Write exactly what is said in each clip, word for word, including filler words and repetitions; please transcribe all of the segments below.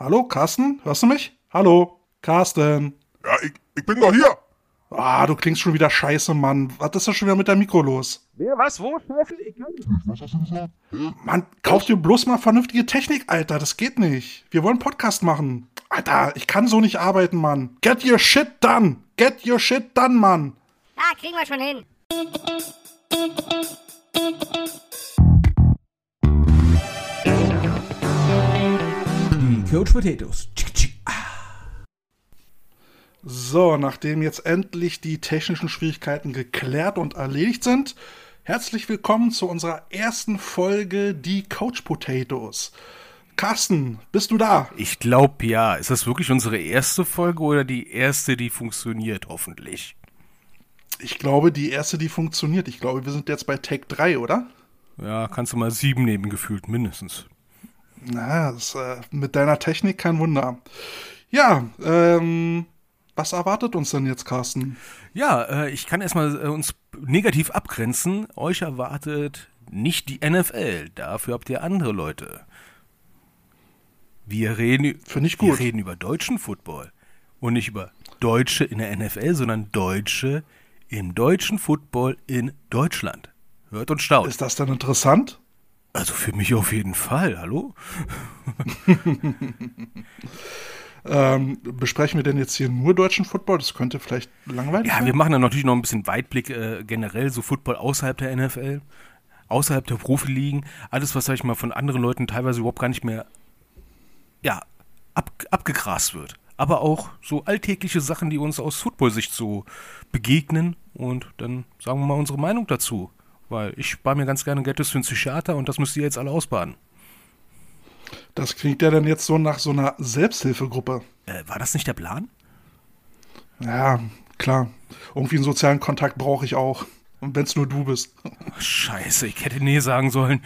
Hallo, Carsten? Hörst du mich? Hallo, Carsten? Ja, ich, ich bin doch hier. Ah, du klingst schon wieder scheiße, Mann. Was ist denn schon wieder mit deinem Mikro los? Wer, was, wo? Mann, kauf dir bloß mal vernünftige Technik, Alter. Das geht nicht. Wir wollen Podcast machen. Alter, ich kann so nicht arbeiten, Mann. Get your shit done. Get your shit done, Mann. Ah, kriegen wir schon hin. Die Coach Potatoes. So, nachdem jetzt endlich die technischen Schwierigkeiten geklärt und erledigt sind, herzlich willkommen zu unserer ersten Folge Die Coach Potatoes. Carsten, bist du da? Ich glaube ja. Ist das wirklich unsere erste Folge oder die erste, die funktioniert, hoffentlich? Ich glaube, die erste, die funktioniert. Ich glaube, wir sind jetzt bei Take drei, oder? Ja, kannst du mal sieben nehmen, gefühlt mindestens. Na, das, äh, mit deiner Technik kein Wunder. Ja, ähm... was erwartet uns denn jetzt, Carsten? Ja, äh, ich kann erstmal äh, uns negativ abgrenzen. Euch erwartet nicht die N F L. Dafür habt ihr andere Leute. Wir reden, Finde ich gut. Wir reden über deutschen Football. Und nicht über Deutsche in der N F L, sondern Deutsche im deutschen Football in Deutschland. Hört und staunt. Ist das denn interessant? Also für mich auf jeden Fall. Hallo? Ähm, besprechen wir denn jetzt hier nur deutschen Football? Das könnte vielleicht langweilig sein. Ja, wir machen dann natürlich noch ein bisschen Weitblick äh, generell, so Football außerhalb der N F L, außerhalb der Profiligen, alles, was, sag ich mal, von anderen Leuten teilweise überhaupt gar nicht mehr ja, ab, abgegrast wird. Aber auch so alltägliche Sachen, die uns aus Football-Sicht so begegnen, und dann sagen wir mal unsere Meinung dazu, weil ich spare mir ganz gerne Geld für einen Psychiater und das müsst ihr jetzt alle ausbaden. Das klingt ja dann jetzt so nach so einer Selbsthilfegruppe. Äh, war das nicht der Plan? Ja, klar. Irgendwie einen sozialen Kontakt brauche ich auch. Und wenn es nur du bist. Scheiße, ich hätte nee sagen sollen.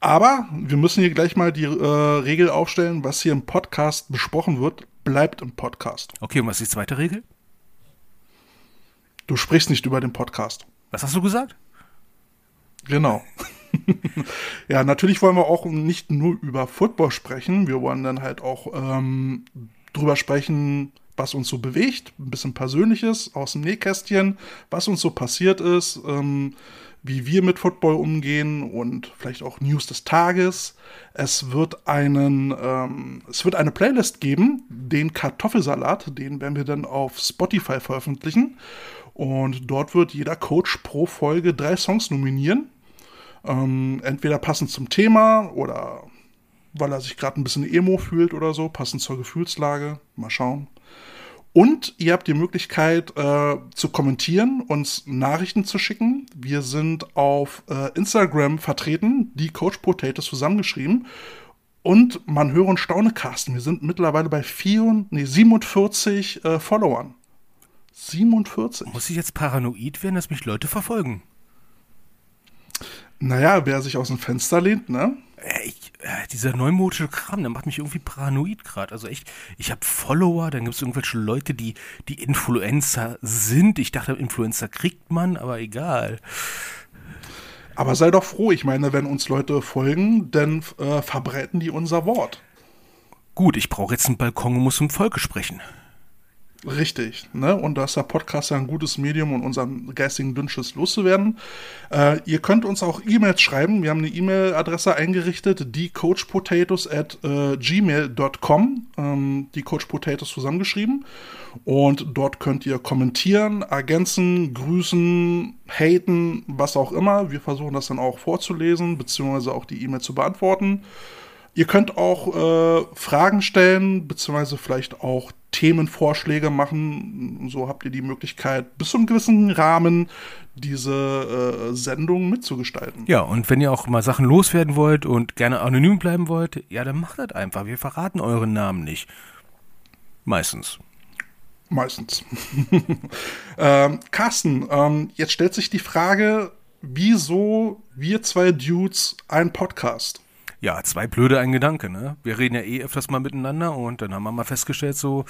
Aber wir müssen hier gleich mal die äh, Regel aufstellen, was hier im Podcast besprochen wird, bleibt im Podcast. Okay, und was ist die zweite Regel? Du sprichst nicht über den Podcast. Was hast du gesagt? Genau. Ja, natürlich wollen wir auch nicht nur über Football sprechen, wir wollen dann halt auch ähm, drüber sprechen, was uns so bewegt, ein bisschen Persönliches aus dem Nähkästchen, was uns so passiert ist, ähm, wie wir mit Football umgehen und vielleicht auch News des Tages. Es wird einen, ähm, es wird eine Playlist geben, den Kartoffelsalat, den werden wir dann auf Spotify veröffentlichen, und dort wird jeder Coach pro Folge drei Songs nominieren. Ähm, entweder passend zum Thema oder weil er sich gerade ein bisschen emo fühlt oder so, passend zur Gefühlslage. Mal schauen. Und ihr habt die Möglichkeit äh, zu kommentieren, uns Nachrichten zu schicken. Wir sind auf äh, Instagram vertreten, die Coach Potatoes zusammengeschrieben. Und man höre und staune, Carsten, wir sind mittlerweile bei vier, nee, siebenundvierzig äh, Followern. siebenundvierzig. Muss ich jetzt paranoid werden, dass mich Leute verfolgen? Naja, wer sich aus dem Fenster lehnt, ne? Ich, äh, dieser neumodische Kram, der macht mich irgendwie paranoid gerade. Also echt, ich habe Follower, dann gibt es irgendwelche Leute, die, die Influencer sind. Ich dachte, Influencer kriegt man, aber egal. Aber sei doch froh, ich meine, wenn uns Leute folgen, dann äh, verbreiten die unser Wort. Gut, ich brauche jetzt einen Balkon und muss zum Volke sprechen. Richtig, ne? Und da ist der Podcast ja ein gutes Medium, um unseren geistigen Dünnschiss loszuwerden. Äh, ihr könnt uns auch E-Mails schreiben. Wir haben eine E-Mail-Adresse eingerichtet, die coach potatoes at gmail dot com, ähm, die Coach Potatoes zusammengeschrieben. Und dort könnt ihr kommentieren, ergänzen, grüßen, haten, was auch immer. Wir versuchen das dann auch vorzulesen, beziehungsweise auch die E-Mail zu beantworten. Ihr könnt auch äh, Fragen stellen, beziehungsweise vielleicht auch Themenvorschläge machen. So habt ihr die Möglichkeit, bis zu einem gewissen Rahmen diese äh, Sendung mitzugestalten. Ja, und wenn ihr auch mal Sachen loswerden wollt und gerne anonym bleiben wollt, ja, dann macht das einfach. Wir verraten euren Namen nicht. Meistens. Meistens. ähm, Carsten, ähm, jetzt stellt sich die Frage, wieso wir zwei Dudes einen Podcast? Ja, zwei Blöde, ein Gedanke, ne? Wir reden ja eh öfters mal miteinander und dann haben wir mal festgestellt so,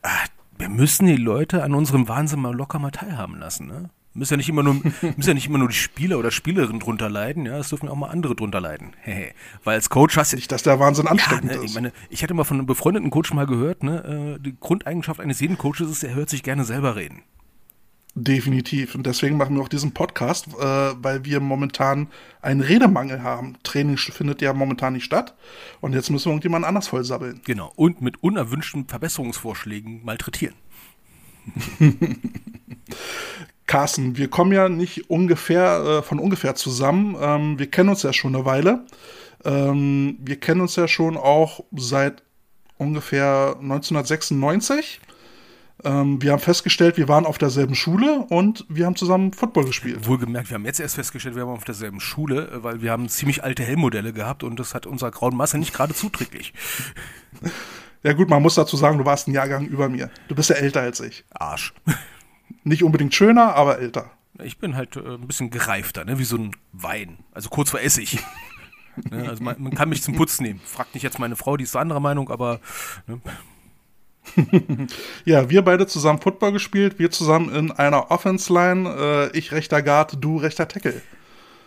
ach, wir müssen die Leute an unserem Wahnsinn mal locker mal teilhaben lassen, ne? Müssen ja nicht immer nur, müssen ja nicht immer nur die Spieler oder Spielerinnen drunter leiden, ja, es dürfen auch mal andere drunter leiden. Hey, weil als Coach hast du... Nicht, dass der Wahnsinn ansteckend ja, ne, ist. Ich meine, ich hatte mal von einem befreundeten Coach mal gehört, ne, die Grundeigenschaft eines jeden Coaches ist, er hört sich gerne selber reden. Definitiv. Und deswegen machen wir auch diesen Podcast, äh, weil wir momentan einen Redemangel haben. Training findet ja momentan nicht statt. Und jetzt müssen wir irgendjemand anders vollsabbeln. Genau. Und mit unerwünschten Verbesserungsvorschlägen malträtieren. Carsten, wir kommen ja nicht ungefähr äh, von ungefähr zusammen. Ähm, wir kennen uns ja schon eine Weile. Ähm, wir kennen uns ja schon auch seit ungefähr neunzehnhundertsechsundneunzig. Ähm, wir haben festgestellt, wir waren auf derselben Schule und wir haben zusammen Football gespielt. Wohlgemerkt, wir haben jetzt erst festgestellt, wir waren auf derselben Schule, weil wir haben ziemlich alte Helmmodelle gehabt und das hat unserer grauen Masse nicht gerade zuträglich. Ja gut, man muss dazu sagen, du warst ein Jahrgang über mir. Du bist ja älter als ich. Arsch. Nicht unbedingt schöner, aber älter. Ich bin halt äh, ein bisschen gereifter, ne? Wie so ein Wein. Also kurz vor Essig. Ne? Also man, man kann mich zum Putz nehmen. Fragt nicht jetzt meine Frau, die ist so anderer Meinung, aber... Ne? Ja, wir beide zusammen Football gespielt, wir zusammen in einer Offense-Line, äh, ich rechter Guard, du rechter Tackle.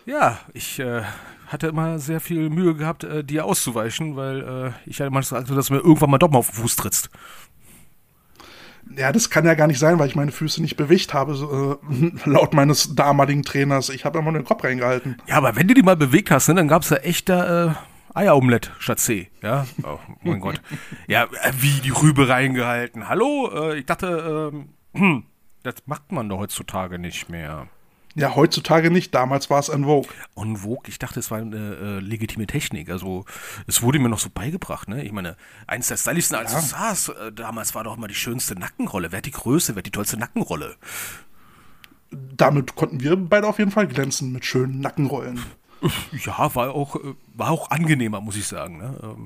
Ja, ich äh, hatte immer sehr viel Mühe gehabt, äh, dir auszuweichen, weil äh, ich hatte manchmal gesagt, dass du mir irgendwann mal doch mal auf den Fuß trittst. Ja, das kann ja gar nicht sein, weil ich meine Füße nicht bewegt habe, so, äh, laut meines damaligen Trainers. Ich habe immer den Kopf reingehalten. Ja, aber wenn du die mal bewegt hast, ne, dann gab es ja echt da... Äh Eieromelett statt C, ja, oh mein Gott, ja, wie die Rübe reingehalten, hallo, äh, ich dachte, ähm, das macht man doch heutzutage nicht mehr. Ja, heutzutage nicht, damals war es en vogue. En vogue, ich dachte, es war eine äh, legitime Technik, also es wurde mir noch so beigebracht, ne, ich meine, eins der stylischsten, als ja. du saß, äh, damals war doch mal die schönste Nackenrolle, wer hat die größte, wer hat die tollste Nackenrolle? Damit konnten wir beide auf jeden Fall glänzen, mit schönen Nackenrollen. Ja, war auch, war auch angenehmer, muss ich sagen. Ne?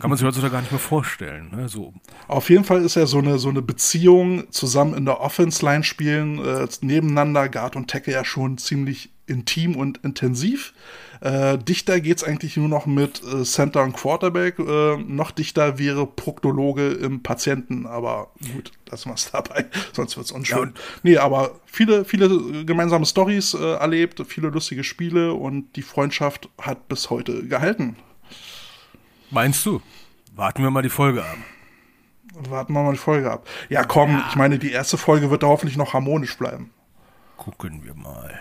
Kann man sich heutzutage gar nicht mehr vorstellen. Ne? So. Auf jeden Fall ist ja so eine, so eine Beziehung, zusammen in der Offense-Line spielen, äh, nebeneinander, Guard und Tackle ja schon ziemlich intim und intensiv. Äh, dichter geht es eigentlich nur noch mit äh, Center und Quarterback. Äh, noch dichter wäre Proktologe im Patienten. Aber gut, lassen wir es dabei. Sonst wird es unschön. Ja, nee, aber viele, viele gemeinsame Storys äh, erlebt, viele lustige Spiele und die Freundschaft hat bis heute gehalten. Meinst du? Warten wir mal die Folge ab. Warten wir mal die Folge ab. Ja, komm, ja. Ich meine, die erste Folge wird da hoffentlich noch harmonisch bleiben. Gucken wir mal.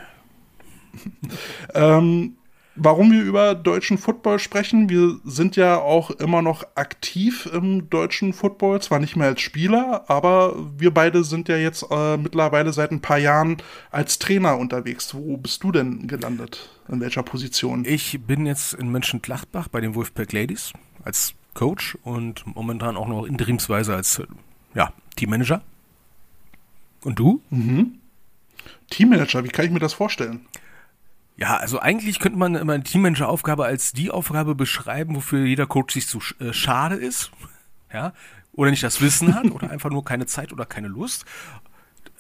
ähm, warum wir über deutschen Football sprechen, wir sind ja auch immer noch aktiv im deutschen Football, zwar nicht mehr als Spieler, aber wir beide sind ja jetzt äh, mittlerweile seit ein paar Jahren als Trainer unterwegs. Wo bist du denn gelandet? In welcher Position? Ich bin jetzt in Mönchengladbach bei den Wolfpack Ladies als Coach und momentan auch noch interimsweise als ja, Teammanager. Und du? Mhm. Teammanager, wie kann ich mir das vorstellen? Ja, also eigentlich könnte man immer eine Teammanager-Aufgabe als die Aufgabe beschreiben, wofür jeder Coach sich zu sch- äh, schade ist, ja, oder nicht das Wissen hat oder einfach nur keine Zeit oder keine Lust.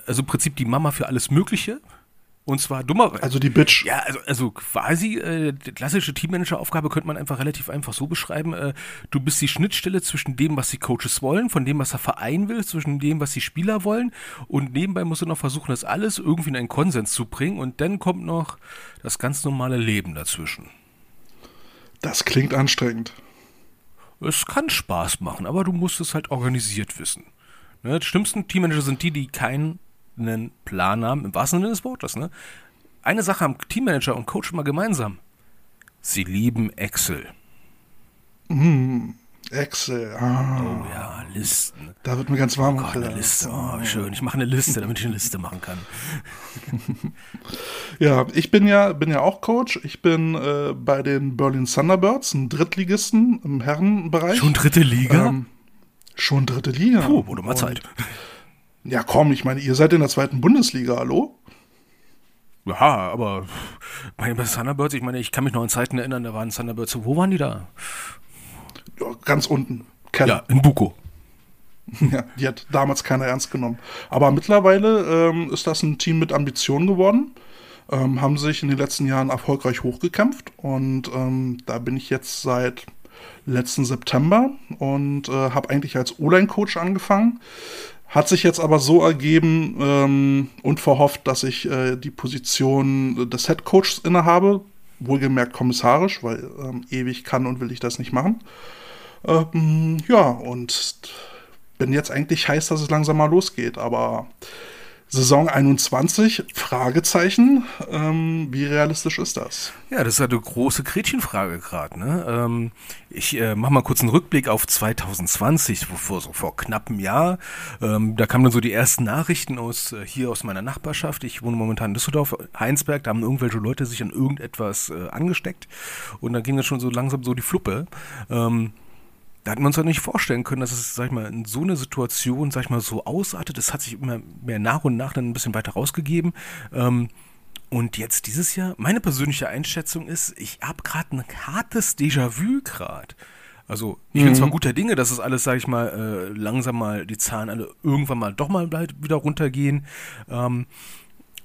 Also im Prinzip die Mama für alles Mögliche und zwar dummerweise. Also die Bitch. Ja, also, also quasi äh, die klassische Teammanager-Aufgabe könnte man einfach relativ einfach so beschreiben, äh, du bist die Schnittstelle zwischen dem, was die Coaches wollen, von dem, was der Verein will, zwischen dem, was die Spieler wollen und nebenbei musst du noch versuchen, das alles irgendwie in einen Konsens zu bringen und dann kommt noch das ganz normale Leben dazwischen. Das klingt anstrengend. Es kann Spaß machen, aber du musst es halt organisiert wissen. Ne, die schlimmsten Teammanager sind die, die keinen Plan haben, im wahrsten Sinne des Wortes. Ne? Eine Sache haben Teammanager und Coach immer gemeinsam. Sie lieben Excel. Mm, Excel. Ah. Oh ja, Listen. Da wird mir ganz warm. Oh Gott, eine Liste. Oh, schön. Ich mache eine Liste, damit ich eine Liste machen kann. Ja, ich bin ja, bin ja auch Coach. Ich bin äh, bei den Berlin Thunderbirds, ein Drittligisten im Herrenbereich. Schon dritte Liga? Ähm, schon dritte Liga. Puh, wurde mal Zeit. Ja komm, ich meine, ihr seid in der zweiten Bundesliga, hallo? Ja, aber bei den Thunderbirds, ich meine, ich kann mich noch an Zeiten erinnern, da waren Thunderbirds, wo waren die da? Ja, ganz unten, Keller. Ja, in Buko. Ja, die hat damals keiner ernst genommen. Aber mittlerweile ähm, ist das ein Team mit Ambitionen geworden, ähm, haben sich in den letzten Jahren erfolgreich hochgekämpft und ähm, da bin ich jetzt seit... letzten September und äh, habe eigentlich als O-Line-Coach angefangen, Hat sich jetzt aber so ergeben ähm, und verhofft, dass ich äh, die Position des Head Coaches innehabe, wohlgemerkt kommissarisch, weil ähm, ewig kann und will ich das nicht machen. Ähm, ja, und bin jetzt eigentlich heiß, dass es langsam mal losgeht, aber Saison einundzwanzig, Fragezeichen, ähm, wie realistisch ist das? Ja, das ist eine große Gretchenfrage gerade, ne? Ähm, ich äh, mache mal kurz einen Rückblick auf zwanzig zwanzig, vor, so vor knapp einem Jahr. Ähm, da kamen dann so die ersten Nachrichten aus äh, hier aus meiner Nachbarschaft. Ich wohne momentan in Düsseldorf, Heinsberg, da haben irgendwelche Leute sich an irgendetwas äh, angesteckt und dann ging das schon so langsam so die Fluppe. Ähm, Da hat man uns doch nicht vorstellen können, dass es, sag ich mal, in so eine Situation, sag ich mal, so ausartet. Das hat sich immer mehr nach und nach dann ein bisschen weiter rausgegeben. Ähm, und jetzt dieses Jahr, meine persönliche Einschätzung ist, ich habe gerade ein hartes Déjà-vu gerade. Also ich bin mhm. zwar guter Dinge, dass es alles, sag ich mal, äh, langsam mal, die Zahlen alle irgendwann mal doch mal wieder runtergehen. Ähm,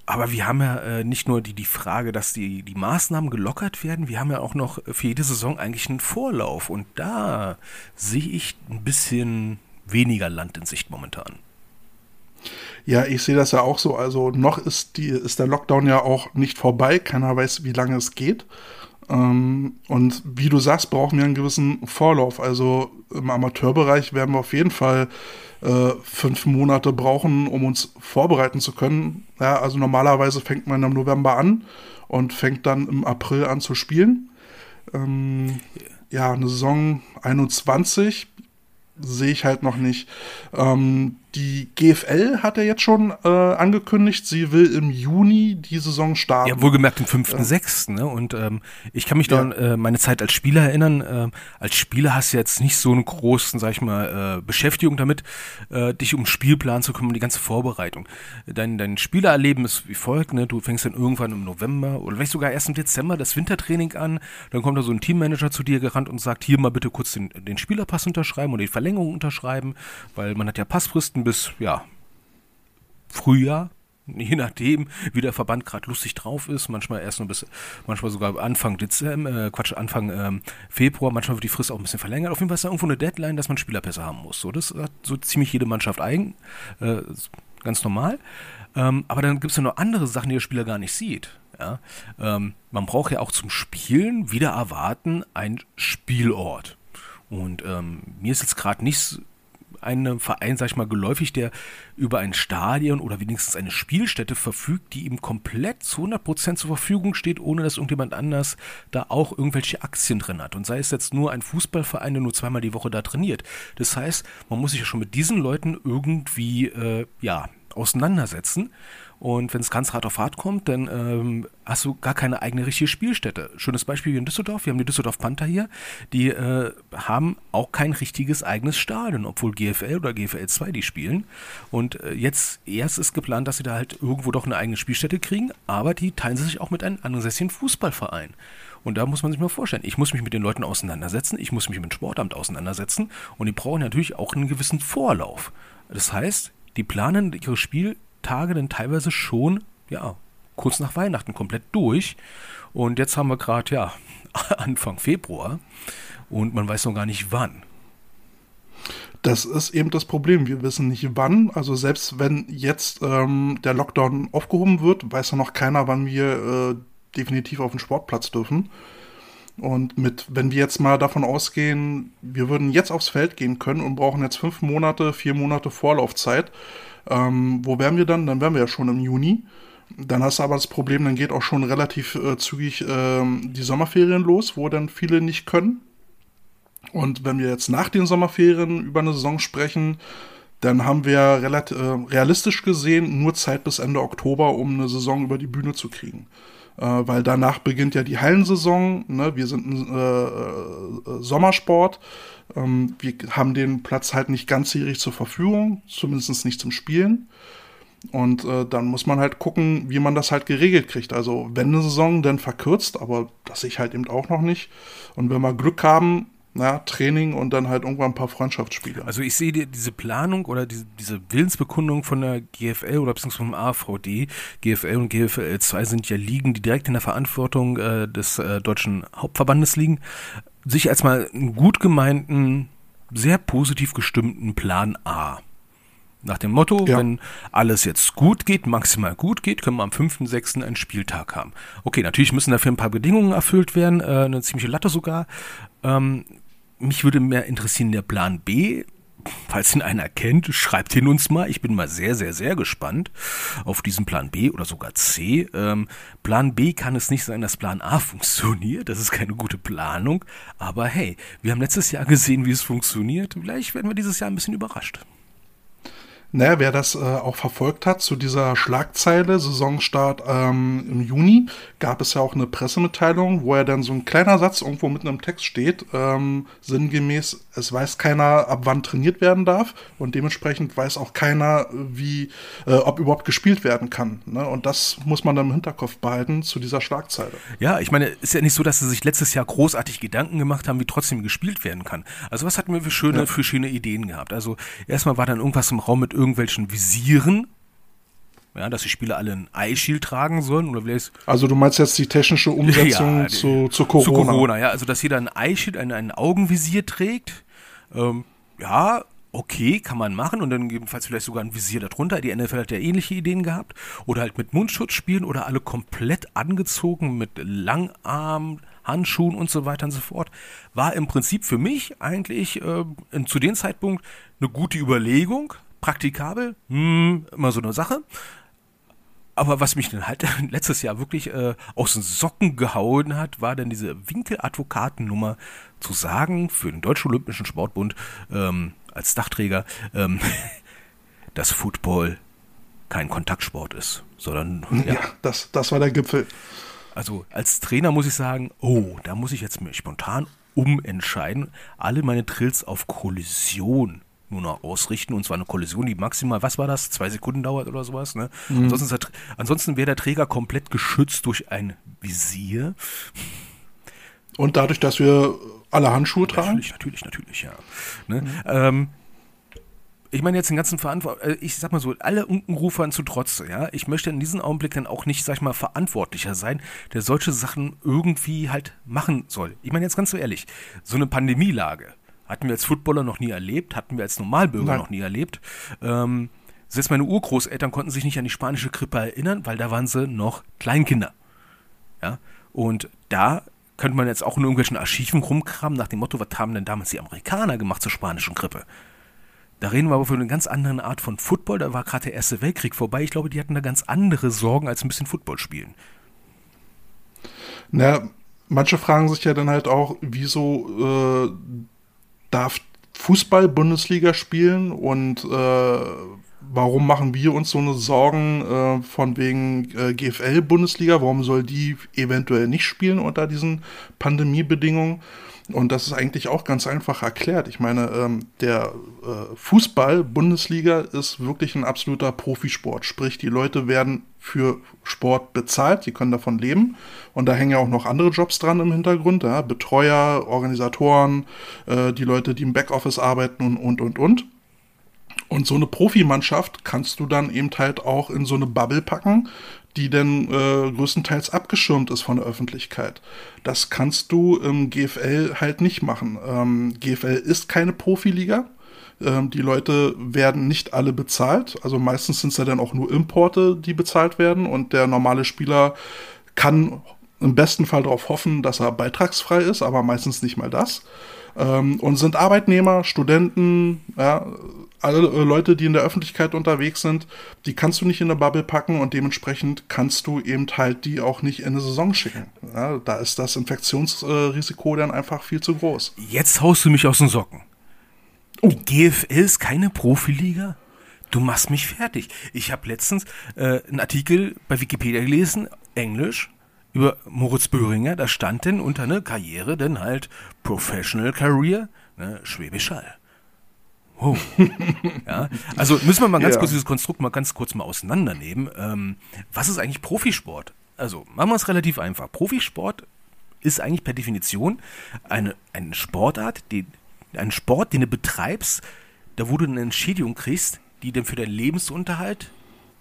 aber wir haben ja äh, nicht nur die, die Frage, dass die, die Maßnahmen gelockert werden, wir haben ja auch noch für jede Saison eigentlich einen Vorlauf. Und da sehe ich ein bisschen weniger Land in Sicht momentan. Ja, ich sehe das ja auch so. Also noch ist, die, ist der Lockdown ja auch nicht vorbei. Keiner weiß, wie lange es geht. Ähm, und wie du sagst, brauchen wir einen gewissen Vorlauf. Also im Amateurbereich werden wir auf jeden Fall fünf Monate brauchen, um uns vorbereiten zu können. Ja, also normalerweise fängt man im November an und fängt dann im April an zu spielen. Ähm, ja, eine Saison einundzwanzig sehe ich halt noch nicht. Ähm, die G F L hat ja jetzt schon äh, angekündigt, sie will im Juni die Saison starten. Ja, wohlgemerkt den fünften sechsten Ne? Und ähm, ich kann mich ja. noch äh, meine Zeit als Spieler erinnern. Äh, als Spieler hast du jetzt nicht so einen großen, sag ich mal, äh, Beschäftigung damit, äh, dich um Spielplan zu kümmern, die ganze Vorbereitung. Dein, dein Spielererleben ist wie folgt, ne? Du fängst dann irgendwann im November oder vielleicht sogar erst im Dezember das Wintertraining an. Dann kommt da so ein Teammanager zu dir gerannt und sagt, hier mal bitte kurz den, den Spielerpass unterschreiben oder die Verlängerung unterschreiben, weil man hat ja Passfristen bis, ja, Frühjahr, je nachdem, wie der Verband gerade lustig drauf ist, manchmal erst nur bis, manchmal sogar Anfang Dezember, äh, Quatsch, Anfang ähm, Februar, manchmal wird die Frist auch ein bisschen verlängert, auf jeden Fall ist da irgendwo eine Deadline, dass man Spielerpässe haben muss, so, das hat so ziemlich jede Mannschaft eigen, äh, ganz normal, ähm, aber dann gibt es ja noch andere Sachen, die der Spieler gar nicht sieht, ja, ähm, man braucht ja auch zum Spielen, wieder erwarten, einen Spielort. Und ähm, mir ist jetzt gerade nicht ein Verein, sag ich mal, geläufig, der über ein Stadion oder wenigstens eine Spielstätte verfügt, die ihm komplett zu hundert Prozent zur Verfügung steht, ohne dass irgendjemand anders da auch irgendwelche Aktien drin hat. Und sei es jetzt nur ein Fußballverein, der nur zweimal die Woche da trainiert. Das heißt, man muss sich ja schon mit diesen Leuten irgendwie äh, ja, auseinandersetzen. Und wenn es ganz hart auf hart kommt, dann ähm, hast du gar keine eigene richtige Spielstätte. Schönes Beispiel hier in Düsseldorf, wir haben die Düsseldorf Panther hier, die äh, haben auch kein richtiges eigenes Stadion, obwohl G F L oder G F L zwei die spielen. Und äh, jetzt erst ist geplant, dass sie da halt irgendwo doch eine eigene Spielstätte kriegen, aber die teilen sie sich auch mit einem ansässigen Fußballverein. Und da muss man sich mal vorstellen, ich muss mich mit den Leuten auseinandersetzen, ich muss mich mit dem Sportamt auseinandersetzen und die brauchen natürlich auch einen gewissen Vorlauf. Das heißt, die planen ihre Spiel Tage dann teilweise schon, ja, kurz nach Weihnachten komplett durch. Und jetzt haben wir gerade, ja, Anfang Februar und man weiß noch gar nicht wann. Das ist eben das Problem. Wir wissen nicht wann. Also selbst wenn jetzt ähm, der Lockdown aufgehoben wird, weiß ja noch keiner, wann wir äh, definitiv auf den Sportplatz dürfen. Und mit, wenn wir jetzt mal davon ausgehen, wir würden jetzt aufs Feld gehen können und brauchen jetzt fünf Monate, vier Monate Vorlaufzeit, Ähm, wo wären wir dann? Dann wären wir ja schon im Juni. Dann hast du aber das Problem, dann geht auch schon relativ äh, zügig äh, die Sommerferien los, wo dann viele nicht können. Und wenn wir jetzt nach den Sommerferien über eine Saison sprechen, dann haben wir relat- äh, realistisch gesehen nur Zeit bis Ende Oktober, um eine Saison über die Bühne zu kriegen. Äh, weil danach beginnt ja die Hallensaison, ne? Wir sind ein äh, äh, Sommersport. Ähm, wir haben den Platz halt nicht ganzjährig zur Verfügung, zumindest nicht zum Spielen. Und äh, dann muss man halt gucken, wie man das halt geregelt kriegt. Also wenn eine Saison, dann verkürzt, aber das sehe ich halt eben auch noch nicht. Und wenn wir Glück haben, na, Training und dann halt irgendwann ein paar Freundschaftsspiele. Also ich sehe diese Planung oder diese, diese Willensbekundung von der G F L oder beziehungsweise vom A F V D. G F L und G F L zwei sind ja Ligen, die direkt in der Verantwortung äh, des äh, deutschen Hauptverbandes liegen. Sich als mal einen gut gemeinten, sehr positiv gestimmten Plan A Nach dem Motto, ja. wenn alles jetzt gut geht, maximal gut geht, können wir am fünften sechsten einen Spieltag haben. Okay, natürlich müssen dafür ein paar Bedingungen erfüllt werden, äh, eine ziemliche Latte sogar. Ähm, mich würde mehr interessieren der Plan B. Falls ihn einer kennt, schreibt ihn uns mal. Ich bin mal sehr, sehr, sehr gespannt auf diesen Plan B oder sogar C. Ähm, Plan B kann es nicht sein, dass Plan A funktioniert. Das ist keine gute Planung. Aber hey, wir haben letztes Jahr gesehen, wie es funktioniert. Vielleicht werden wir dieses Jahr ein bisschen überrascht. Naja, wer das äh, auch verfolgt hat, zu dieser Schlagzeile, Saisonstart ähm, im Juni, gab es ja auch eine Pressemitteilung, wo ja dann so ein kleiner Satz irgendwo mitten im Text steht, ähm, sinngemäß, es weiß keiner, ab wann trainiert werden darf und dementsprechend weiß auch keiner, wie, äh, ob überhaupt gespielt werden kann. Ne? Und das muss man dann im Hinterkopf behalten zu dieser Schlagzeile. Ja, ich meine, ist ja nicht so, dass sie sich letztes Jahr großartig Gedanken gemacht haben, wie trotzdem gespielt werden kann. Also was hatten wir für schöne, ja. für schöne Ideen gehabt? Also erstmal war dann irgendwas im Raum mit irgendwelchen Visieren, ja, dass die Spieler alle ein Eyeshield tragen sollen. Oder vielleicht also du meinst jetzt die technische Umsetzung ja, die, zu, zu Corona. Zu Corona, ja, also dass jeder ein Eyeshield, ein, ein Augenvisier trägt. Ähm, ja, okay, kann man machen und dann gegebenenfalls vielleicht sogar ein Visier darunter. Die N F L hat ja ähnliche Ideen gehabt. Oder halt mit Mundschutz spielen oder alle komplett angezogen mit Langarm, Handschuhen und so weiter und so fort. War im Prinzip für mich eigentlich äh, zu dem Zeitpunkt eine gute Überlegung. Praktikabel, hm, immer so eine Sache. Aber was mich dann halt letztes Jahr wirklich äh, aus den Socken gehauen hat, war dann diese Winkeladvokatennummer zu sagen für den Deutschen Olympischen Sportbund ähm, als Dachträger, ähm, dass Football kein Kontaktsport ist, sondern ja, ja das, das war der Gipfel. Also als Trainer muss ich sagen, oh, da muss ich jetzt mir spontan umentscheiden, alle meine Drills auf Kollision nur noch ausrichten, und zwar eine Kollision, die maximal, was war das, zwei Sekunden dauert oder sowas, ne? Mhm. Ansonsten, ist der, ansonsten wäre der Träger komplett geschützt durch ein Visier. Und dadurch, dass wir alle Handschuhe tragen? Natürlich, natürlich, natürlich, ja. Ne? Mhm. Ähm, ich meine jetzt den ganzen Verantwortlichen, ich sag mal so, alle Unkenrufern zu Trotze, ja, ich möchte in diesem Augenblick dann auch nicht, sag ich mal, verantwortlicher sein, der solche Sachen irgendwie halt machen soll. Ich meine jetzt ganz so ehrlich, so eine Pandemielage, hatten wir als Footballer noch nie erlebt, hatten wir als Normalbürger Nein. noch nie erlebt. Ähm, selbst meine Urgroßeltern konnten sich nicht an die spanische Grippe erinnern, weil da waren sie noch Kleinkinder. Ja? Und da könnte man jetzt auch in irgendwelchen Archiven rumkramen, nach dem Motto, was haben denn damals die Amerikaner gemacht zur spanischen Grippe? Da reden wir aber von einer ganz anderen Art von Football, da war gerade der Erste Weltkrieg vorbei. Ich glaube, die hatten da ganz andere Sorgen als ein bisschen Football spielen. Na, manche fragen sich ja dann halt auch, wieso... Äh darf Fußball-Bundesliga spielen und äh, warum machen wir uns so eine Sorgen äh, von wegen äh, G F L-Bundesliga? Warum soll die eventuell nicht spielen unter diesen Pandemiebedingungen? Und das ist eigentlich auch ganz einfach erklärt. Ich meine, ähm, der äh, Fußball-Bundesliga ist wirklich ein absoluter Profisport. Sprich, die Leute werden für Sport bezahlt, die können davon leben. Und da hängen ja auch noch andere Jobs dran im Hintergrund. Ja? Betreuer, Organisatoren, äh, die Leute, die im Backoffice arbeiten und, und, und, und. Und so eine Profimannschaft kannst du dann eben halt auch in so eine Bubble packen, die denn äh, größtenteils abgeschirmt ist von der Öffentlichkeit. Das kannst du im G F L halt nicht machen. Ähm, G F L ist keine Profiliga. Ähm, die Leute werden nicht alle bezahlt. Also meistens sind es ja dann auch nur Importe, die bezahlt werden. Und der normale Spieler kann im besten Fall darauf hoffen, dass er beitragsfrei ist, aber meistens nicht mal das. Ähm, und sind Arbeitnehmer, Studenten, ja, alle Leute, die in der Öffentlichkeit unterwegs sind, die kannst du nicht in eine Bubble packen und dementsprechend kannst du eben halt die auch nicht in eine Saison schicken. Ja, da ist das Infektionsrisiko dann einfach viel zu groß. Jetzt haust du mich aus den Socken. Oh. Die G F L ist keine Profiliga? Du machst mich fertig. Ich habe letztens äh, einen Artikel bei Wikipedia gelesen, Englisch, über Moritz Böhringer. Da stand denn unter einer Karriere dann halt Professional Career, ne, Schwäbisch Hall. Oh. Ja, also müssen wir mal ganz ja. kurz dieses Konstrukt mal ganz kurz mal auseinandernehmen. Ähm, was ist eigentlich Profisport? Also machen wir es relativ einfach. Profisport ist eigentlich per Definition eine, eine Sportart, die, ein Sport, den du betreibst, da wo du eine Entschädigung kriegst, die dann für deinen Lebensunterhalt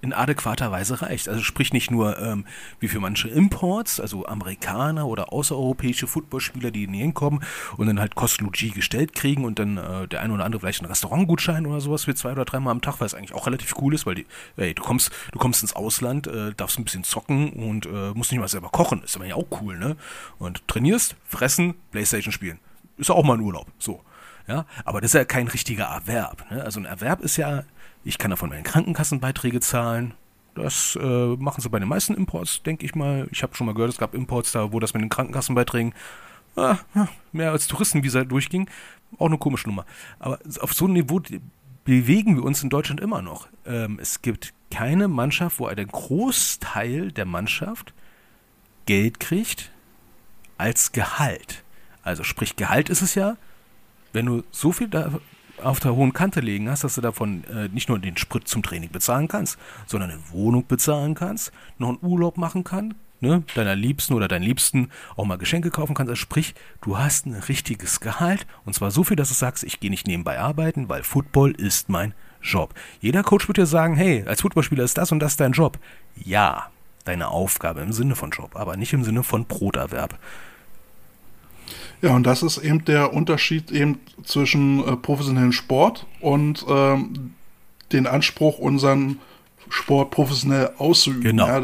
in adäquater Weise reicht. Also sprich nicht nur, ähm, wie für manche Imports, also Amerikaner oder außereuropäische Footballspieler, die hier hinkommen und dann halt Kostenlogie gestellt kriegen und dann äh, der eine oder andere vielleicht einen Restaurantgutschein oder sowas für zwei oder dreimal am Tag, weil es eigentlich auch relativ cool ist, weil die, ey, du kommst, du kommst ins Ausland, äh, darfst ein bisschen zocken und äh, musst nicht mal selber kochen. Ist aber ja auch cool, ne? Und trainierst, fressen, Playstation spielen. Ist ja auch mal ein Urlaub, so. Ja, aber das ist ja kein richtiger Erwerb. Ne? Also ein Erwerb ist ja, ich kann davon meine Krankenkassenbeiträge zahlen. Das äh, machen sie bei den meisten Imports, denke ich mal. Ich habe schon mal gehört, es gab Imports da, wo das mit den Krankenkassenbeiträgen ah, mehr als Touristenvisa durchging. Auch eine komische Nummer. Aber auf so einem Niveau bewegen wir uns in Deutschland immer noch. Ähm, es gibt keine Mannschaft, wo der Großteil der Mannschaft Geld kriegt als Gehalt. Also sprich, Gehalt ist es ja, wenn du so viel da auf der hohen Kante legen hast, dass du davon äh, nicht nur den Sprit zum Training bezahlen kannst, sondern eine Wohnung bezahlen kannst, noch einen Urlaub machen kannst, ne, deiner Liebsten oder deinen Liebsten auch mal Geschenke kaufen kannst. Also sprich, du hast ein richtiges Gehalt und zwar so viel, dass du sagst, ich gehe nicht nebenbei arbeiten, weil Football ist mein Job. Jeder Coach wird dir sagen, hey, als Footballspieler ist das und das dein Job. Ja, deine Aufgabe im Sinne von Job, aber nicht im Sinne von Broterwerb. Ja, und das ist eben der Unterschied eben zwischen äh, professionellem Sport und ähm, den Anspruch, unseren Sport professionell auszuüben. Genau. Ja,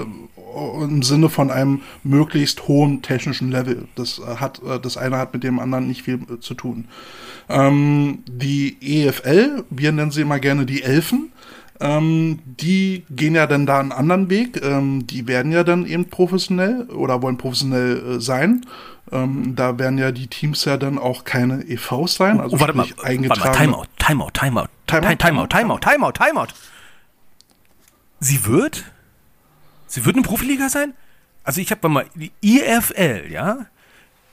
im Sinne von einem möglichst hohen technischen Level. Das äh, hat, äh, das eine hat mit dem anderen nicht viel äh, zu tun. Ähm, die E F L, wir nennen sie immer gerne die Elfen, ähm, die gehen ja dann da einen anderen Weg. Ähm, die werden ja dann eben professionell oder wollen professionell äh, sein. Ähm, da werden ja die Teams ja dann auch keine E Vs sein. Also oh, warte mal, eingetragen. Warte mal, Timeout, Timeout, Timeout, Timeout, Timeout, Timeout, Timeout, Timeout. Sie wird? Sie wird eine Profiliga sein? Also ich habe mal die I F L, ja?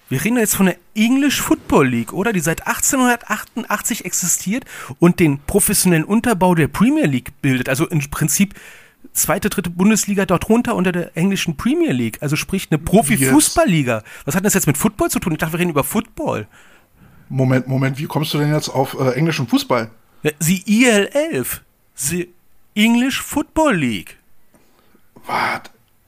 Wir reden jetzt von der English Football League, oder? Die seit achtzehnhundertachtundachtzig existiert und den professionellen Unterbau der Premier League bildet. Also im Prinzip zweite, dritte Bundesliga dort runter unter der englischen Premier League, also sprich eine Profi-Fußballliga. Was hat das jetzt mit Football zu tun? Ich dachte, wir reden über Football. Moment, Moment, wie kommst du denn jetzt auf äh, englischen Fußball? Die I L elf, die English Football League. Was?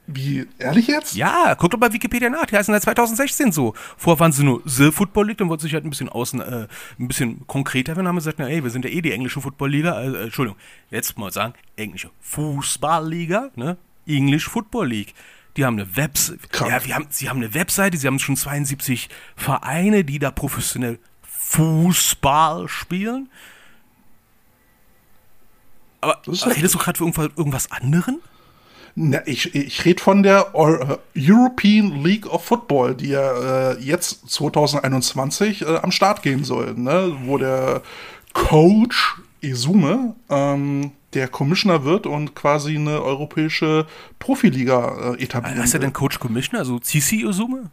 Wie, ehrlich jetzt? Ja, guck doch bei Wikipedia nach, die heißen seit zweitausendsechzehn so. Vorher waren sie nur The Football League, dann wollten sie sich halt ein bisschen außen, äh, ein bisschen konkreter werden, haben gesagt, na ey, wir sind ja eh die englische Football-Liga, also, äh, Entschuldigung, jetzt mal sagen, englische Fußball-Liga, ne, English Football League. Die haben eine Webseite, ja, wir haben, sie haben eine Webseite, sie haben schon zweiundsiebzig Vereine, die da professionell Fußball spielen. Aber redest du gerade für irgendwas anderen? Na, ich ich rede von der European League of Football, die ja äh, jetzt zweitausendeinundzwanzig äh, am Start gehen soll, ne? Wo der Coach Esume ähm, der Commissioner wird und quasi eine europäische Profiliga äh, etabliert. Heißt er denn Coach Commissioner, also C C Esume?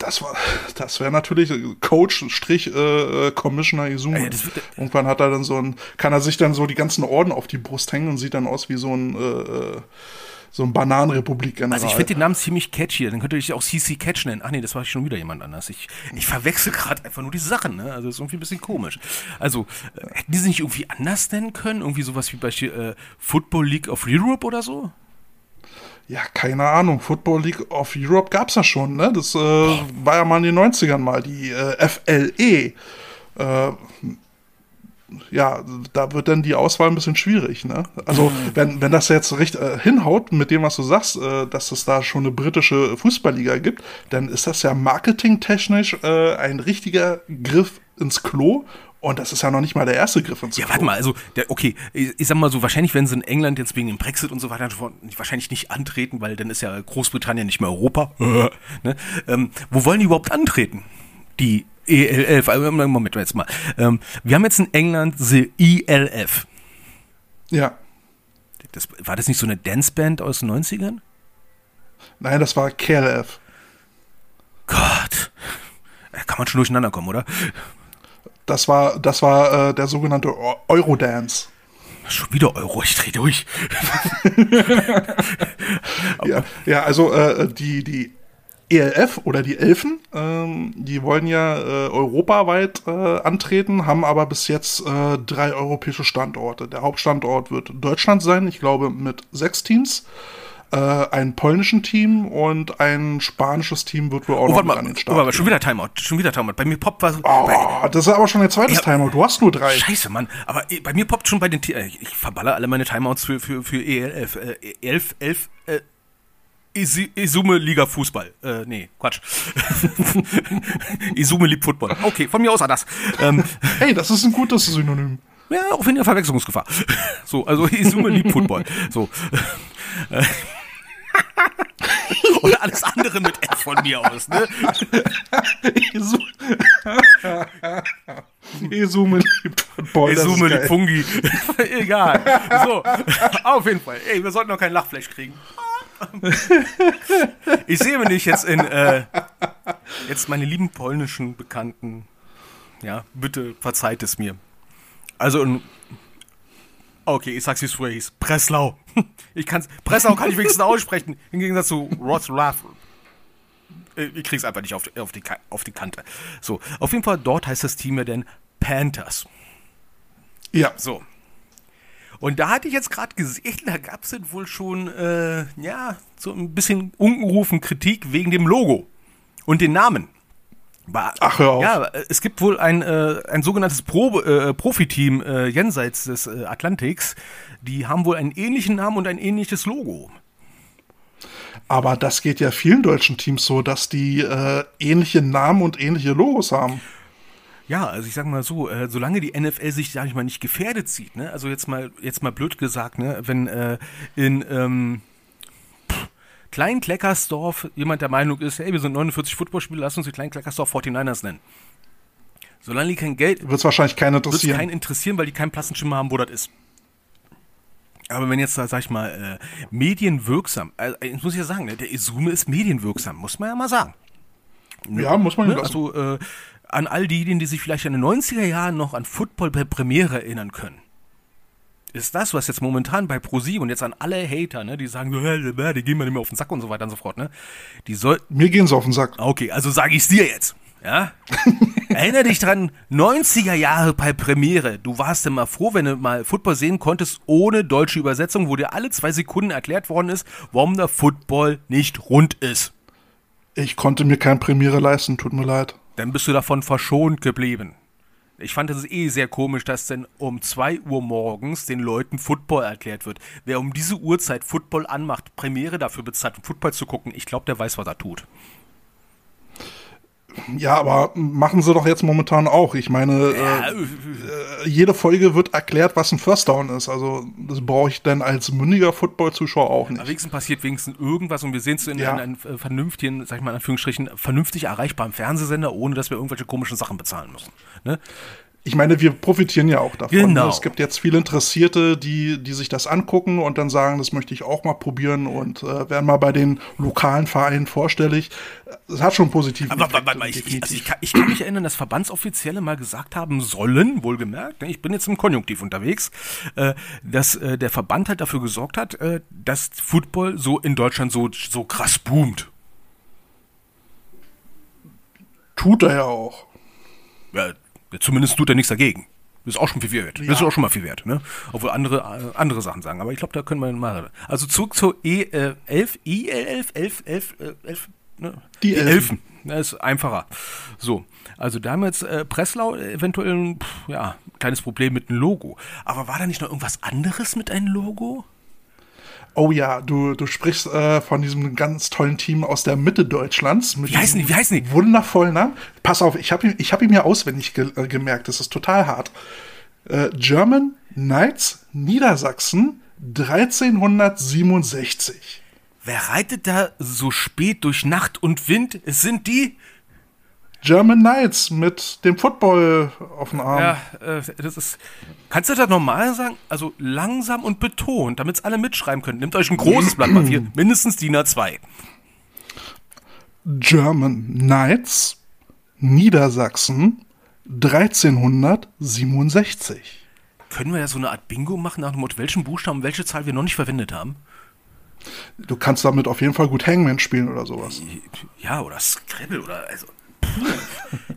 Das war, das wäre natürlich Coach-Commissioner Esume. Irgendwann hat er dann so ein, kann er sich dann so die ganzen Orden auf die Brust hängen und sieht dann aus wie so ein, äh, so ein Bananenrepublik-General. Also ich finde den Namen ziemlich catchy, dann könnt ihr dich auch C C Catch nennen. Ach nee, das war schon wieder jemand anders. Ich, ich verwechsel gerade einfach nur die Sachen, ne? Also das ist irgendwie ein bisschen komisch. Also äh, hätten die sie nicht irgendwie anders nennen können? Irgendwie sowas wie bei äh, Football League of Europe oder so? Ja, keine Ahnung. Football League of Europe gab's ja schon, ne? Das äh, war ja mal in den neunzigern mal, die äh, F L E. Äh, ja, da wird dann die Auswahl ein bisschen schwierig, ne? Also, wenn, wenn das jetzt recht äh, hinhaut mit dem, was du sagst, äh, dass es da schon eine britische Fußballliga gibt, dann ist das ja marketingtechnisch äh, ein richtiger Griff ins Klo. Und das ist ja noch nicht mal der erste Griff und so. Ja, warte mal, also, der, okay, ich, ich sag mal so, wahrscheinlich werden sie in England jetzt wegen dem Brexit und so weiter wahrscheinlich nicht antreten, weil dann ist ja Großbritannien nicht mehr Europa. Ne? Ähm, wo wollen die überhaupt antreten? Die E L F, Moment jetzt mal. Ähm, wir haben jetzt in England die I L F. Ja. Das, war das nicht so eine Danceband aus den neunzigern? Nein, das war K L F. Gott. Da kann man schon durcheinander kommen, oder? Das war, das war äh, der sogenannte Eurodance. Schon wieder Euro, ich dreh durch. ja, ja, also äh, die, die E L F oder die Elfen, ähm, die wollen ja äh, europaweit äh, antreten, haben aber bis jetzt äh, drei europäische Standorte. Der Hauptstandort wird Deutschland sein, ich glaube mit sechs Teams, äh, ein polnischen Team und ein spanisches Team wird wohl auch oh, noch mal, an den Start. Oh, warte mal, schon wieder Timeout, schon wieder Timeout. Bei mir poppt was. Oh, bei, das ist aber schon der zweite ja, Timeout, du hast nur drei. Scheiße, Mann, aber bei mir poppt schon bei den Teams, ich verballer alle meine Timeouts für, für, für E L F, äh, elf, elf, äh, Esume Liga Fußball. Äh, nee, Quatsch. Esume liebt Football. Okay, von mir aus anders. Ähm, hey, das ist ein gutes Synonym. Ja, auch wenn ihr Verwechslungsgefahr. So, also Esume liebt Football. So. Äh. Oder alles andere mit F von mir aus, ne? Esume liebt Football. Esume liebt Fungi. Egal. So, auf jeden Fall. Ey, wir sollten noch kein Lachfleisch kriegen. Ich sehe mich jetzt in äh, jetzt meine lieben polnischen Bekannten, ja, bitte verzeiht es mir. Also in, okay, ich sag's wie es früher hieß, Breslau. Ich kann's, Breslau kann ich wenigstens aussprechen, im Gegensatz zu Wrocław. Ich krieg's einfach nicht auf, auf, die, auf die Kante. So, auf jeden Fall, dort heißt das Team ja denn Panthers. Ja. So. Und da hatte ich jetzt gerade gesehen, da gab es wohl schon, äh, ja, so ein bisschen ungerufen Kritik wegen dem Logo und den Namen. War, Ach, hör auf. Ja, es gibt wohl ein, äh, ein sogenanntes Pro, äh, Profiteam äh, jenseits des äh, Atlantiks, die haben wohl einen ähnlichen Namen und ein ähnliches Logo. Aber das geht ja vielen deutschen Teams so, dass die äh, ähnliche Namen und ähnliche Logos haben. Ja, also ich sag mal so, äh, solange die N F L sich, sag ich mal, nicht gefährdet sieht, ne, also jetzt mal jetzt mal blöd gesagt, ne, wenn äh, in ähm, pff, Klein-Kleckersdorf jemand der Meinung ist, hey, wir sind neunundvierzig Footballspieler, lass uns die Klein-Kleckersdorf forty-niners nennen. Solange die kein Geld... Wird es wahrscheinlich keinen interessieren. Wird es keinen interessieren, weil die keinen Plassenschimmer haben, wo das ist. Aber wenn jetzt, da sag ich mal, äh, medienwirksam, also jetzt muss ich ja sagen, ne, der Esume ist medienwirksam, muss man ja mal sagen. Ja, ne? Muss man ja ne? Also, äh, an all diejenigen, die sich vielleicht in den neunziger Jahren noch an Football bei Premiere erinnern können. Ist das, was jetzt momentan bei ProSieben und jetzt an alle Hater, ne, die sagen, die gehen mir nicht mehr auf den Sack und so weiter und so fort, ne? Die soll- mir gehen sie auf den Sack. Okay, also sage ich es dir jetzt. Ja? Erinnere dich dran, neunziger Jahre bei Premiere. Du warst immer froh, wenn du mal Football sehen konntest, ohne deutsche Übersetzung, wo dir alle zwei Sekunden erklärt worden ist, warum der Football nicht rund ist. Ich konnte mir kein Premiere leisten, tut mir leid. Dann bist du davon verschont geblieben. Ich fand es eh sehr komisch, dass denn um zwei Uhr morgens den Leuten Football erklärt wird. Wer um diese Uhrzeit Football anmacht, Premiere dafür bezahlt, um Football zu gucken, ich glaube, der weiß, was er tut. Ja, aber machen sie doch jetzt momentan auch. Ich meine, ja. äh, jede Folge wird erklärt, was ein First Down ist. Also das brauche ich dann als mündiger Football-Zuschauer auch nicht. Am wenigsten passiert wenigstens irgendwas und wir sehen es in ja. einem vernünftigen, sag ich mal in Anführungsstrichen, vernünftig erreichbaren Fernsehsender, ohne dass wir irgendwelche komischen Sachen bezahlen müssen. Ne? Ich meine, wir profitieren ja auch davon. Genau. Es gibt jetzt viele Interessierte, die, die sich das angucken und dann sagen, das möchte ich auch mal probieren und äh, werden mal bei den lokalen Vereinen vorstellig. Das hat schon positiv. Aber Effekt, warte mal, ich, ich, also ich, kann, ich kann mich erinnern, dass Verbandsoffizielle mal gesagt haben sollen, wohlgemerkt, ich bin jetzt im Konjunktiv unterwegs, äh, dass äh, der Verband halt dafür gesorgt hat, äh, dass Football so in Deutschland so, so krass boomt. Tut er ja auch. Ja, zumindest tut er nichts dagegen. Das ist auch schon viel wert. Das ja. ist auch schon mal viel wert, ne? Obwohl andere, äh, andere Sachen sagen. Aber ich glaube, da können wir mal. Also zurück zur E elf, I elf, elf, elf, elf, ne? Die Elfen. Das ist einfacher. So. Also da haben wir jetzt äh, Breslau eventuell ein ja, kleines Problem mit dem Logo. Aber war da nicht noch irgendwas anderes mit einem Logo? Oh ja, du, du sprichst äh, von diesem ganz tollen Team aus der Mitte Deutschlands. Mit wie heißen die? Wie heißen die? Wundervollen Namen. Pass auf, ich habe ihn, hab ihn mir auswendig ge- äh, gemerkt. Das ist total hart. Äh, German Knights Niedersachsen dreizehnhundertsiebenundsechzig. Wer reitet da so spät durch Nacht und Wind? Es sind die German Knights mit dem Football auf dem Arm. Ja, äh, das ist. Kannst du das normal sagen? Also langsam und betont, damit es alle mitschreiben können. Nehmt euch ein großes Blatt Papier, mindestens DIN A zwei. German Knights, Niedersachsen, dreizehnhundertsiebenundsechzig. Können wir da so eine Art Bingo machen nach dem Motto, welchen Buchstaben, welche Zahl wir noch nicht verwendet haben? du kannst damit auf jeden Fall gut Hangman spielen oder sowas. Ja, oder Scrabble oder also.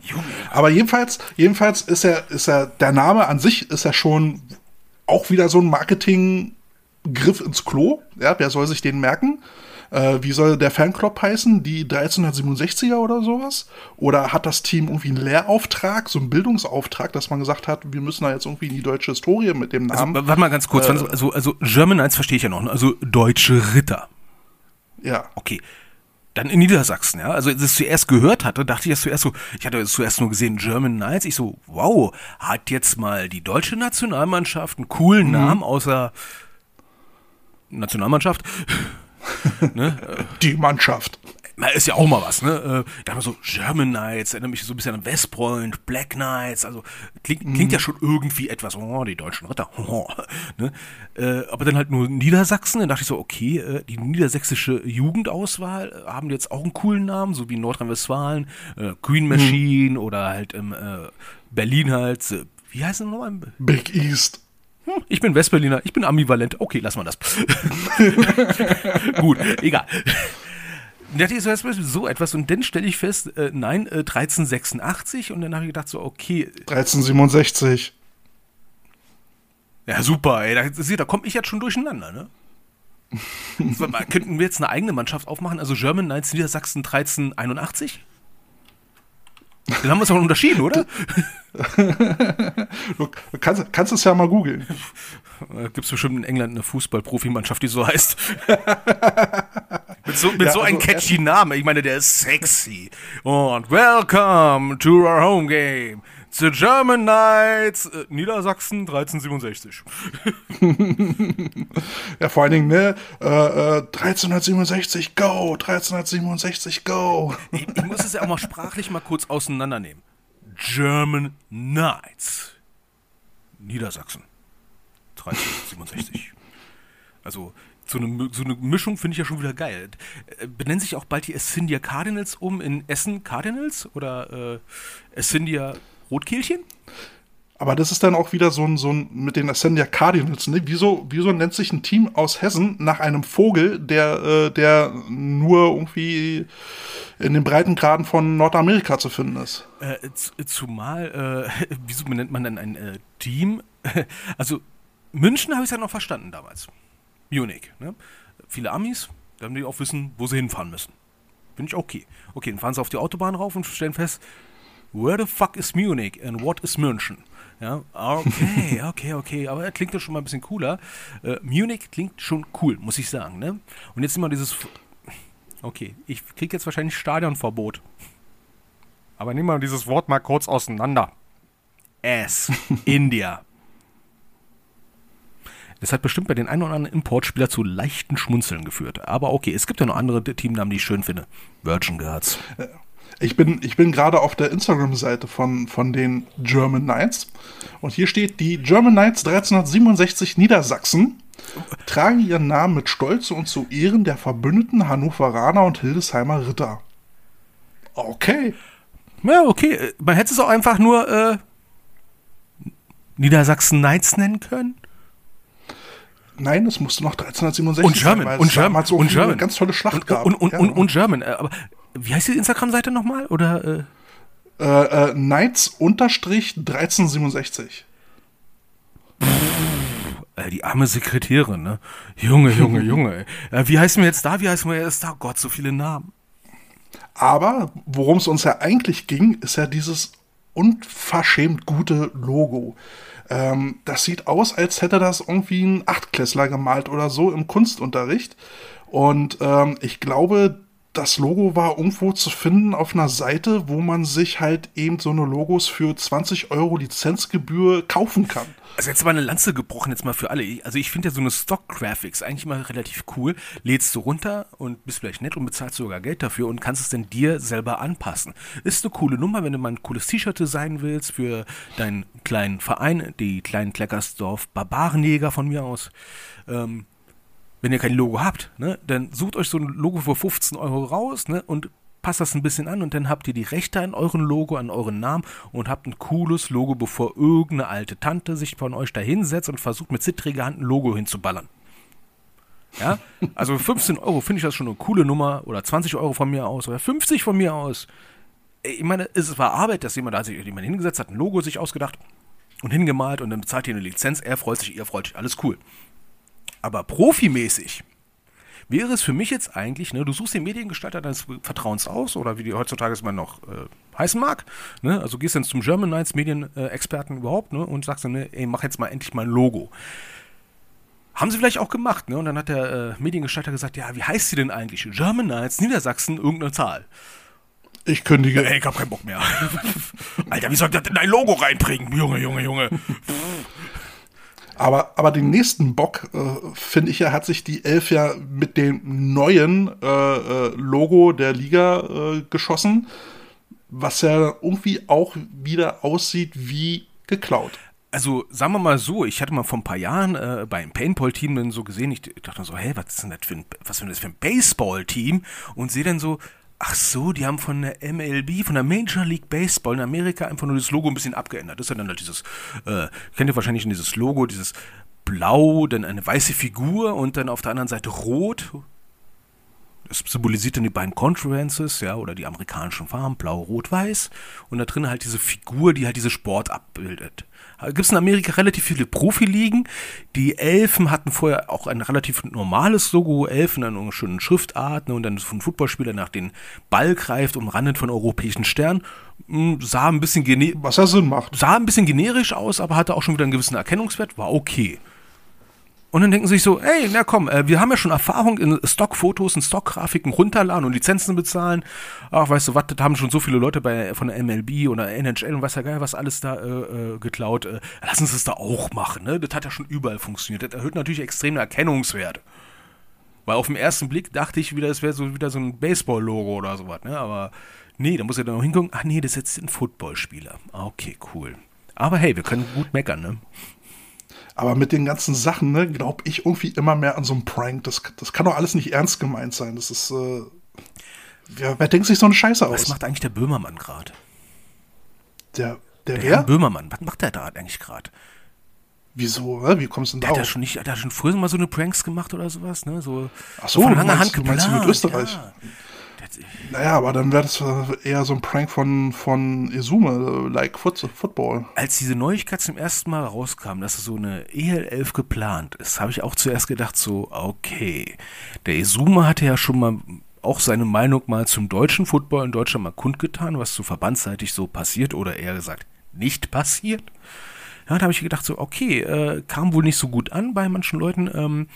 Junge. Aber jedenfalls, jedenfalls ist er, ist er, der Name an sich ist ja schon auch wieder so ein Marketing-Griff ins Klo. Ja, wer soll sich den merken? Äh, wie soll der Fanclub heißen? Die dreizehnhundertsiebenundsechziger oder sowas? Oder hat das Team irgendwie einen Lehrauftrag, so einen Bildungsauftrag, dass man gesagt hat, wir müssen da jetzt irgendwie in die deutsche Historie mit dem Namen. Also, warte mal ganz kurz. Äh, also, also, German Knights verstehe ich ja noch. Also, deutsche Ritter. Ja. Okay. Dann in Niedersachsen, ja. Also, als ich das zuerst gehört hatte, dachte ich das zuerst so, ich hatte das zuerst nur gesehen, German Knights. Ich so, wow, hat jetzt mal die deutsche Nationalmannschaft einen coolen mhm. Namen außer Nationalmannschaft. Ne? Die Mannschaft. Na, ist ja auch mal was, ne? Da haben wir so German Knights, erinnert mich so ein bisschen an West Point, Black Knights, also klingt, klingt mhm. ja schon irgendwie etwas, oh, die deutschen Ritter, oh, ne? Aber dann halt nur Niedersachsen, dann dachte ich so, okay, die niedersächsische Jugendauswahl haben jetzt auch einen coolen Namen, so wie Nordrhein-Westfalen, Queen Machine mhm. oder halt im Berlin halt, wie heißt das nochmal? Big East. Ich bin Westberliner, ich bin ambivalent, okay, lass mal das. Gut, egal. So etwas und dann stelle ich fest, äh, nein, äh, dreizehnhundertsechsundachtzig und dann habe ich gedacht so, okay. dreizehnhundertsiebenundsechzig. Ja, super, ey, da, da komme ich jetzt schon durcheinander, ne? So, mal, könnten wir jetzt eine eigene Mannschaft aufmachen, also German Knights Niedersachsen dreizehnhunderteinundachtzig? Dann haben wir es auch unterschieden, oder? Du kannst, kannst es ja mal googeln. Da gibt es bestimmt in England eine Fußball-Profimannschaft, die so heißt. Mit so, mit ja, so also einem catchy Namen. Ich meine, der ist sexy. Und welcome to our home game. The German Knights äh, Niedersachsen dreizehnhundertsiebenundsechzig. Ja, vor allen Dingen, ne? Äh, äh, dreizehnhundertsiebenundsechzig, go! dreizehnhundertsiebenundsechzig, go! Ich, ich muss es ja auch mal sprachlich mal kurz auseinandernehmen. German Knights Niedersachsen dreizehnhundertsiebenundsechzig. Also, so eine, so eine Mischung finde ich ja schon wieder geil. Benennen sich auch bald die Assindia Cardinals um in Essen Cardinals oder äh, Assindia Rotkehlchen? Aber das ist dann auch wieder so ein, so ein mit den Assindia Cardinals, ne? Wieso, wieso nennt sich ein Team aus Hessen nach einem Vogel, der, der nur irgendwie in den Breitengraden von Nordamerika zu finden ist? Äh, z- zumal, äh, wieso nennt man dann ein äh, Team? Also, München habe ich es ja noch verstanden damals. Munich, ne? Viele Amis, damit die auch wissen, wo sie hinfahren müssen. Bin ich okay. Okay, dann fahren sie auf die Autobahn rauf und stellen fest, where the fuck is Munich and what is München? Ja, okay, okay, okay, aber das klingt doch schon mal ein bisschen cooler. Äh, Munich klingt schon cool, muss ich sagen, ne? Und jetzt immer dieses, okay, ich krieg jetzt wahrscheinlich Stadionverbot. Aber nehmen wir dieses Wort mal kurz auseinander. Ass, India. Das hat bestimmt bei den einen oder anderen Importspieler zu leichten Schmunzeln geführt. Aber okay, es gibt ja noch andere Teamnamen, die ich schön finde. Virgin Guards. Äh. Ich bin, ich bin gerade auf der Instagram-Seite von, von den German Knights. Und hier steht, die German Knights dreizehnhundertsiebenundsechzig Niedersachsen tragen ihren Namen mit Stolz und zu Ehren der verbündeten Hannoveraner und Hildesheimer Ritter. Okay. Ja, okay. Man hätte es auch einfach nur äh, Niedersachsen Knights nennen können. Nein, es musste noch dreizehnhundertsiebenundsechzig und German, sein, weil es damals so eine ganz tolle Schlacht gab. Und, und, und, ja, und, und German, aber wie heißt die Instagram-Seite nochmal? Oder, äh? Äh, äh, Knights-dreizehn siebenundsechzig. Pff, die arme Sekretärin, ne? Junge, Junge, Junge. Äh, wie heißen wir jetzt da? Wie heißen wir jetzt da? Gott, so viele Namen. Aber worum es uns ja eigentlich ging, ist ja dieses unverschämt gute Logo. Ähm, das sieht aus, als hätte das irgendwie ein Achtklässler gemalt oder so im Kunstunterricht. Und ähm, ich glaube, das Logo war irgendwo zu finden auf einer Seite, wo man sich halt eben so eine Logos für zwanzig Euro Lizenzgebühr kaufen kann. Also jetzt mal eine Lanze gebrochen, jetzt mal für alle. Also ich finde ja so eine Stock-Graphics eigentlich mal relativ cool. Lädst du runter und bist vielleicht nett und bezahlst sogar Geld dafür und kannst es dann dir selber anpassen. Ist eine coole Nummer, wenn du mal ein cooles T-Shirt designen willst für deinen kleinen Verein, die kleinen Kleckersdorf Barbarenjäger von mir aus. Ähm, wenn ihr kein Logo habt, ne, dann sucht euch so ein Logo für fünfzehn Euro raus, ne, und passt das ein bisschen an und dann habt ihr die Rechte an euren Logo, an euren Namen und habt ein cooles Logo, bevor irgendeine alte Tante sich von euch da hinsetzt und versucht mit zittriger Hand ein Logo hinzuballern. Ja? Also fünfzehn Euro finde ich das schon eine coole Nummer oder zwanzig Euro von mir aus oder fünfzig von mir aus. Ich meine, es war Arbeit, dass jemand da sich jemand hingesetzt hat, ein Logo sich ausgedacht und hingemalt und dann bezahlt ihr eine Lizenz, er freut sich, ihr freut sich, alles cool. Aber profimäßig wäre es für mich jetzt eigentlich, ne, du suchst den Mediengestalter deines Vertrauens aus oder wie die heutzutage es mal noch äh, heißen mag, ne, also gehst dann zum German Knights Medienexperten überhaupt, ne, und sagst dann, ne, ey, mach jetzt mal endlich mal ein Logo. Haben sie vielleicht auch gemacht, ne? Und dann hat der äh, Mediengestalter gesagt, ja, wie heißt sie denn eigentlich? German Knights Niedersachsen, irgendeine Zahl. Ich kündige. Ey, ich hab keinen Bock mehr. Alter, wie soll ich das denn ein Logo reinbringen? Junge, Junge, Junge. Aber, aber den nächsten Bock, äh, finde ich ja, hat sich die Elf ja mit dem neuen äh, Logo der Liga äh, geschossen, was ja irgendwie auch wieder aussieht wie geklaut. Also sagen wir mal so, ich hatte mal vor ein paar Jahren äh, bei einem Paintball-Team dann so gesehen, ich dachte so, hey, was ist denn das für ein, was ist denn das für ein Baseball-Team? Und sehe dann so, ach so, die haben von der M L B, von der Major League Baseball in Amerika einfach nur das Logo ein bisschen abgeändert. Das ist ja dann halt dieses, äh, kennt ihr wahrscheinlich dieses Logo, dieses Blau, dann eine weiße Figur und dann auf der anderen Seite Rot. Das symbolisiert dann die beiden Conferences, ja, oder die amerikanischen Farben, Blau, Rot, Weiß. Und da drin halt diese Figur, die halt diese Sport abbildet. Gibt es in Amerika relativ viele Profiligen. Die Elfen hatten vorher auch ein relativ normales Logo. Elfen, eine schöne Schriftart, ne, und dann von Footballspieler nach den Ball greift, umrandet von europäischen Sternen. Sah ein bisschen gene- Was er Sinn macht. Sah ein bisschen generisch aus, aber hatte auch schon wieder einen gewissen Erkennungswert. War okay. Und dann denken sie sich so, ey, na komm, wir haben ja schon Erfahrung in Stockfotos, in Stockgrafiken runterladen und Lizenzen bezahlen. Ach, weißt du was, das haben schon so viele Leute bei von der M L B oder N H L und weiß ja geil, was alles da äh, geklaut. Lass uns das da auch machen, ne? Das hat ja schon überall funktioniert. Das erhöht natürlich extrem Erkennungswert. Weil auf den ersten Blick dachte ich wieder, es wäre so wieder so ein Baseball-Logo oder sowas, ne? Aber nee, da muss ich dann noch hingucken. Ach nee, das ist jetzt ein Footballspieler. Okay, cool. Aber hey, wir können gut meckern, ne? Aber mit den ganzen Sachen, ne, glaube ich irgendwie immer mehr an so einen Prank. Das, das kann doch alles nicht ernst gemeint sein. Das ist, äh, wer, wer denkt sich so eine Scheiße aus? Was macht eigentlich der Böhmermann gerade? Der, der, der? Herr Böhmermann, was macht der da eigentlich gerade? Wieso, ne? Wie kommst du denn da auf? Der hat ja schon nicht, der hat schon früher mal so eine Pranks gemacht oder sowas, ne? So, ach so, von langer Hand geplant. Du meinst mit Österreich? Ja. Naja, aber dann wäre das eher so ein Prank von, von Esume, like Football. Als diese Neuigkeit zum ersten Mal rauskam, dass so eine E L elf geplant ist, habe ich auch zuerst gedacht so, okay, der Esume hatte ja schon mal auch seine Meinung mal zum deutschen Football in Deutschland mal kundgetan, was so verbandsseitig so passiert oder eher gesagt nicht passiert. Ja, da habe ich gedacht so, okay, äh, kam wohl nicht so gut an bei manchen Leuten, ähm,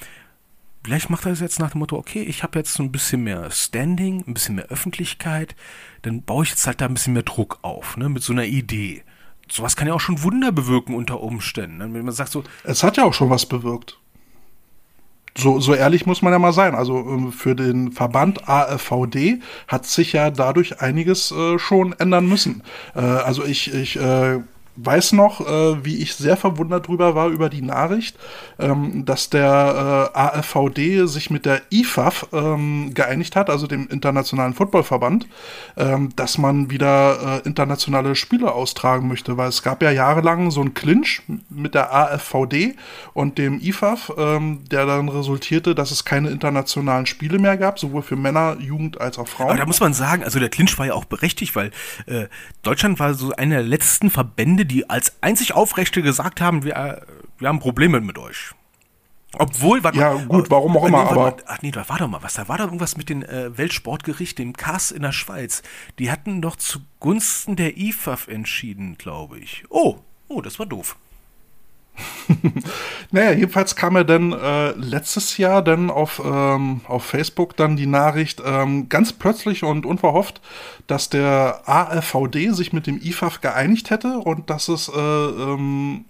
vielleicht macht er das jetzt nach dem Motto, okay, ich habe jetzt so ein bisschen mehr Standing, ein bisschen mehr Öffentlichkeit, dann baue ich jetzt halt da ein bisschen mehr Druck auf, ne, mit so einer Idee. Sowas kann ja auch schon Wunder bewirken unter Umständen, ne? Wenn man sagt so... Es hat ja auch schon was bewirkt. So, so ehrlich muss man ja mal sein. Also für den Verband A F V D hat sich ja dadurch einiges äh, schon ändern müssen. Äh, also ich... ich äh weiß noch, äh, wie ich sehr verwundert drüber war über die Nachricht, ähm, dass der äh, A F V D sich mit der I F A F ähm, geeinigt hat, also dem Internationalen Footballverband, ähm, dass man wieder äh, internationale Spiele austragen möchte, weil es gab ja jahrelang so einen Clinch mit der A F V D und dem I F A F, ähm, der dann resultierte, dass es keine internationalen Spiele mehr gab, sowohl für Männer, Jugend als auch Frauen. Aber da muss man sagen, also der Clinch war ja auch berechtigt, weil äh, Deutschland war so einer der letzten Verbände, die als einzig Aufrechte gesagt haben, wir, wir haben Probleme mit euch. Obwohl, warte ja, mal. Ja, gut, warum auch immer, nee, aber. Ach nee, da war doch mal was. Da war doch irgendwas mit dem äh, Weltsportgericht, dem K A S in der Schweiz. Die hatten doch zugunsten der I F A F entschieden, glaube ich. Oh, oh, das war doof. Naja, jedenfalls kam ja dann äh, letztes Jahr dann auf, ähm, auf Facebook dann die Nachricht, ähm, ganz plötzlich und unverhofft, dass der A F V D sich mit dem I F A F geeinigt hätte und dass es äh, ähm,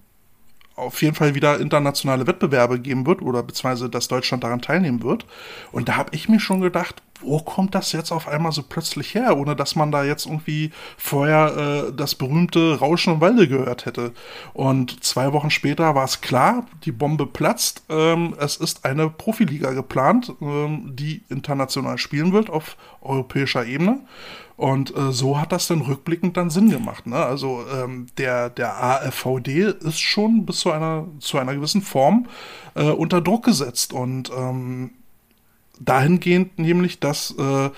auf jeden Fall wieder internationale Wettbewerbe geben wird oder beziehungsweise dass Deutschland daran teilnehmen wird. Und da habe ich mir schon gedacht, wo kommt das jetzt auf einmal so plötzlich her, ohne dass man da jetzt irgendwie vorher äh, das berühmte Rauschen im Walde gehört hätte. Und zwei Wochen später war es klar, die Bombe platzt. Ähm, es ist eine Profiliga geplant, ähm, die international spielen wird auf europäischer Ebene. Und äh, so hat das dann rückblickend dann Sinn gemacht. Ne? Also ähm, der, der A F V D ist schon bis zu einer, zu einer gewissen Form äh, unter Druck gesetzt. Und ähm, dahingehend nämlich, dass äh,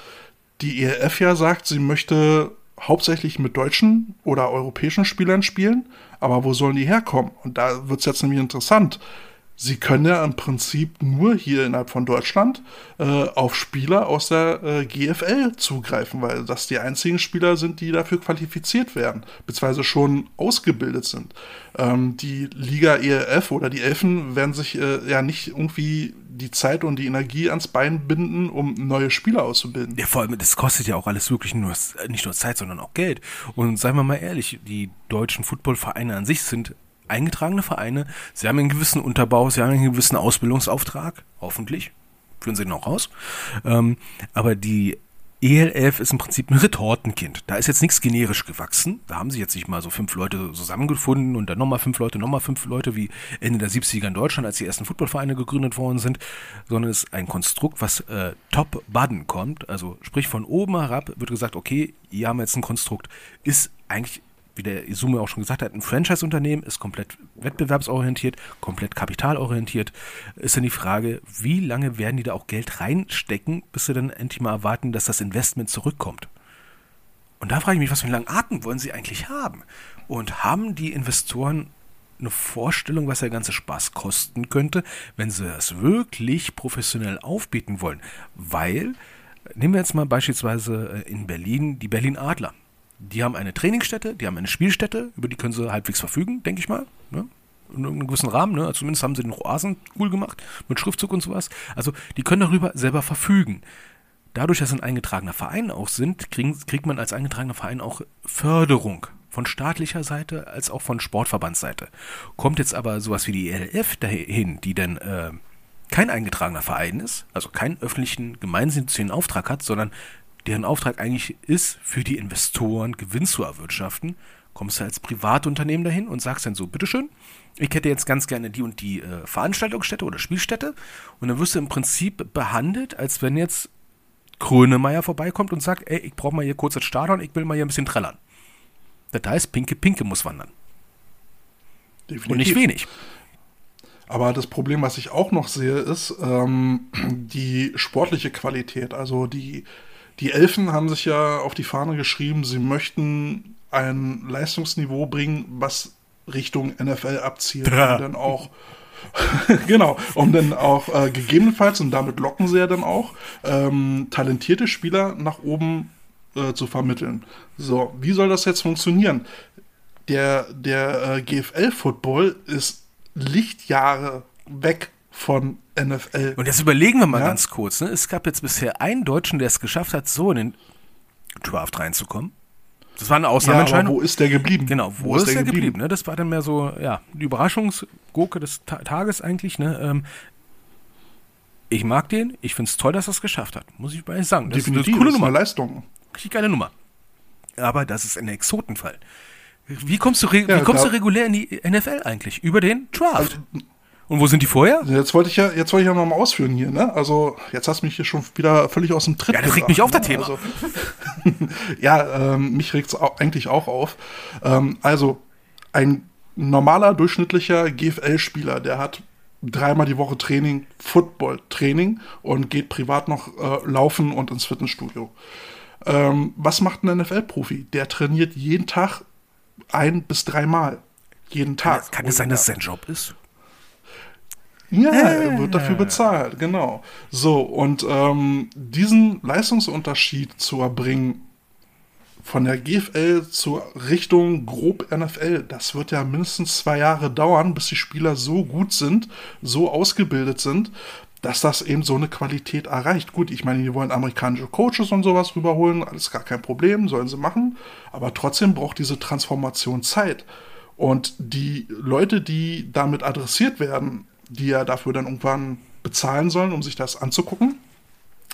die E L F ja sagt, sie möchte hauptsächlich mit deutschen oder europäischen Spielern spielen. Aber wo sollen die herkommen? Und da wird es jetzt nämlich interessant. Sie können ja im Prinzip nur hier innerhalb von Deutschland äh, auf Spieler aus der äh, G F L zugreifen, weil das die einzigen Spieler sind, die dafür qualifiziert werden, beziehungsweise schon ausgebildet sind. Ähm, die Liga E L F oder die Elfen werden sich äh, ja nicht irgendwie die Zeit und die Energie ans Bein binden, um neue Spieler auszubilden. Ja, vor allem, das kostet ja auch alles wirklich nur nicht nur Zeit, sondern auch Geld. Und seien wir mal ehrlich, die deutschen Footballvereine an sich sind eingetragene Vereine, sie haben einen gewissen Unterbau, sie haben einen gewissen Ausbildungsauftrag, hoffentlich, führen sie ihn auch aus, ähm, aber die E L F ist im Prinzip ein Retortenkind, da ist jetzt nichts generisch gewachsen, da haben sie jetzt nicht mal so fünf Leute zusammengefunden und dann nochmal fünf Leute, nochmal fünf Leute, wie Ende der siebziger in Deutschland, als die ersten Footballvereine gegründet worden sind, sondern es ist ein Konstrukt, was äh, top button kommt, also sprich von oben herab wird gesagt, okay, hier haben wir jetzt ein Konstrukt, ist eigentlich, wie der Esume auch schon gesagt hat, ein Franchise-Unternehmen, ist komplett wettbewerbsorientiert, komplett kapitalorientiert. Ist dann die Frage, wie lange werden die da auch Geld reinstecken, bis sie dann endlich mal erwarten, dass das Investment zurückkommt? Und da frage ich mich, was für einen langen Atem wollen sie eigentlich haben? Und haben die Investoren eine Vorstellung, was der ganze Spaß kosten könnte, wenn sie das wirklich professionell aufbieten wollen? Weil, nehmen wir jetzt mal beispielsweise in Berlin die Berlin Adler. Die haben eine Trainingsstätte, die haben eine Spielstätte, über die können sie halbwegs verfügen, denke ich mal, ne? In einem gewissen Rahmen, ne? Zumindest haben sie den Oasen cool gemacht, mit Schriftzug und sowas. Also die können darüber selber verfügen. Dadurch, dass sie ein eingetragener Verein auch sind, kriegen, kriegt man als eingetragener Verein auch Förderung. Von staatlicher Seite als auch von Sportverbandsseite. Kommt jetzt aber sowas wie die E L F dahin, die dann äh, kein eingetragener Verein ist, also keinen öffentlichen gemeinnützigen Auftrag hat, sondern deren Auftrag eigentlich ist, für die Investoren Gewinn zu erwirtschaften, kommst du als Privatunternehmen dahin und sagst dann so, bitteschön, ich hätte jetzt ganz gerne die und die äh, Veranstaltungsstätte oder Spielstätte und dann wirst du im Prinzip behandelt, als wenn jetzt Grönemeyer vorbeikommt und sagt, ey, ich brauche mal hier kurz das Stadion, ich will mal hier ein bisschen trällern. Das heißt, Pinke Pinke muss wandern. Definitiv. Und nicht wenig. Aber das Problem, was ich auch noch sehe, ist ähm, die sportliche Qualität, also die Die Elfen haben sich ja auf die Fahne geschrieben, sie möchten ein Leistungsniveau bringen, was Richtung N F L abzielt. Ja. Um dann auch, genau, um dann auch äh, gegebenenfalls, und damit locken sie ja dann auch, ähm, talentierte Spieler nach oben äh, zu vermitteln. So, wie soll das jetzt funktionieren? Der, der äh, G F L-Football ist Lichtjahre weg von N F L. Und jetzt überlegen wir mal ja. ganz kurz, ne? Es gab jetzt bisher einen Deutschen, der es geschafft hat, so in den Draft reinzukommen. Das war eine Ausnahmeentscheidung. Ja, wo ist der geblieben? Genau, wo, wo ist, ist der geblieben? geblieben ne? Das war dann mehr so, ja, die Überraschungsgurke des Ta- Tages eigentlich, ne? Ähm, ich mag den, ich finde es toll, dass er es geschafft hat, muss ich ehrlich sagen. Das Definitiv, ist eine coole Nummer. Eine Leistung. Richtig geile Nummer. Aber das ist ein Exotenfall. Wie kommst du, re- ja, wie kommst du regulär in die N F L eigentlich? Über den Draft. Also, und wo sind die vorher? Jetzt wollte ich ja, jetzt wollte ich ja noch mal ausführen hier, ne? Also, jetzt hast du mich hier schon wieder völlig aus dem Tritt gebracht. Ja, das regt mich auf, das Thema. Also, ja, ähm, mich regt's auch, eigentlich auch auf. Ähm, also, ein normaler, durchschnittlicher G F L-Spieler, der hat dreimal die Woche Training, Football-Training und geht privat noch äh, laufen und ins Fitnessstudio. Ähm, was macht ein N F L-Profi? Der trainiert jeden Tag ein- bis dreimal. Jeden Tag. Kann es sein, dass es sein Job ist? Ja, er wird dafür bezahlt, genau. So, und ähm, diesen Leistungsunterschied zu erbringen von der G F L zur Richtung grob N F L, das wird ja mindestens zwei Jahre dauern, bis die Spieler so gut sind, so ausgebildet sind, dass das eben so eine Qualität erreicht. Gut, ich meine, die wollen amerikanische Coaches und sowas rüberholen, alles gar kein Problem, sollen sie machen, aber trotzdem braucht diese Transformation Zeit. Und die Leute, die damit adressiert werden, die ja dafür dann irgendwann bezahlen sollen, um sich das anzugucken,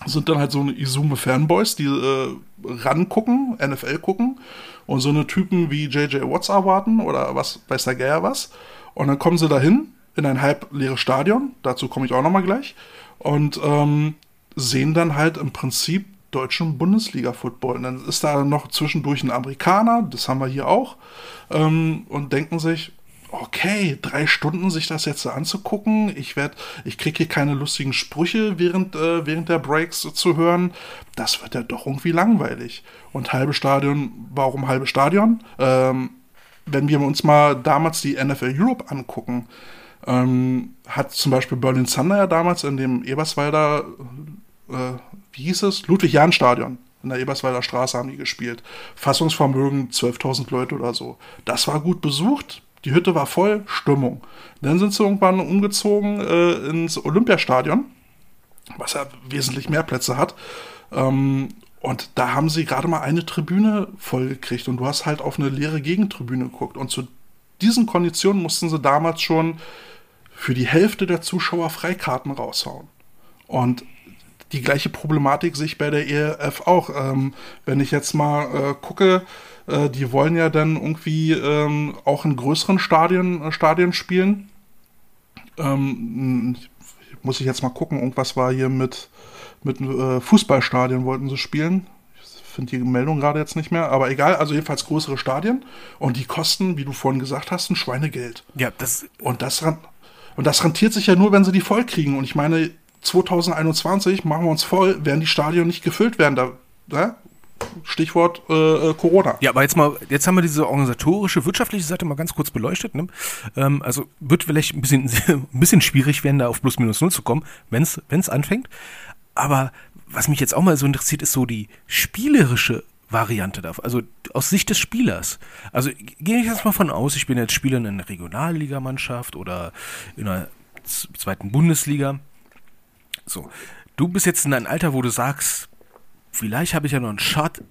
sind dann halt so eine Esume-Fanboys, die äh, rangucken, N F L gucken und so eine Typen wie J J Watts erwarten oder was, weiß der Geier was. Und dann kommen sie dahin in ein halb leeres Stadion, dazu komme ich auch nochmal gleich, und ähm, sehen dann halt im Prinzip deutschen Bundesliga-Football. Und dann ist da noch zwischendurch ein Amerikaner, das haben wir hier auch, ähm, und denken sich, okay, drei Stunden sich das jetzt anzugucken. Ich werde, ich kriege hier keine lustigen Sprüche während, äh, während der Breaks zu hören. Das wird ja doch irgendwie langweilig. Und halbe Stadion, warum halbe Stadion? Ähm, wenn wir uns mal damals die N F L Europe angucken, ähm, hat zum Beispiel Berlin Thunder ja damals in dem Eberswalder, äh, wie hieß es? Ludwig-Jahn-Stadion. In der Eberswalder Straße haben die gespielt. Fassungsvermögen zwölftausend Leute oder so. Das war gut besucht. Die Hütte war voll, Stimmung. Dann sind sie irgendwann umgezogen äh, ins Olympiastadion, was ja wesentlich mehr Plätze hat. Ähm, und da haben sie gerade mal eine Tribüne vollgekriegt. Und du hast halt auf eine leere Gegentribüne geguckt. Und zu diesen Konditionen mussten sie damals schon für die Hälfte der Zuschauer Freikarten raushauen. Und die gleiche Problematik sehe ich bei der E F auch. Ähm, wenn ich jetzt mal äh, gucke, die wollen ja dann irgendwie ähm, auch in größeren Stadien, Stadien spielen. Ähm, muss ich jetzt mal gucken, irgendwas war hier mit, mit äh, Fußballstadien wollten sie spielen. Ich finde die Meldung gerade jetzt nicht mehr, aber egal, also jedenfalls größere Stadien. Und die kosten, wie du vorhin gesagt hast, ein Schweinegeld. Ja, das und, das und das rentiert sich ja nur, wenn sie die voll kriegen. Und ich meine, zwanzig einundzwanzig, machen wir uns voll, werden die Stadien nicht gefüllt werden. Da, ne? Stichwort äh, Corona. Ja, aber jetzt mal, jetzt haben wir diese organisatorische, wirtschaftliche Seite mal ganz kurz beleuchtet. Ne? Ähm, also wird vielleicht ein bisschen, ein bisschen schwierig werden, da auf plus minus null zu kommen, wenn es anfängt. Aber was mich jetzt auch mal so interessiert, ist so die spielerische Variante davon, also aus Sicht des Spielers. Also gehe ich jetzt mal von aus, ich bin jetzt Spieler in einer Regionalligamannschaft oder in einer zweiten Bundesliga. So, du bist jetzt in einem Alter, wo du sagst, vielleicht habe ich ja noch einen Shot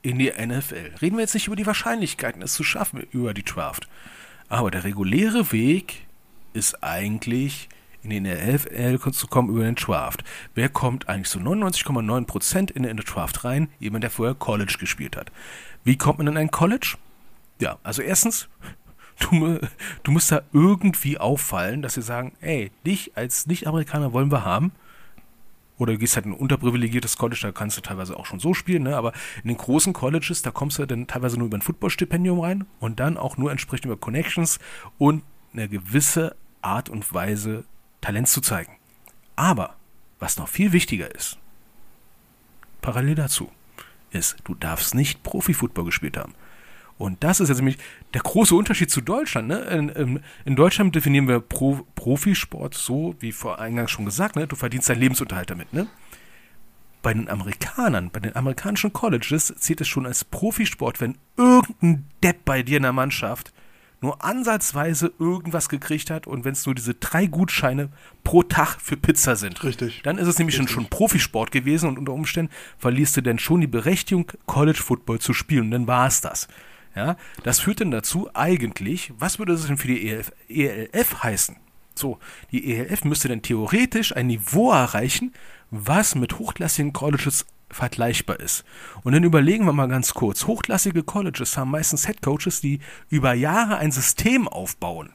in die N F L. Reden wir jetzt nicht über die Wahrscheinlichkeiten, es zu schaffen über die Draft. Aber der reguläre Weg ist eigentlich, in die N F L zu kommen über den Draft. Wer kommt eigentlich zu neunundneunzig Komma neun Prozent in den Draft rein? Jemand, der vorher College gespielt hat. Wie kommt man in ein College? Ja, also erstens, du, du musst da irgendwie auffallen, dass sie sagen, ey, dich als Nicht-Amerikaner wollen wir haben. Oder du gehst halt in ein unterprivilegiertes College, da kannst du teilweise auch schon so spielen, ne? Aber in den großen Colleges, da kommst du dann teilweise nur über ein Football-Stipendium rein und dann auch nur entsprechend über Connections und eine gewisse Art und Weise, Talent zu zeigen. Aber, was noch viel wichtiger ist, parallel dazu, ist, du darfst nicht Profi-Football gespielt haben. Und das ist jetzt nämlich der große Unterschied zu Deutschland. Ne? In, in, in Deutschland definieren wir Pro, Profisport so, wie vor eingangs schon gesagt, ne? Du verdienst deinen Lebensunterhalt damit. Ne? Bei den Amerikanern, bei den amerikanischen Colleges zählt es schon als Profisport, wenn irgendein Depp bei dir in der Mannschaft nur ansatzweise irgendwas gekriegt hat und wenn es nur diese drei Gutscheine pro Tag für Pizza sind. Richtig. Dann ist es nämlich schon, schon Profisport gewesen und unter Umständen verlierst du dann schon die Berechtigung, College-Football zu spielen und dann war es das. Ja, das führt dann dazu eigentlich, was würde das denn für die E L F heißen? So, die E L F müsste dann theoretisch ein Niveau erreichen, was mit hochklassigen Colleges vergleichbar ist. Und dann überlegen wir mal ganz kurz, hochklassige Colleges haben meistens Headcoaches, die über Jahre ein System aufbauen.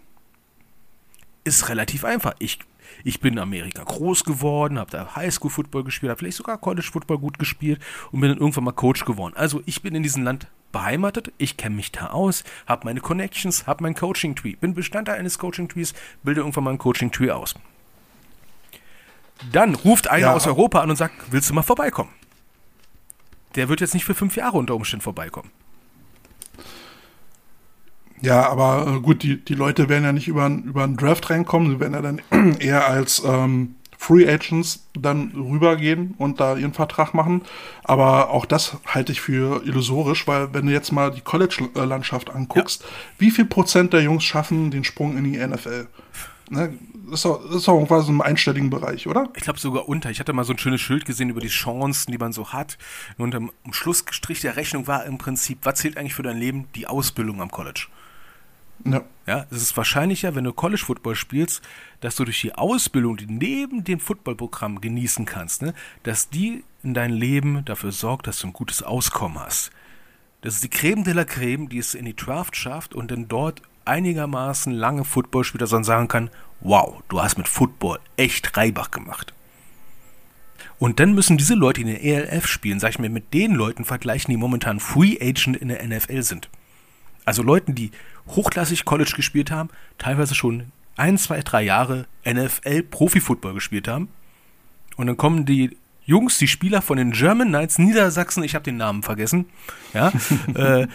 Ist relativ einfach. Ich, ich bin in Amerika groß geworden, habe da Highschool-Football gespielt, habe vielleicht sogar College-Football gut gespielt und bin dann irgendwann mal Coach geworden. Also ich bin in diesem Land beheimatet, ich kenne mich da aus, habe meine Connections, habe mein Coaching-Tree, bin Bestandteil eines Coaching-Trees, bilde irgendwann mal ein Coaching-Tree aus. Dann ruft einer ja aus Europa an und sagt, willst du mal vorbeikommen? Der wird jetzt nicht für fünf Jahre unter Umständen vorbeikommen. Ja, aber gut, die, die Leute werden ja nicht über, über einen Draft reinkommen, sie werden ja dann eher als ähm, Free Agents dann rübergehen und da ihren Vertrag machen, aber auch das halte ich für illusorisch, weil wenn du jetzt mal die College-Landschaft anguckst, ja, wie viel Prozent der Jungs schaffen den Sprung in die N F L? Ne? Das ist doch, ist doch irgendwas im einstelligen Bereich, oder? Ich glaube sogar unter. Ich hatte mal so ein schönes Schild gesehen über die Chancen, die man so hat und am Schlussstrich der Rechnung war im Prinzip, was zählt eigentlich für dein Leben? Die Ausbildung am College. Ja. Ja, es ist wahrscheinlicher, wenn du College Football spielst, dass du durch die Ausbildung, die neben dem Footballprogramm genießen kannst, ne, dass die in dein Leben dafür sorgt, dass du ein gutes Auskommen hast. Das ist die Creme de la Creme, die es in die Draft schafft und dann dort einigermaßen lange Football spielt, dass man sagen kann, wow, du hast mit Football echt Reibach gemacht. Und dann müssen diese Leute, die in der E L F spielen, sag ich mir, mit den Leuten vergleichen, die momentan Free Agent in der N F L sind. Also Leuten, die hochklassig College gespielt haben, teilweise schon ein, zwei, drei Jahre N F L-Profi-Football gespielt haben. Und dann kommen die Jungs, die Spieler von den German Knights Niedersachsen, ich habe den Namen vergessen, ja, äh,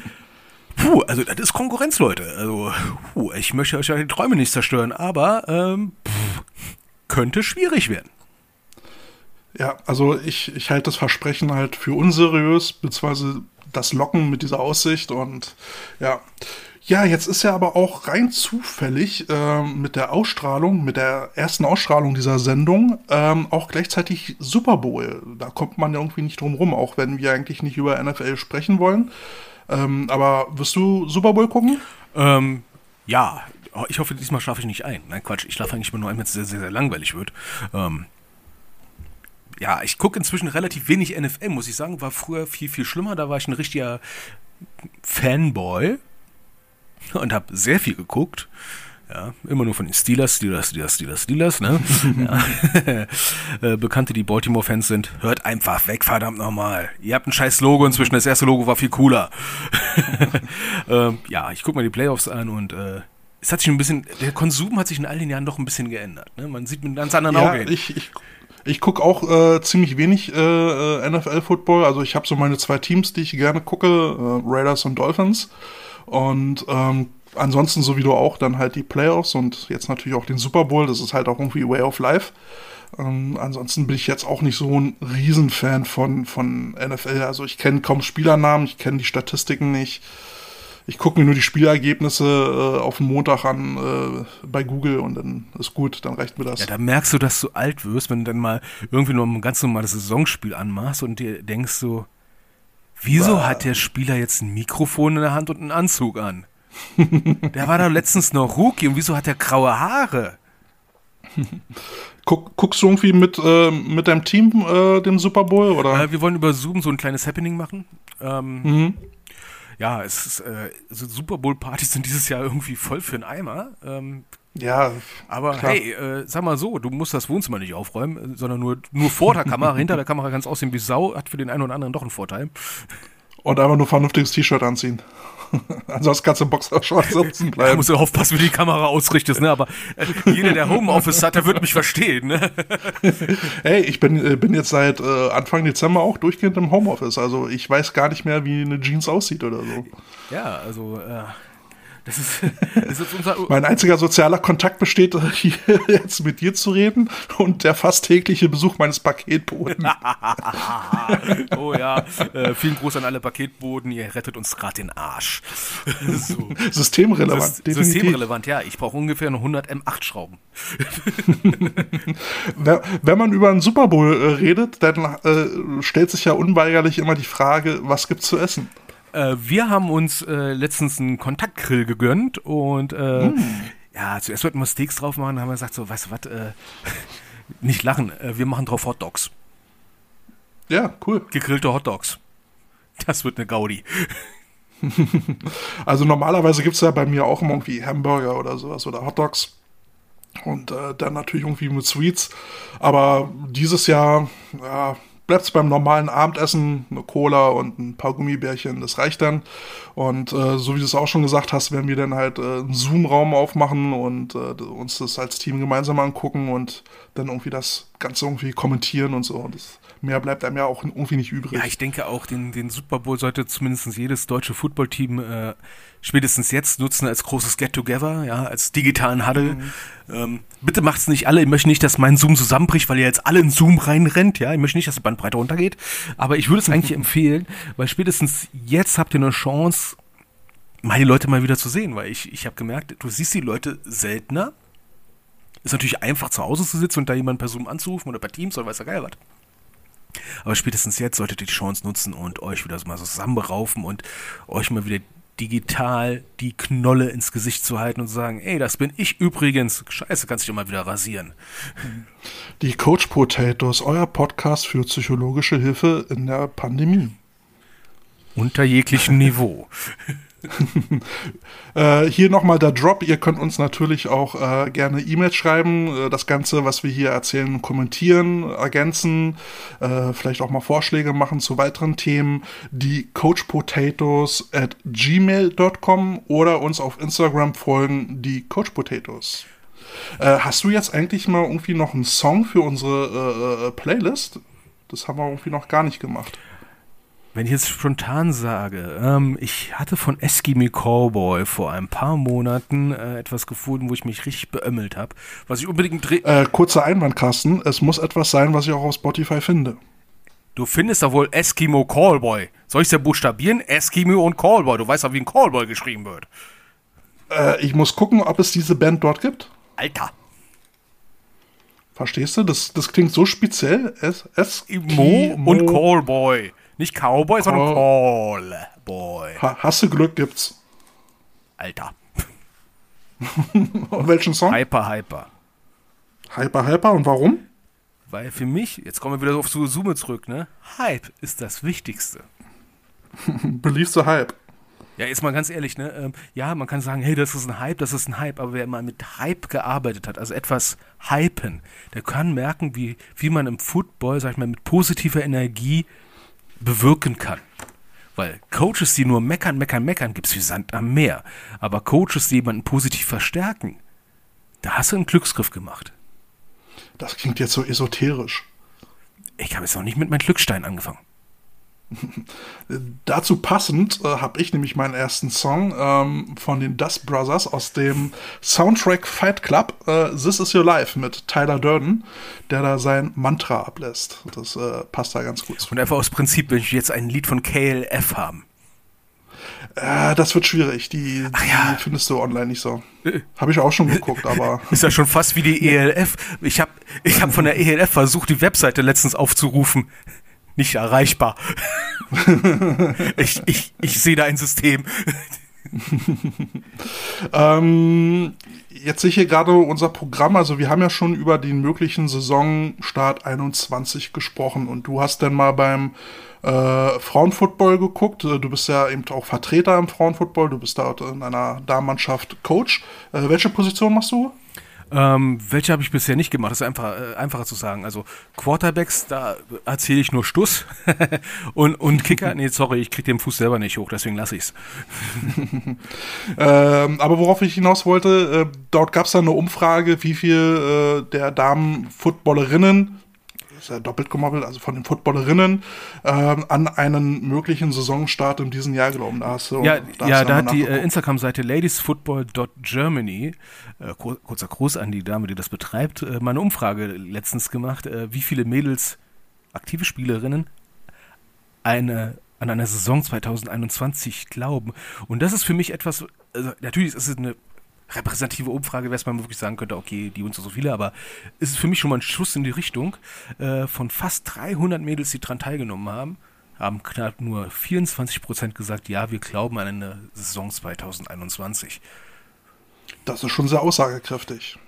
puh, also das ist Konkurrenz, Leute. Also, puh, ich möchte euch ja die Träume nicht zerstören, aber ähm, pff, könnte schwierig werden. Ja, also ich, ich halte das Versprechen halt für unseriös, beziehungsweise das Locken mit dieser Aussicht und ja. Ja, jetzt ist ja aber auch rein zufällig äh, mit der Ausstrahlung, mit der ersten Ausstrahlung dieser Sendung ähm, auch gleichzeitig Super Bowl. Da kommt man ja irgendwie nicht drum rum, auch wenn wir eigentlich nicht über N F L sprechen wollen. Ähm, aber wirst du Super Bowl gucken? Ähm, ja, ich hoffe, diesmal schlafe ich nicht ein. Nein, Quatsch, ich schlafe eigentlich immer nur ein, wenn es sehr, sehr, sehr langweilig wird. Ähm. Ja, ich gucke inzwischen relativ wenig N F L, muss ich sagen. War früher viel, viel schlimmer. Da war ich ein richtiger Fanboy und habe sehr viel geguckt. Ja, immer nur von den Steelers, Steelers, Steelers, Steelers, Steelers, ne? Ja. Bekannte, die Baltimore-Fans sind, hört einfach weg, verdammt nochmal. Ihr habt ein scheiß Logo inzwischen. Das erste Logo war viel cooler. ähm, ja, ich gucke mir die Playoffs an und äh, es hat sich ein bisschen, der Konsum hat sich in all den Jahren doch ein bisschen geändert. Ne? Man sieht mit einem ganz anderen ja, Auge. Ich, ich Ich gucke auch äh, ziemlich wenig äh, N F L-Football. Also ich habe so meine zwei Teams, die ich gerne gucke, äh, Raiders und Dolphins. Und ähm, ansonsten, so wie du auch, dann halt die Playoffs und jetzt natürlich auch den Super Bowl. Das ist halt auch irgendwie Way of Life. Ähm, ansonsten bin ich jetzt auch nicht so ein Riesenfan von, von N F L. Also ich kenne kaum Spielernamen, ich kenne die Statistiken nicht. Ich gucke mir nur die Spielergebnisse äh, auf den Montag an äh, bei Google und dann ist gut, dann reicht mir das. Ja, da merkst du, dass du alt wirst, wenn du dann mal irgendwie nur ein ganz normales Saisonspiel anmachst und dir denkst so, wieso bah. hat der Spieler jetzt ein Mikrofon in der Hand und einen Anzug an? Der war doch letztens noch Rookie und wieso hat der graue Haare? Guck, guckst du irgendwie mit, äh, mit deinem Team äh, dem Super Bowl? Oder? Äh, wir wollen über Zoom so ein kleines Happening machen. Ähm, mhm. Ja, es ist, äh, so Super Bowl-Partys sind dieses Jahr irgendwie voll für den Eimer. Ähm, ja, aber klar. hey, äh, sag mal so, du musst das Wohnzimmer nicht aufräumen, sondern nur, nur vor der Kamera. Hinter der Kamera kann es aussehen wie Sau, hat für den einen oder anderen doch einen Vorteil. Und einfach nur vernünftiges T-Shirt anziehen. Ansonsten kannst du im Boxershorts sitzen bleiben. Da musst du aufpassen, wie du die Kamera ausrichtest, ne? Aber äh, jeder, der Homeoffice hat, der wird mich verstehen, ne? Hey, ich bin, bin jetzt seit äh, Anfang Dezember auch durchgehend im Homeoffice. Also ich weiß gar nicht mehr, wie eine Jeans aussieht oder so. Ja, also äh, das ist, das ist unser mein einziger sozialer Kontakt besteht, hier jetzt mit dir zu reden und der fast tägliche Besuch meines Paketboten. Oh ja, äh, vielen Gruß an alle Paketboten, ihr rettet uns gerade den Arsch. So. Systemrelevant. Syst- Systemrelevant, ja. Ich brauche ungefähr noch hundert M acht Schrauben. Wenn man über einen Super Bowl redet, dann äh, stellt sich ja unweigerlich immer die Frage, was gibt's zu essen? Äh, wir haben uns äh, letztens einen Kontaktgrill gegönnt und äh, mm. ja, zuerst wollten wir Steaks drauf machen, dann haben wir gesagt, so, weißt du was, äh, nicht lachen, äh, wir machen drauf Hot Dogs. Ja, cool. Gegrillte Hot Dogs. Das wird eine Gaudi. Also normalerweise gibt es ja bei mir auch immer irgendwie Hamburger oder sowas oder Hot Dogs und äh, dann natürlich irgendwie mit Sweets, aber dieses Jahr, ja, bleibt's beim normalen Abendessen, eine Cola und ein paar Gummibärchen, das reicht dann. Und äh, so wie du es auch schon gesagt hast, werden wir dann halt äh, einen Zoom-Raum aufmachen und äh, uns das als Team gemeinsam angucken und dann irgendwie das Ganze irgendwie kommentieren und so. Und das, mehr bleibt einem ja auch irgendwie nicht übrig. Ja, ich denke auch, den, den Super Bowl sollte zumindest jedes deutsche Footballteam äh, spätestens jetzt nutzen als großes Get-Together, ja, als digitalen Huddle. Mhm. Ähm, bitte macht's nicht alle. Ich möchte nicht, dass mein Zoom zusammenbricht, weil ihr jetzt alle in Zoom reinrennt. Ja, ich möchte nicht, dass die Bandbreite runtergeht. Aber ich würde es eigentlich empfehlen, weil spätestens jetzt habt ihr eine Chance, mal die Leute mal wieder zu sehen. Weil ich, ich habe gemerkt, du siehst die Leute seltener. Ist natürlich einfach, zu Hause zu sitzen und da jemanden per Zoom anzurufen oder per Teams oder weiß der Geil was. Aber spätestens jetzt solltet ihr die Chance nutzen und euch wieder mal so zusammenberaufen und euch mal wieder digital die Knolle ins Gesicht zu halten und zu sagen, ey, das bin ich übrigens. Scheiße, kannst dich doch mal wieder rasieren. Die Coach Potatoes, euer Podcast für psychologische Hilfe in der Pandemie. Unter jeglichem Niveau. äh, hier nochmal der Drop. Ihr könnt uns natürlich auch äh, gerne E-Mails schreiben, äh, das Ganze, was wir hier erzählen, kommentieren, ergänzen, äh, vielleicht auch mal Vorschläge machen zu weiteren Themen. Die coachpotatoes at gmail Punkt com oder uns auf Instagram folgen, die coachpotatoes. Äh, hast du jetzt eigentlich mal irgendwie noch einen Song für unsere äh, Playlist? Das haben wir irgendwie noch gar nicht gemacht. Wenn ich jetzt spontan sage, ähm, ich hatte von Eskimo Callboy vor ein paar Monaten äh, etwas gefunden, wo ich mich richtig beömmelt habe, was ich unbedingt... Dre- äh, kurzer Einwand, Carsten, es muss etwas sein, was ich auch auf Spotify finde. Du findest doch wohl Eskimo Callboy. Soll ich es ja buchstabieren? Eskimo und Callboy. Du weißt doch, wie ein Callboy geschrieben wird. Äh, ich muss gucken, ob es diese Band dort gibt. Alter. Verstehst du? Das, das klingt so speziell. Es- Eskimo und Callboy. Nicht Cowboy, Call. sondern Callboy. Ha- hast du Glück, gibt's. Alter. Und welchen Song? Hyper, Hyper. Hyper, Hyper und warum? Weil für mich, jetzt kommen wir wieder auf Summe zurück, ne? Hype ist das Wichtigste. Believe the Hype. Ja, jetzt mal ganz ehrlich, ne? Ja, man kann sagen, hey, das ist ein Hype, das ist ein Hype, aber wer mal mit Hype gearbeitet hat, also etwas hypen, der kann merken, wie, wie man im Football, sag ich mal, mit positiver Energie bewirken kann. Weil Coaches, die nur meckern, meckern, meckern, gibt's wie Sand am Meer. Aber Coaches, die jemanden positiv verstärken, da hast du einen Glücksgriff gemacht. Das klingt jetzt so esoterisch. Ich habe jetzt noch nicht mit meinem Glückstein angefangen. Dazu passend äh, habe ich nämlich meinen ersten Song ähm, von den Dust Brothers aus dem Soundtrack Fight Club, äh, This Is Your Life mit Tyler Durden, der da sein Mantra ablässt. Das äh, passt da ganz gut zu. Und einfach aus Prinzip will ich jetzt ein Lied von K L F haben. Äh, das wird schwierig, die, die ja. findest du online nicht so. Habe ich auch schon geguckt, aber... Ist ja schon fast wie die E L F. Ich habe ich hab von der E L F versucht, die Webseite letztens aufzurufen. Nicht erreichbar. ich ich, ich sehe da ein System. ähm, jetzt sehe ich hier gerade unser Programm. Also wir haben ja schon über den möglichen Saisonstart einundzwanzig gesprochen. Und du hast dann mal beim äh, Frauenfootball geguckt. Du bist ja eben auch Vertreter im Frauenfootball. Du bist dort in einer Damenmannschaft Coach. Äh, welche Position machst du? Ähm, welche habe ich bisher nicht gemacht, das ist einfach, äh, einfacher zu sagen. Also Quarterbacks, da erzähle ich nur Stuss. und, und Kicker, nee, sorry, ich kriege den Fuß selber nicht hoch, deswegen lasse ich es. ähm, aber worauf ich hinaus wollte, äh, dort gab es dann eine Umfrage, wie viel äh, der Damen-Footballerinnen, das ist ja doppelt gemoppelt, also von den Footballerinnen, äh, an einen möglichen Saisonstart in diesem Jahr glauben. Da hast du, ja, da, ja, da hat die äh, Instagram-Seite ladiesfootball dot germany, äh, kurzer Gruß an die Dame, die das betreibt, äh, mal eine Umfrage letztens gemacht, äh, wie viele Mädels, aktive Spielerinnen, eine, an einer Saison zwanzig einundzwanzig glauben. Und das ist für mich etwas, also natürlich ist es eine repräsentative Umfrage, wär's man wirklich sagen könnte, okay, die und so, so viele, aber ist es für mich schon mal ein Schuss in die Richtung. Äh, von fast dreihundert Mädels, die daran teilgenommen haben, haben knapp nur vierundzwanzig Prozent gesagt, ja, wir glauben an eine Saison zwanzig einundzwanzig. Das ist schon sehr aussagekräftig.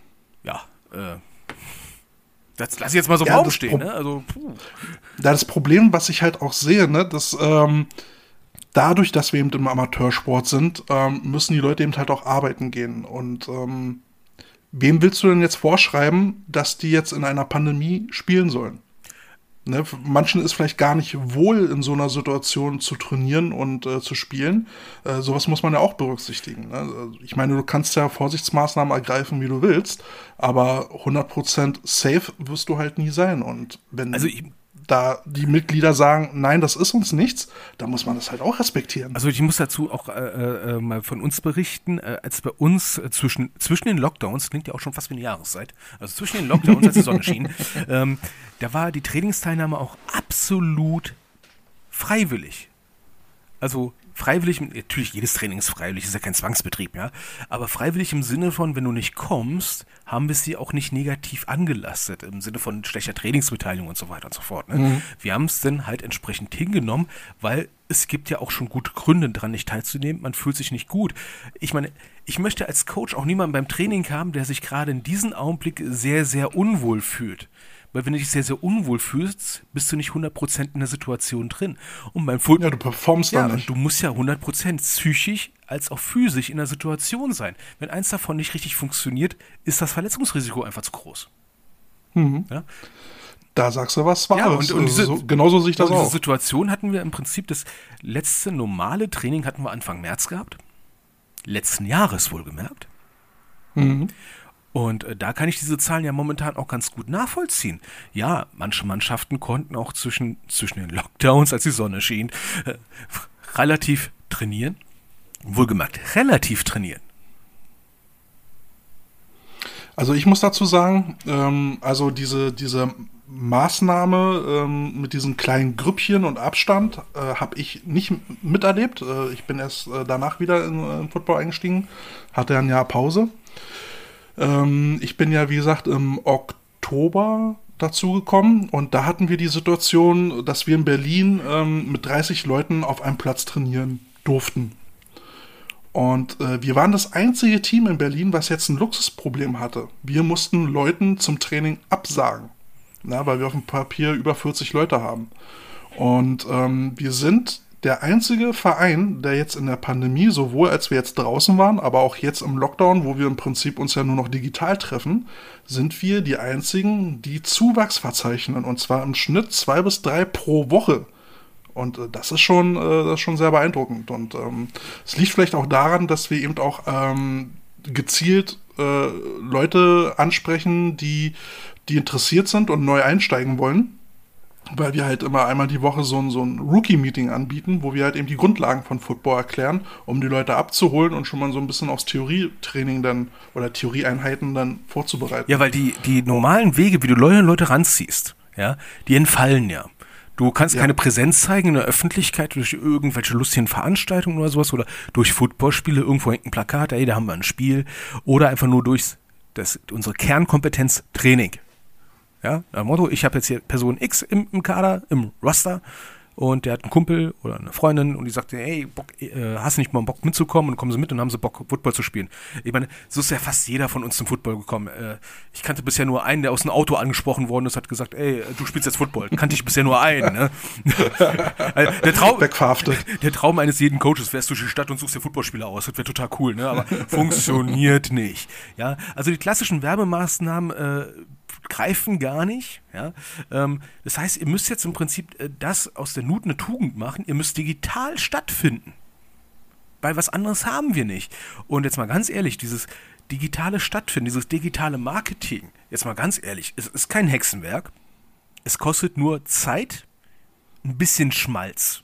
Ja, äh, das lasse ich jetzt mal so im Raum stehen, ne? Also, puh. Ja, das Problem, was ich halt auch sehe, ne, dass, ähm, dadurch, dass wir eben im Amateursport sind, ähm, müssen die Leute eben halt auch arbeiten gehen. Und ähm, wem willst du denn jetzt vorschreiben, dass die jetzt in einer Pandemie spielen sollen? Ne? Manchen ist vielleicht gar nicht wohl, in so einer Situation zu trainieren und äh, zu spielen. Äh, sowas muss man ja auch berücksichtigen. Ne? Ich meine, du kannst ja Vorsichtsmaßnahmen ergreifen, wie du willst, aber hundert Prozent safe wirst du halt nie sein. Und wenn... Also ich- da die Mitglieder sagen, nein, das ist uns nichts, da muss man das halt auch respektieren. Also ich muss dazu auch äh, äh, mal von uns berichten, äh, als bei uns äh, zwischen, zwischen den Lockdowns, klingt ja auch schon fast wie eine Jahreszeit, also zwischen den Lockdowns, als die Sonne schien, ähm, da war die Trainingsteilnahme auch absolut freiwillig. Also freiwillig, natürlich jedes Training ist freiwillig, ist ja kein Zwangsbetrieb, ja, aber freiwillig im Sinne von, wenn du nicht kommst, haben wir sie auch nicht negativ angelastet, im Sinne von schlechter Trainingsbeteiligung und so weiter und so fort. Ne? Mhm. Wir haben es dann halt entsprechend hingenommen, weil es gibt ja auch schon gute Gründe dran, nicht teilzunehmen, man fühlt sich nicht gut. Ich meine, ich möchte als Coach auch niemanden beim Training haben, der sich gerade in diesem Augenblick sehr, sehr unwohl fühlt. Weil wenn du dich sehr, sehr unwohl fühlst, bist du nicht hundert Prozent in der Situation drin. Und beim Football, ja, du performst ja, dann nicht. Du musst ja hundert Prozent psychisch als auch physisch in der Situation sein. Wenn eins davon nicht richtig funktioniert, ist das Verletzungsrisiko einfach zu groß. Mhm. Ja? Da sagst du was Wahres. Ja, und, und diese, so, genauso sehe ich das auch. Diese Situation hatten wir im Prinzip, das letzte normale Training hatten wir Anfang März gehabt. Letzten Jahres wohlgemerkt. Mhm. Und da kann ich diese Zahlen ja momentan auch ganz gut nachvollziehen. Ja, manche Mannschaften konnten auch zwischen, zwischen den Lockdowns, als die Sonne schien, äh, relativ trainieren. Wohlgemerkt, relativ trainieren. Also ich muss dazu sagen, ähm, also diese, diese Maßnahme ähm, mit diesen kleinen Grüppchen und Abstand äh, habe ich nicht miterlebt. Äh, ich bin erst äh, danach wieder in, in Football eingestiegen, hatte ein Jahr Pause. Ich bin ja, wie gesagt, im Oktober dazugekommen und da hatten wir die Situation, dass wir in Berlin ähm, mit dreißig Leuten auf einem Platz trainieren durften. Und äh, wir waren das einzige Team in Berlin, was jetzt ein Luxusproblem hatte. Wir mussten Leuten zum Training absagen, na, weil wir auf dem Papier über vierzig Leute haben. Und ähm, wir sind der einzige Verein, der jetzt in der Pandemie, sowohl als wir jetzt draußen waren, aber auch jetzt im Lockdown, wo wir im Prinzip uns ja nur noch digital treffen, sind wir die einzigen, die Zuwachs verzeichnen. Und zwar im Schnitt zwei bis drei pro Woche. Und das ist schon, das ist schon sehr beeindruckend. Und ähm, es liegt vielleicht auch daran, dass wir eben auch ähm, gezielt äh, Leute ansprechen, die, die interessiert sind und neu einsteigen wollen. Weil wir halt immer einmal die Woche so ein, so ein Rookie-Meeting anbieten, wo wir halt eben die Grundlagen von Football erklären, um die Leute abzuholen und schon mal so ein bisschen aufs Theorietraining dann oder Theorieeinheiten dann vorzubereiten. Ja, weil die, die normalen Wege, wie du neue Leute ranziehst, ja, die entfallen ja. Du kannst ja keine Präsenz zeigen in der Öffentlichkeit durch irgendwelche lustigen Veranstaltungen oder sowas oder durch Footballspiele, irgendwo hängt ein Plakat, ey, da haben wir ein Spiel, oder einfach nur durch das, unsere Kernkompetenz Training. Ja, nach dem Motto, ich habe jetzt hier Person X im, im Kader, im Roster, und der hat einen Kumpel oder eine Freundin und die sagt, hey, Bock, äh, hast du nicht mal Bock mitzukommen? Und kommen sie mit und haben sie Bock, Football zu spielen. Ich meine, so ist ja fast jeder von uns zum Football gekommen. Äh, ich kannte bisher nur einen, der aus dem Auto angesprochen worden ist, hat gesagt, ey, du spielst jetzt Football. Kannte ich bisher nur einen. Ne? der, Traum, der Traum eines jeden Coaches, wärst du durch die Stadt und suchst dir Footballspieler aus. Das wäre total cool, ne? Aber funktioniert nicht. Ja, also die klassischen Werbemaßnahmen äh, greifen gar nicht. Ja? Ähm, das heißt, ihr müsst jetzt im Prinzip äh, das aus der Nut eine Tugend machen. Ihr müsst digital stattfinden. Weil was anderes haben wir nicht. Und jetzt mal ganz ehrlich, dieses digitale Stattfinden, dieses digitale Marketing, jetzt mal ganz ehrlich, es ist kein Hexenwerk. Es kostet nur Zeit, ein bisschen Schmalz.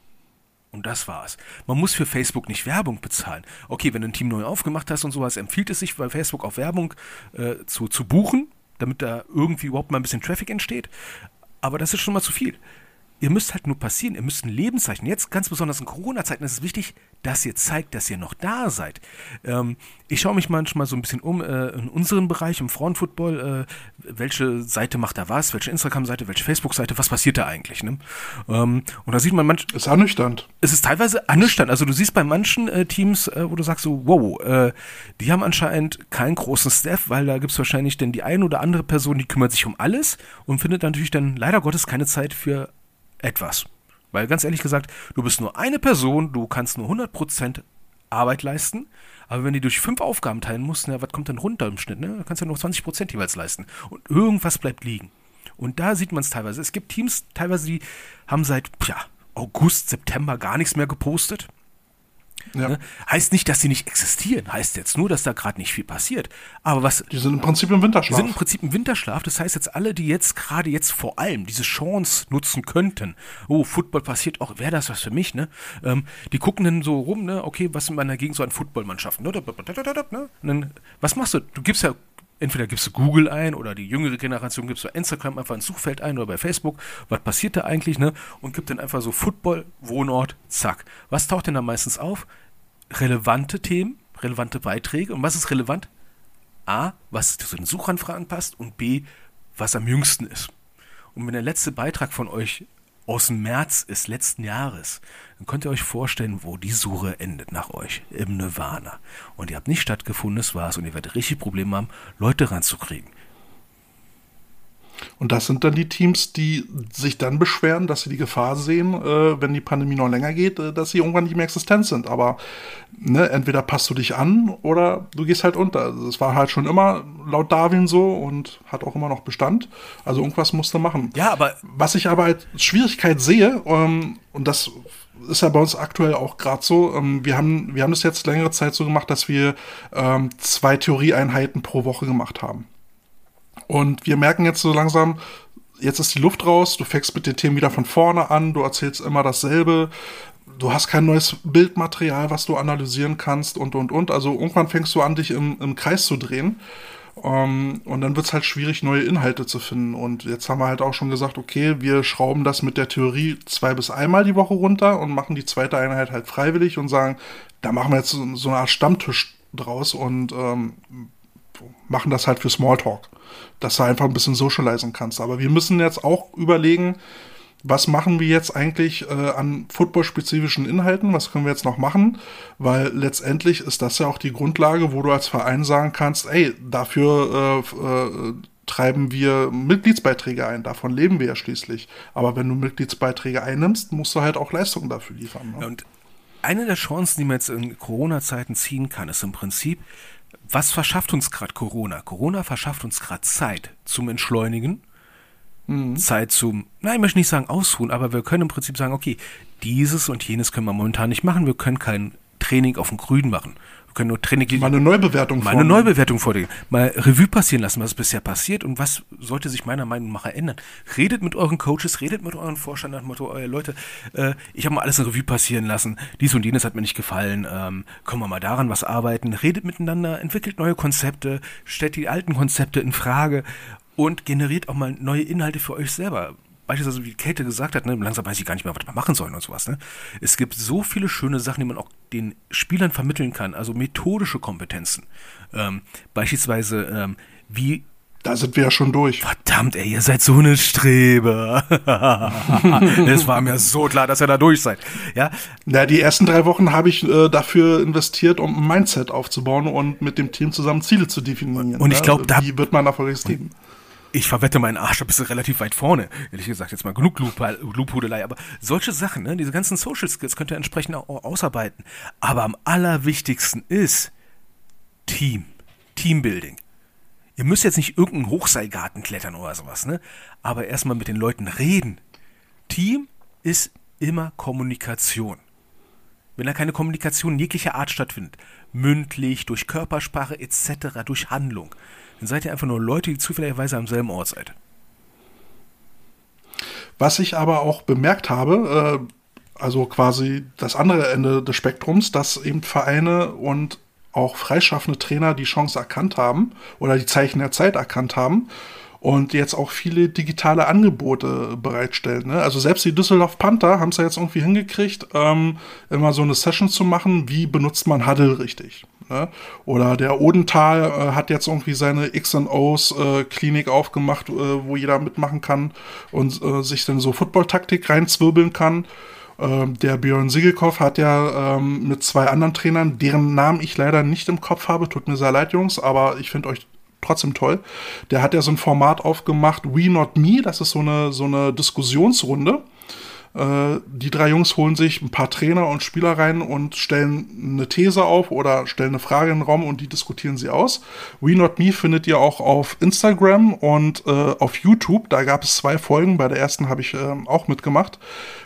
Und das war's. Man muss für Facebook nicht Werbung bezahlen. Okay, wenn du ein Team neu aufgemacht hast und sowas, empfiehlt es sich, bei Facebook auf Werbung äh, zu, zu buchen, damit da irgendwie überhaupt mal ein bisschen Traffic entsteht. Aber das ist schon mal zu viel. Ihr müsst halt nur passieren, ihr müsst ein Lebenszeichen. Jetzt ganz besonders in Corona-Zeiten ist es wichtig, dass ihr zeigt, dass ihr noch da seid. Ähm, ich schaue mich manchmal so ein bisschen um äh, in unserem Bereich, im Frauenfootball. Äh, welche Seite macht da was? Welche Instagram-Seite? Welche Facebook-Seite? Was passiert da eigentlich? Ne? Ähm, und da sieht man manchmal... Es ist ernüchternd. Es ist teilweise ernüchternd. Also du siehst bei manchen äh, Teams, äh, wo du sagst so, wow, äh, die haben anscheinend keinen großen Staff, weil da gibt es wahrscheinlich dann die eine oder andere Person, die kümmert sich um alles und findet natürlich dann leider Gottes keine Zeit für etwas. Weil ganz ehrlich gesagt, du bist nur eine Person, du kannst nur hundert Prozent Arbeit leisten, aber wenn die durch fünf Aufgaben teilen musst, na, was kommt denn runter im Schnitt? Ne? Da kannst du ja nur zwanzig Prozent jeweils leisten. Und irgendwas bleibt liegen. Und da sieht man es teilweise. Es gibt Teams, teilweise, die haben seit ja, August, September gar nichts mehr gepostet. Ja. Ne? Heißt nicht, dass sie nicht existieren. Heißt jetzt nur, dass da gerade nicht viel passiert. Aber was? Die sind im Prinzip im Winterschlaf. Die sind im Prinzip im Winterschlaf. Das heißt jetzt alle, die jetzt gerade jetzt vor allem diese Chance nutzen könnten. Oh, Football passiert auch. Wäre das was für mich? Ne? Ähm, die gucken dann so rum. Ne? Okay, was sind meine gegen so an Footballmannschaften? Ne? Und dann, was machst du? Du gibst ja entweder gibst du Google ein oder die jüngere Generation gibst du bei Instagram einfach ins Suchfeld ein oder bei Facebook, was passiert da eigentlich, ne? Und gibt dann einfach so Football, Wohnort, zack. Was taucht denn da meistens auf? Relevante Themen, relevante Beiträge. Und was ist relevant? A, was zu den Suchanfragen passt und B, was am jüngsten ist. Und wenn der letzte Beitrag von euch aus dem März ist, letzten Jahres, dann könnt ihr euch vorstellen, wo die Suche endet nach euch, im Nirvana. Und ihr habt nicht stattgefunden, es war's. Und ihr werdet richtig Probleme haben, Leute ranzukriegen. Und das sind dann die Teams, die sich dann beschweren, dass sie die Gefahr sehen, äh, wenn die Pandemie noch länger geht, äh, dass sie irgendwann nicht mehr existent sind. Aber ne, entweder passt du dich an oder du gehst halt unter. Das war halt schon immer laut Darwin so und hat auch immer noch Bestand. Also irgendwas musst du machen. Ja, aber was ich aber als Schwierigkeit sehe, ähm, und das ist ja bei uns aktuell auch gerade so, ähm, wir haben, wir haben das jetzt längere Zeit so gemacht, dass wir ähm, zwei Theorieeinheiten pro Woche gemacht haben. Und wir merken jetzt so langsam, jetzt ist die Luft raus, du fängst mit den Themen wieder von vorne an, du erzählst immer dasselbe, du hast kein neues Bildmaterial, was du analysieren kannst und, und, und. Also irgendwann fängst du an, dich im, im Kreis zu drehen. Um, und dann wird es halt schwierig, neue Inhalte zu finden. Und jetzt haben wir halt auch schon gesagt, okay, wir schrauben das mit der Theorie zwei bis einmal die Woche runter und machen die zweite Einheit halt freiwillig und sagen, da machen wir jetzt so, so eine Art Stammtisch draus und ähm, machen das halt für Smalltalk, dass du einfach ein bisschen socialisen kannst. Aber wir müssen jetzt auch überlegen, was machen wir jetzt eigentlich äh, an footballspezifischen Inhalten, was können wir jetzt noch machen, weil letztendlich ist das ja auch die Grundlage, wo du als Verein sagen kannst, ey, dafür äh, äh, treiben wir Mitgliedsbeiträge ein, davon leben wir ja schließlich. Aber wenn du Mitgliedsbeiträge einnimmst, musst du halt auch Leistungen dafür liefern. Ne? Und eine der Chancen, die man jetzt in Corona-Zeiten ziehen kann, ist im Prinzip, was verschafft uns gerade Corona? Corona verschafft uns gerade Zeit zum Entschleunigen, mhm. Zeit zum, nein, ich möchte nicht sagen ausruhen, aber wir können im Prinzip sagen, okay, dieses und jenes können wir momentan nicht machen, wir können kein Training auf dem Grün machen. Wir können nur Training... Mal eine Neubewertung vornehmen. Mal eine Neubewertung vornehmen. Mal Revue passieren lassen, was bisher passiert und was sollte sich meiner Meinung nach ändern. Redet mit euren Coaches, redet mit euren Vorstand nach dem Motto, euer Leute, äh, ich habe mal alles in Revue passieren lassen, dies und jenes hat mir nicht gefallen, ähm, können wir mal daran was arbeiten. Redet miteinander, entwickelt neue Konzepte, stellt die alten Konzepte in Frage und generiert auch mal neue Inhalte für euch selber. Beispielsweise, wie Käthe gesagt hat, ne, langsam weiß ich gar nicht mehr, was wir machen sollen und sowas. Ne? Es gibt so viele schöne Sachen, die man auch den Spielern vermitteln kann, also methodische Kompetenzen. Ähm, beispielsweise, ähm, wie... Da sind wir ja schon durch. Verdammt, ey, ihr seid so eine Strebe. Es war mir so klar, dass ihr da durch seid. Ja? Na, die ersten drei Wochen habe ich äh, dafür investiert, um ein Mindset aufzubauen und mit dem Team zusammen Ziele zu definieren. Und ich glaube, ne? da... Wie wird man ein erfolgreiches Team? Ich verwette meinen Arsch, da bist du relativ weit vorne, ehrlich gesagt, jetzt mal genug Lobhudelei, aber solche Sachen, ne, diese ganzen Social Skills könnt ihr entsprechend auch ausarbeiten, aber am allerwichtigsten ist Team, Teambuilding. Ihr müsst jetzt nicht irgendeinen Hochseilgarten klettern oder sowas, ne? Aber erstmal mit den Leuten reden. Team ist immer Kommunikation. Wenn da keine Kommunikation jeglicher Art stattfindet, mündlich, durch Körpersprache et cetera, durch Handlung, dann seid ihr einfach nur Leute, die zufälligerweise am selben Ort seid. Was ich aber auch bemerkt habe, äh, also quasi das andere Ende des Spektrums, dass eben Vereine und auch freischaffende Trainer die Chance erkannt haben oder die Zeichen der Zeit erkannt haben und jetzt auch viele digitale Angebote bereitstellen. Ne? Also selbst die Düsseldorf Panther haben es ja jetzt irgendwie hingekriegt, ähm, immer so eine Session zu machen, wie benutzt man Huddle richtig. Ne? Oder der Odenthal äh, hat jetzt irgendwie seine X and O's äh, Klinik aufgemacht, äh, wo jeder mitmachen kann und äh, sich dann so Football-Taktik reinzwirbeln kann. Ähm, der Björn Siegelkopf hat ja ähm, mit zwei anderen Trainern, deren Namen ich leider nicht im Kopf habe, tut mir sehr leid, Jungs, aber ich finde euch trotzdem toll. Der hat ja so ein Format aufgemacht, We Not Me, das ist so eine, so eine Diskussionsrunde. Die drei Jungs holen sich ein paar Trainer und Spieler rein und stellen eine These auf oder stellen eine Frage in den Raum und die diskutieren sie aus. We Not Me findet ihr auch auf Instagram und äh, auf YouTube. Da gab es zwei Folgen. Bei der ersten habe ich äh, auch mitgemacht.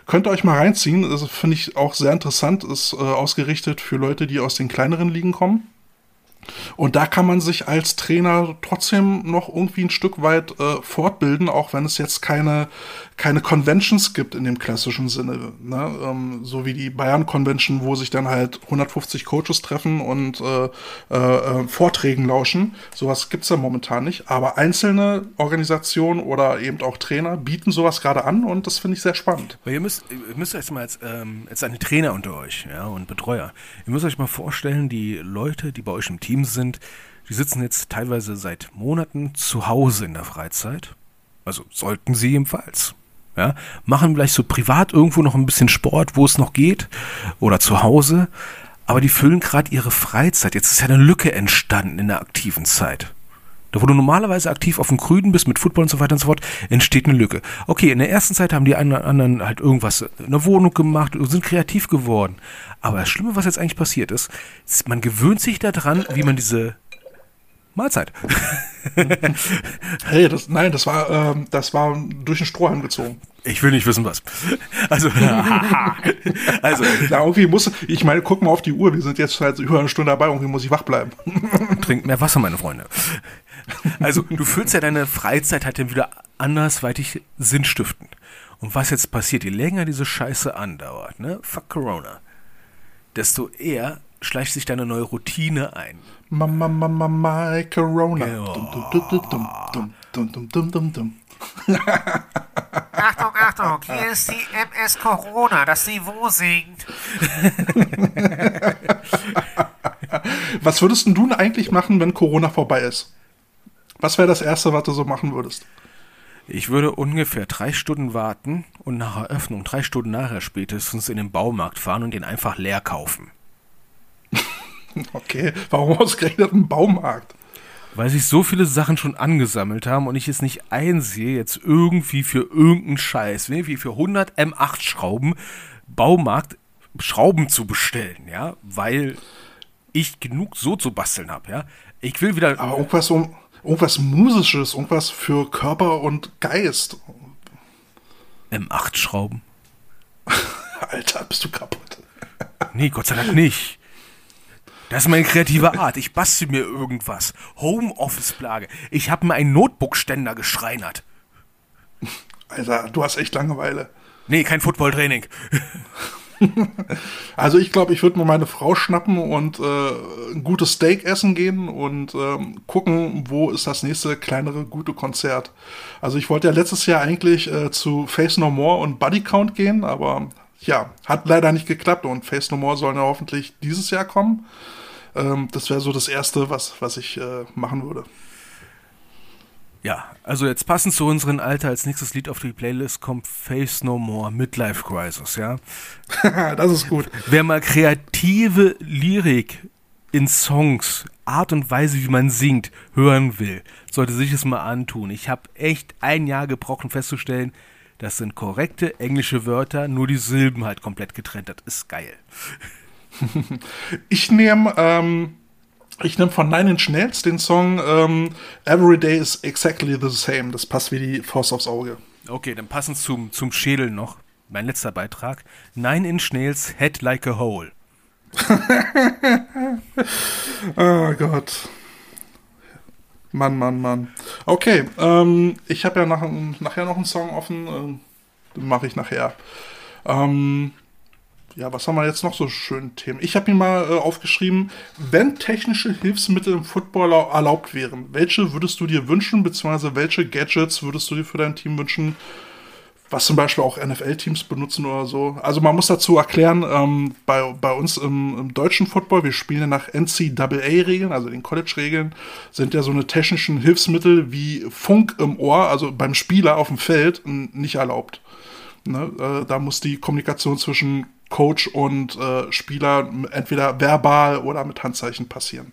Könnt ihr euch mal reinziehen. Das finde ich auch sehr interessant. Ist äh, ausgerichtet für Leute, die aus den kleineren Ligen kommen. Und da kann man sich als Trainer trotzdem noch irgendwie ein Stück weit äh, fortbilden, auch wenn es jetzt keine, keine Conventions gibt in dem klassischen Sinne. Ne? Ähm, so wie die Bayern-Convention, wo sich dann halt hundertfünfzig Coaches treffen und äh, äh, Vorträgen lauschen. Sowas gibt es ja momentan nicht. Aber einzelne Organisationen oder eben auch Trainer bieten sowas gerade an und das finde ich sehr spannend. Aber ihr müsst, ihr müsst euch mal als, ähm, als eine Trainer unter euch, ja, und Betreuer, ihr müsst euch mal vorstellen, die Leute, die bei euch im Team sind, die sitzen jetzt teilweise seit Monaten zu Hause in der Freizeit. Also sollten sie ebenfalls. Ja, machen vielleicht so privat irgendwo noch ein bisschen Sport, wo es noch geht, oder zu Hause, aber die füllen gerade ihre Freizeit. Jetzt ist ja eine Lücke entstanden in der aktiven Zeit. Da, wo du normalerweise aktiv auf dem Grünen bist, mit Football und so weiter und so fort, entsteht eine Lücke. Okay, in der ersten Zeit haben die einen oder anderen halt irgendwas in der Wohnung gemacht und sind kreativ geworden. Aber das Schlimme, was jetzt eigentlich passiert ist, ist, man gewöhnt sich daran, wie man diese Mahlzeit. Hey, das, nein, das war, ähm, das war durch den Strohhalm gezogen. Ich will nicht wissen, was. Also, also na, irgendwie muss, ich meine, guck mal auf die Uhr, wir sind jetzt halt über eine Stunde dabei, irgendwie muss ich wach bleiben. Trink mehr Wasser, meine Freunde. Also, du fühlst ja deine Freizeit halt dann wieder andersweitig sinnstiftend. Und was jetzt passiert, je länger diese Scheiße andauert, ne, fuck Corona, desto eher schleicht sich deine neue Routine ein. Mama, Mama, my Corona. Achtung, Achtung, hier ist die M S Corona, das Niveau sinkt. Was würdest denn du eigentlich machen, wenn Corona vorbei ist? Was wäre das Erste, was du so machen würdest? Ich würde ungefähr drei Stunden warten und nach Eröffnung, drei Stunden nachher spätestens, in den Baumarkt fahren und den einfach leer kaufen. Okay, warum ausgerechnet ein Baumarkt? Weil sich so viele Sachen schon angesammelt haben und ich es nicht einsehe, jetzt irgendwie für irgendeinen Scheiß, wie für hundert M acht Schrauben, Baumarkt Schrauben zu bestellen, ja, weil ich genug so zu basteln habe, ja. Ich will wieder... Aber irgendwas, um, irgendwas Musisches, irgendwas für Körper und Geist. M acht Schrauben. Alter, bist du kaputt. Nee, Gott sei Dank nicht. Das ist meine kreative Art. Ich bastel mir irgendwas. Homeoffice-Plage. Ich habe mir einen Notebook-Ständer geschreinert. Alter, du hast echt Langeweile. Nee, kein Football-Training. Also ich glaube, ich würde mir meine Frau schnappen und äh, ein gutes Steak essen gehen und äh, gucken, wo ist das nächste kleinere gute Konzert. Also ich wollte ja letztes Jahr eigentlich äh, zu Face No More und Buddy Count gehen, aber ja, hat leider nicht geklappt und Face No More sollen ja hoffentlich dieses Jahr kommen. Das wäre so das Erste, was, was ich äh, machen würde. Ja, also jetzt passend zu unserem Alter, als nächstes Lied auf die Playlist kommt Face No More, Midlife Crisis, ja? Das ist gut. Wer mal kreative Lyrik in Songs, Art und Weise, wie man singt, hören will, sollte sich es mal antun. Ich habe echt ein Jahr gebraucht, um festzustellen, das sind korrekte englische Wörter, nur die Silben halt komplett getrennt. Das ist geil. Ich nehme ähm, ich nehm von Nine Inch Nails den Song ähm, Every Day is Exactly the Same. Das passt wie die Faust aufs Auge. Okay, dann passend zum, zum Schädel noch. Mein letzter Beitrag. Nine Inch Nails, Head Like a Hole. Oh Gott. Mann, Mann, Mann. Okay, ähm, ich habe ja nach, nachher noch einen Song offen. Ähm, den mache ich nachher. Ähm... Ja, was haben wir jetzt noch so schöne Themen? Ich habe mir mal äh, aufgeschrieben, wenn technische Hilfsmittel im Football erlaubt wären, welche würdest du dir wünschen, beziehungsweise welche Gadgets würdest du dir für dein Team wünschen, was zum Beispiel auch N F L-Teams benutzen oder so? Also man muss dazu erklären, ähm, bei, bei uns im, im deutschen Football, wir spielen ja nach N C A A-Regeln, also den College-Regeln, sind ja so eine technischen Hilfsmittel wie Funk im Ohr, also beim Spieler auf dem Feld, nicht erlaubt. Ne? Äh, da muss die Kommunikation zwischen Coach und äh, Spieler entweder verbal oder mit Handzeichen passieren.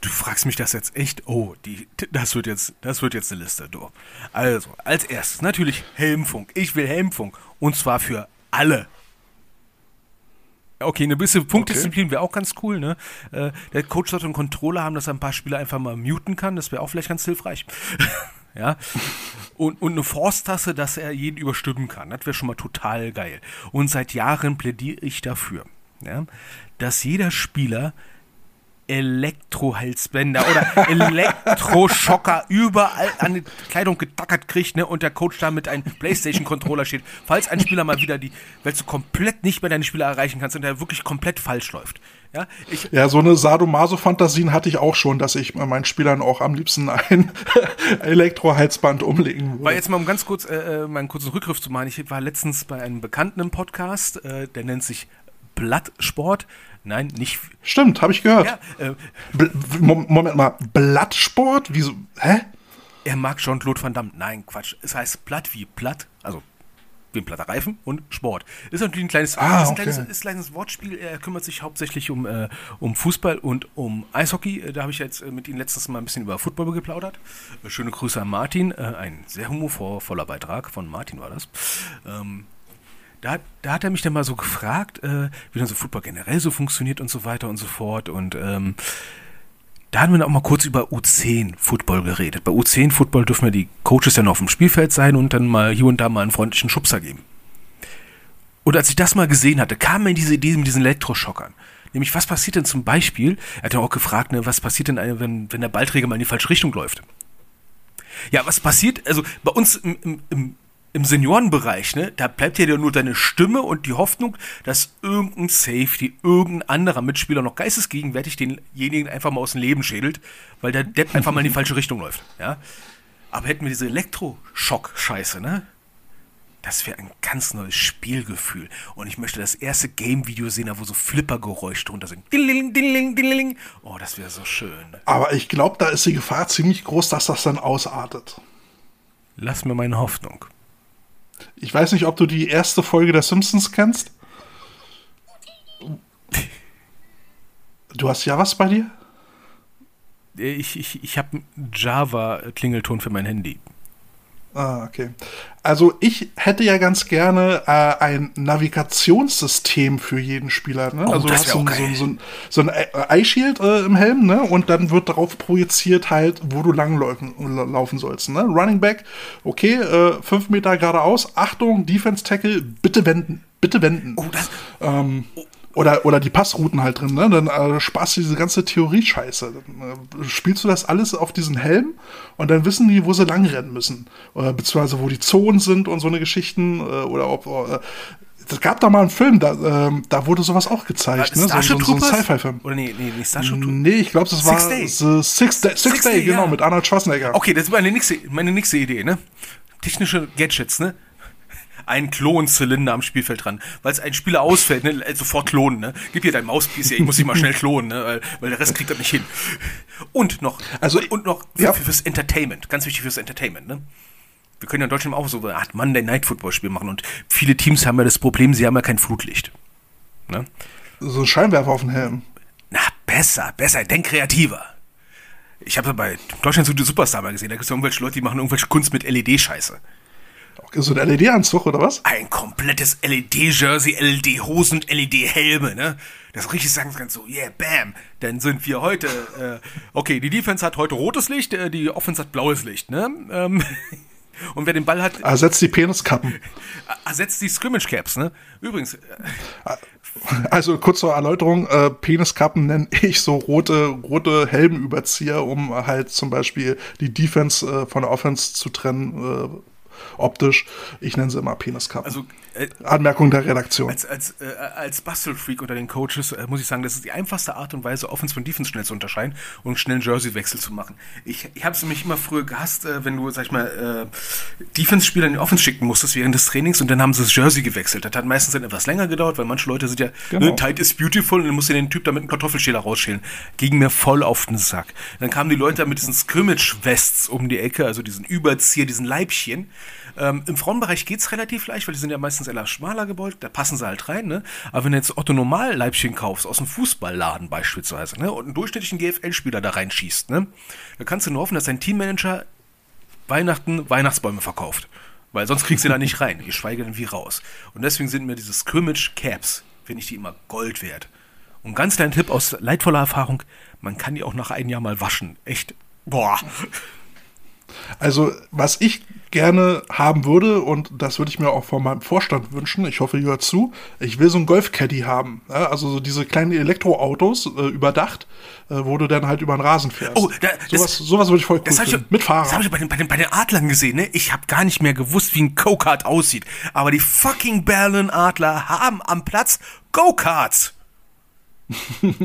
Du fragst mich das jetzt echt? Oh, die, das wird jetzt, das wird jetzt eine Liste. Du. Also, als erstes natürlich Helmfunk. Ich will Helmfunk. Und zwar für alle. Okay, eine bisschen Punktdisziplin wäre auch ganz cool, ne? Äh, der Coach sollte einen Controller haben, dass er ein paar Spieler einfach mal muten kann. Das wäre auch vielleicht ganz hilfreich. Ja, und, und eine Force-Taste, dass er jeden überstimmen kann. Das wäre schon mal total geil. Und seit Jahren plädiere ich dafür, ja, dass jeder Spieler Elektro-Halsbänder oder Elektroschocker überall an die Kleidung getackert kriegt, ne? Und der Coach da mit einem Playstation-Controller steht, falls ein Spieler mal wieder die, weil du komplett nicht mehr deine Spieler erreichen kannst und der wirklich komplett falsch läuft. Ja, ich, ja, so eine Sadomaso-Fantasien hatte ich auch schon, dass ich meinen Spielern auch am liebsten ein Elektro-Halsband umlegen würde. Weil jetzt mal um ganz kurz äh, mal einen kurzen Rückgriff zu machen, ich war letztens bei einem Bekannten im Podcast, äh, der nennt sich Blattsport. Nein, nicht. Stimmt, habe ich gehört. Ja, äh, B- Moment mal, Blattsport? Wieso? Hä? Er mag Jean-Claude Van Damme. Nein, Quatsch. Es heißt Platt wie Platt, also wie ein platter Reifen und Sport. Ist natürlich ein kleines, ah, ist ein okay. kleines, ist ein kleines Wortspiel. Er kümmert sich hauptsächlich um, äh, um Fußball und um Eishockey. Da habe ich jetzt mit ihm letztens mal ein bisschen über Football geplaudert. Schöne Grüße an Martin. Äh, ein sehr humorvoller Beitrag von Martin war das. Ähm. Da, da hat er mich dann mal so gefragt, äh, wie dann so Football generell so funktioniert und so weiter und so fort. Und ähm, da haben wir dann auch mal kurz über U zehn Football geredet. Bei U zehn Football dürfen ja die Coaches dann auf dem Spielfeld sein und dann mal hier und da mal einen freundlichen Schubser geben. Und als ich das mal gesehen hatte, kam mir diese Idee mit diesen Elektroschockern. Nämlich, was passiert denn zum Beispiel, er hat ja auch gefragt, ne, was passiert denn, wenn, wenn der Ballträger mal in die falsche Richtung läuft? Ja, was passiert, also bei uns im, im, im Im Seniorenbereich, ne, da bleibt ja nur deine Stimme und die Hoffnung, dass irgendein Safety, irgendein anderer Mitspieler noch geistesgegenwärtig denjenigen einfach mal aus dem Leben schädelt, weil der Depp einfach mal in die falsche Richtung läuft. Ja? Aber hätten wir diese Elektroschock-Scheiße, ne? Das wäre ein ganz neues Spielgefühl. Und ich möchte das erste Game-Video sehen, da wo so Flipper-Geräusche drunter sind. Ding, ding, ding. Oh, das wäre so schön. Aber ich glaube, da ist die Gefahr ziemlich groß, dass das dann ausartet. Lass mir meine Hoffnung. Ich weiß nicht, ob du die erste Folge der Simpsons kennst. Du hast ja was bei dir? Ich, ich, ich habe einen Java-Klingelton für mein Handy. Ah, okay. Also ich hätte ja ganz gerne äh, ein Navigationssystem für jeden Spieler. Ne? Oh, also du hast so ein, so, so ein, so ein Eyeshield äh, im Helm, ne? Und dann wird darauf projiziert halt, wo du langlaufen laufen sollst. Ne? Running back, okay, äh, fünf Meter geradeaus, Achtung, Defense-Tackle, bitte wenden, bitte wenden. Oh, das, ähm, oh. Oder, oder die Passrouten halt drin, ne? Dann äh, sparst du diese ganze Theorie-Scheiße. Dann äh, spielst du das alles auf diesen Helm und dann wissen die, wo sie langrennen müssen. Oder, beziehungsweise wo die Zonen sind und so eine Geschichten. Äh, oder ob. Es äh, gab da mal einen Film, da, äh, da wurde sowas auch gezeigt. Ne? So, so, so ein Sci-Fi-Film. Oder nee, nee, nicht Starship Troopers. Nee, ich glaube, das war Six Day. The Six Day, Six Six Day, Day genau, ja. Mit Arnold Schwarzenegger. Okay, das ist meine nächste, meine nächste Idee, ne? Technische Gadgets, ne? Ein Klonzylinder am Spielfeld dran, weil es ein Spieler ausfällt, ne? Sofort klonen, ne? Gib hier dein Mauspiece, ich muss dich mal schnell klonen, ne? weil, weil der Rest kriegt das nicht hin. Und noch, also, und, und noch ja. für, fürs Entertainment, ganz wichtig fürs Entertainment, ne? Wir können ja in Deutschland auch so eine Art Monday-Night-Football-Spiel machen und viele Teams haben ja das Problem, sie haben ja kein Flutlicht. Ne? So ein Scheinwerfer auf den Helm. Na, besser, besser, denk kreativer. Ich habe bei Deutschland so Superstar mal gesehen, da gibt es ja irgendwelche Leute, die machen irgendwelche Kunst mit L E D-Scheiße. So ein L E D-Anzug oder was? Ein komplettes L E D-Jersey, L E D-Hosen und L E D-Helme, ne? Das richtig sagen sie ganz so, yeah, bam. Dann sind wir heute, äh, okay, die Defense hat heute rotes Licht, äh, die Offense hat blaues Licht, ne? Ähm, und wer den Ball hat... Ersetzt die Peniskappen. Ersetzt die Scrimmage-Caps, ne? Übrigens... Äh, Also kurz zur Erläuterung, äh, Peniskappen nenne ich so rote, rote Helmenüberzieher, um halt zum Beispiel die Defense äh, von der Offense zu trennen, äh, optisch, ich nenne sie immer Peniskappen. Also, äh, Anmerkung der Redaktion. Als, als, äh, als Bastelfreak unter den Coaches äh, muss ich sagen, das ist die einfachste Art und Weise, Offense von Defense schnell zu unterscheiden und schnell einen Jersey-Wechsel zu machen. Ich, ich habe es nämlich immer früher gehasst, äh, wenn du, sag ich mal, äh, Defense-Spieler in die Offense schicken musstest während des Trainings und dann haben sie das Jersey gewechselt. Das hat meistens dann etwas länger gedauert, weil manche Leute sind ja, genau. ne, tight is beautiful und dann musst du den Typ da mit einem Kartoffelschäler rausschälen. Ging mir voll auf den Sack. Dann kamen die Leute mit diesen Scrimmage-Wests um die Ecke, also diesen Überzieher, diesen Leibchen. Ähm, Im Frauenbereich geht's relativ leicht, weil die sind ja meistens eher schmaler gebeugt, da passen sie halt rein, ne? Aber wenn du jetzt Otto Normal-Leibchen kaufst, aus dem Fußballladen beispielsweise, ne? Und einen durchschnittlichen G F L-Spieler da reinschießt, ne? Da kannst du nur hoffen, dass dein Teammanager Weihnachten Weihnachtsbäume verkauft. Weil sonst kriegst du da nicht rein, geschweige denn wie raus. Und deswegen sind mir diese Scrimmage-Caps, finde ich die immer Gold wert. Und ganz kleinen Tipp aus leidvoller Erfahrung, man kann die auch nach einem Jahr mal waschen. Echt, boah. Also, was ich gerne haben würde, und das würde ich mir auch von meinem Vorstand wünschen, ich hoffe, ihr hört zu, ich will so einen Golf-Caddy haben, ja, also so diese kleinen Elektroautos, äh, überdacht, äh, wo du dann halt über den Rasen fährst. Oh, da, sowas, sowas würde ich voll cool finden, mit Fahrrad. Das habe ich bei den, bei, den, bei den Adlern gesehen, ne? Ich habe gar nicht mehr gewusst, wie ein Go-Kart aussieht, aber die fucking Berlin Adler haben am Platz Go-Karts.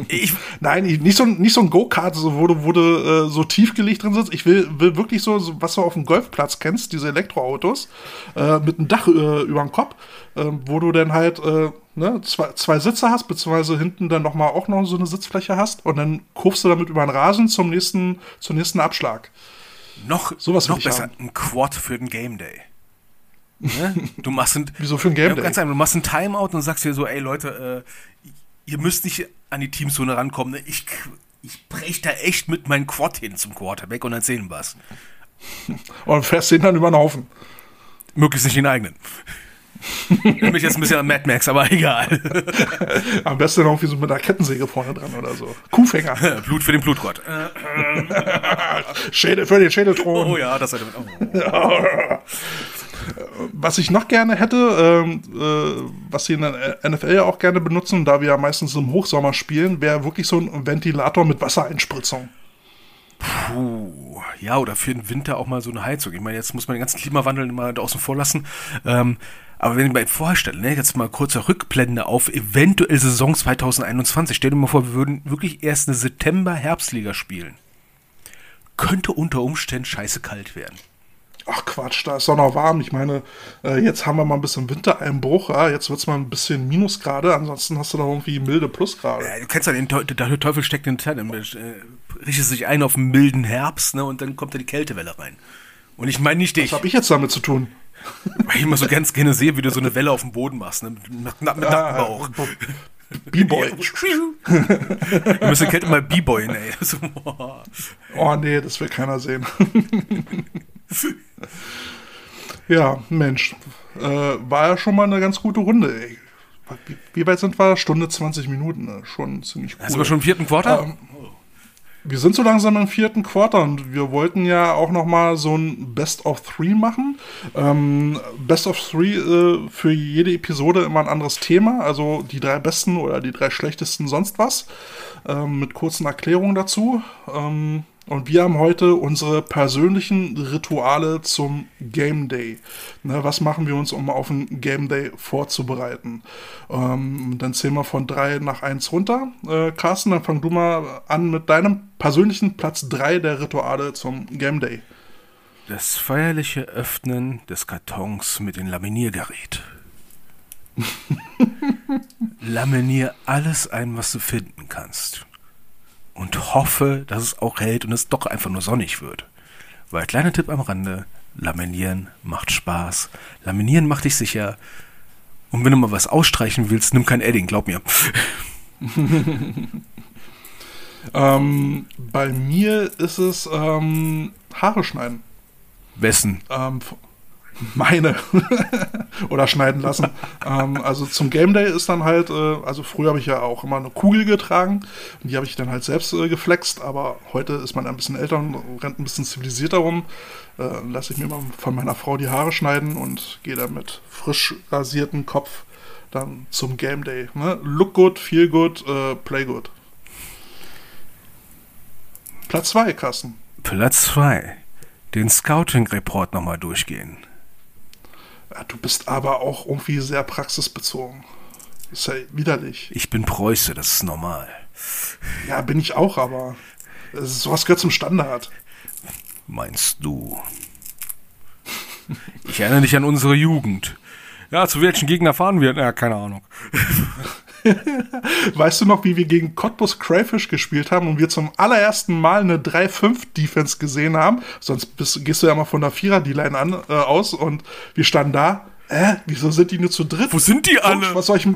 ich, Nein, ich, nicht so, nicht so ein Go-Kart, so, wo du, wo du äh, so tiefgelegt drin sitzt. Ich will, will wirklich so, so, was du auf dem Golfplatz kennst, diese Elektroautos, äh, mit einem Dach äh, über dem Kopf, äh, wo du dann halt äh, ne, zwei, zwei Sitze hast, beziehungsweise hinten dann nochmal auch noch so eine Sitzfläche hast, und dann kurfst du damit über den Rasen zum nächsten, zum nächsten Abschlag. Noch, Sowas noch besser, haben. Ein Quad für den Game Day. Ne? Du machst ein, Wieso für ein Game Day? Ganz einfach, du machst ein Timeout und sagst dir so, ey Leute, äh, ihr müsst nicht an die Teamzone rankommen. Ne? Ich, ich brech da echt mit meinem Quad hin zum Quarterback und dann sehen wir was. Und fährst den dann über den Haufen. Möglichst nicht den eigenen. Ich bin jetzt ein bisschen an Mad Max, aber egal. Am besten auch wie so mit einer Kettensäge vorne dran oder so. Kuhfänger. Blut für den Blutgott. Schädel für den Schädelthron. Oh ja, das hätte man auch. Was ich noch gerne hätte, ähm, äh, was sie in der N F L ja auch gerne benutzen, da wir ja meistens im Hochsommer spielen, wäre wirklich so ein Ventilator mit Wassereinspritzung. Puh, ja, oder für den Winter auch mal so eine Heizung. Ich meine, jetzt muss man den ganzen Klimawandel mal außen vor lassen. Ähm, aber wenn ich mir vorstelle, ne, jetzt mal kurzer Rückblende auf eventuell Saison zwanzig einundzwanzig. Stell dir mal vor, wir würden wirklich erst eine September-Herbstliga spielen. Könnte unter Umständen scheiße kalt werden. Ach Quatsch, da ist doch noch warm. Ich meine, äh, jetzt haben wir mal ein bisschen Wintereinbruch. Ja? Jetzt wird es mal ein bisschen Minusgrade. Ansonsten hast du da irgendwie milde Plusgrade. Ja, du kennst ja den Teufel, der Teufel steckt in den Tennen. Äh, richtet sich ein auf einen milden Herbst, ne? Und dann kommt da die Kältewelle rein. Und ich meine nicht dich. Was habe ich jetzt damit zu tun? Weil ich immer so ganz gerne sehe, wie du so eine Welle auf dem Boden machst. Ne? Mit, mit, mit Nackenbauch. Ah, B-Boy. Wir müssen Kälte mal B-Boyen, ey. So, boah. Oh nee, das will keiner sehen. Ja, Mensch, äh, war ja schon mal eine ganz gute Runde, ey. Wie, wie weit sind wir? Stunde zwanzig Minuten, ne? Schon ziemlich cool. Sind wir schon im vierten Quarter? Ähm, wir sind so langsam im vierten Quarter und wir wollten ja auch noch mal so ein Best of Three machen. Ähm, Best of Three, äh, für jede Episode immer ein anderes Thema, also die drei besten oder die drei schlechtesten sonst was, ähm, mit kurzen Erklärungen dazu. Ähm, Und wir haben heute unsere persönlichen Rituale zum Game Day. Ne, was machen wir uns, um auf den Game Day vorzubereiten? Ähm, dann zählen wir von drei nach eins runter. Äh, Carsten, dann fang du mal an mit deinem persönlichen Platz drei der Rituale zum Game Day. Das feierliche Öffnen des Kartons mit dem Laminiergerät. Laminier alles ein, was du finden kannst. Und hoffe, dass es auch hält und es doch einfach nur sonnig wird. Weil, kleiner Tipp am Rande, Laminieren macht Spaß. Laminieren macht dich sicher. Und wenn du mal was ausstreichen willst, nimm kein Edding, glaub mir. ähm, bei mir ist es ähm, Haare schneiden. Wessen? Ähm, meine. Oder schneiden lassen. ähm, also zum Game Day ist dann halt, äh, also früher habe ich ja auch immer eine Kugel getragen und die habe ich dann halt selbst äh, geflext, aber heute ist man ein bisschen älter und rennt ein bisschen zivilisierter rum. Äh, lasse ich mir mal von meiner Frau die Haare schneiden und gehe dann mit frisch rasiertem Kopf dann zum Game Day. Ne? Look good, feel good, äh, play good. Platz zwei, Carsten. Platz zwei. Den Scouting-Report nochmal durchgehen. Ja, du bist aber auch irgendwie sehr praxisbezogen. Ist ja widerlich. Ich bin Preuße, das ist normal. Ja, bin ich auch, aber sowas gehört zum Standard. Meinst du? Ich erinnere dich an unsere Jugend. Ja, zu welchen Gegner fahren wir? Ja, keine Ahnung. Weißt du noch, wie wir gegen Cottbus Crayfish gespielt haben und wir zum allerersten Mal eine drei fünf Defense gesehen haben? Sonst bist, gehst du ja mal von der Vierer-D-Line an, äh, aus und wir standen da. Äh, wieso sind die nur zu dritt? Wo sind die Coach, alle? Was soll ich,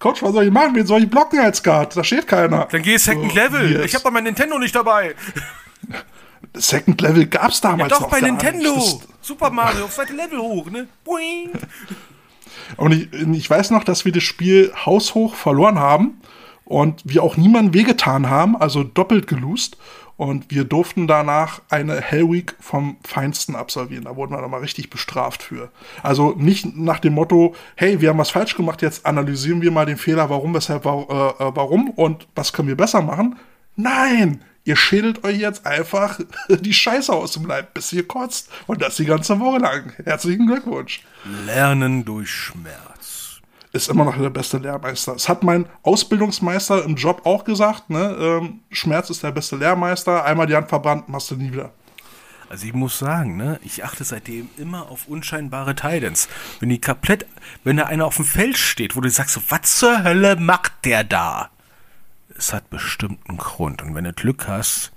Coach, was soll ich machen? Wen soll ich blocken als Guard? Da steht keiner. Dann geh Second Level. Yes. Ich hab doch mein Nintendo nicht dabei. Second Level gab's damals ja, doch, noch bei gar Nintendo. Nicht. Das Super Mario, auf zweite Level hoch, ne? Boing. Und ich, ich weiß noch, dass wir das Spiel haushoch verloren haben und wir auch niemandem wehgetan haben, also doppelt geloost. Und wir durften danach eine Hellweek vom Feinsten absolvieren. Da wurden wir dann mal richtig bestraft für. Also nicht nach dem Motto, hey, wir haben was falsch gemacht, jetzt analysieren wir mal den Fehler, warum, weshalb, äh, warum und was können wir besser machen. Nein, ihr schädelt euch jetzt einfach die Scheiße aus dem Leib, bis ihr kotzt. Und das die ganze Woche lang. Herzlichen Glückwunsch. Lernen durch Schmerz. Ist immer noch der beste Lehrmeister. Das hat mein Ausbildungsmeister im Job auch gesagt, ne? Ähm, Schmerz ist der beste Lehrmeister. Einmal die Hand verbrannt, machst du nie wieder. Also ich muss sagen, ne, ich achte seitdem immer auf unscheinbare Titans. Wenn die komplett, wenn da einer auf dem Feld steht, wo du sagst, so, was zur Hölle macht der da? Es hat bestimmt einen Grund. Und wenn du Glück hast,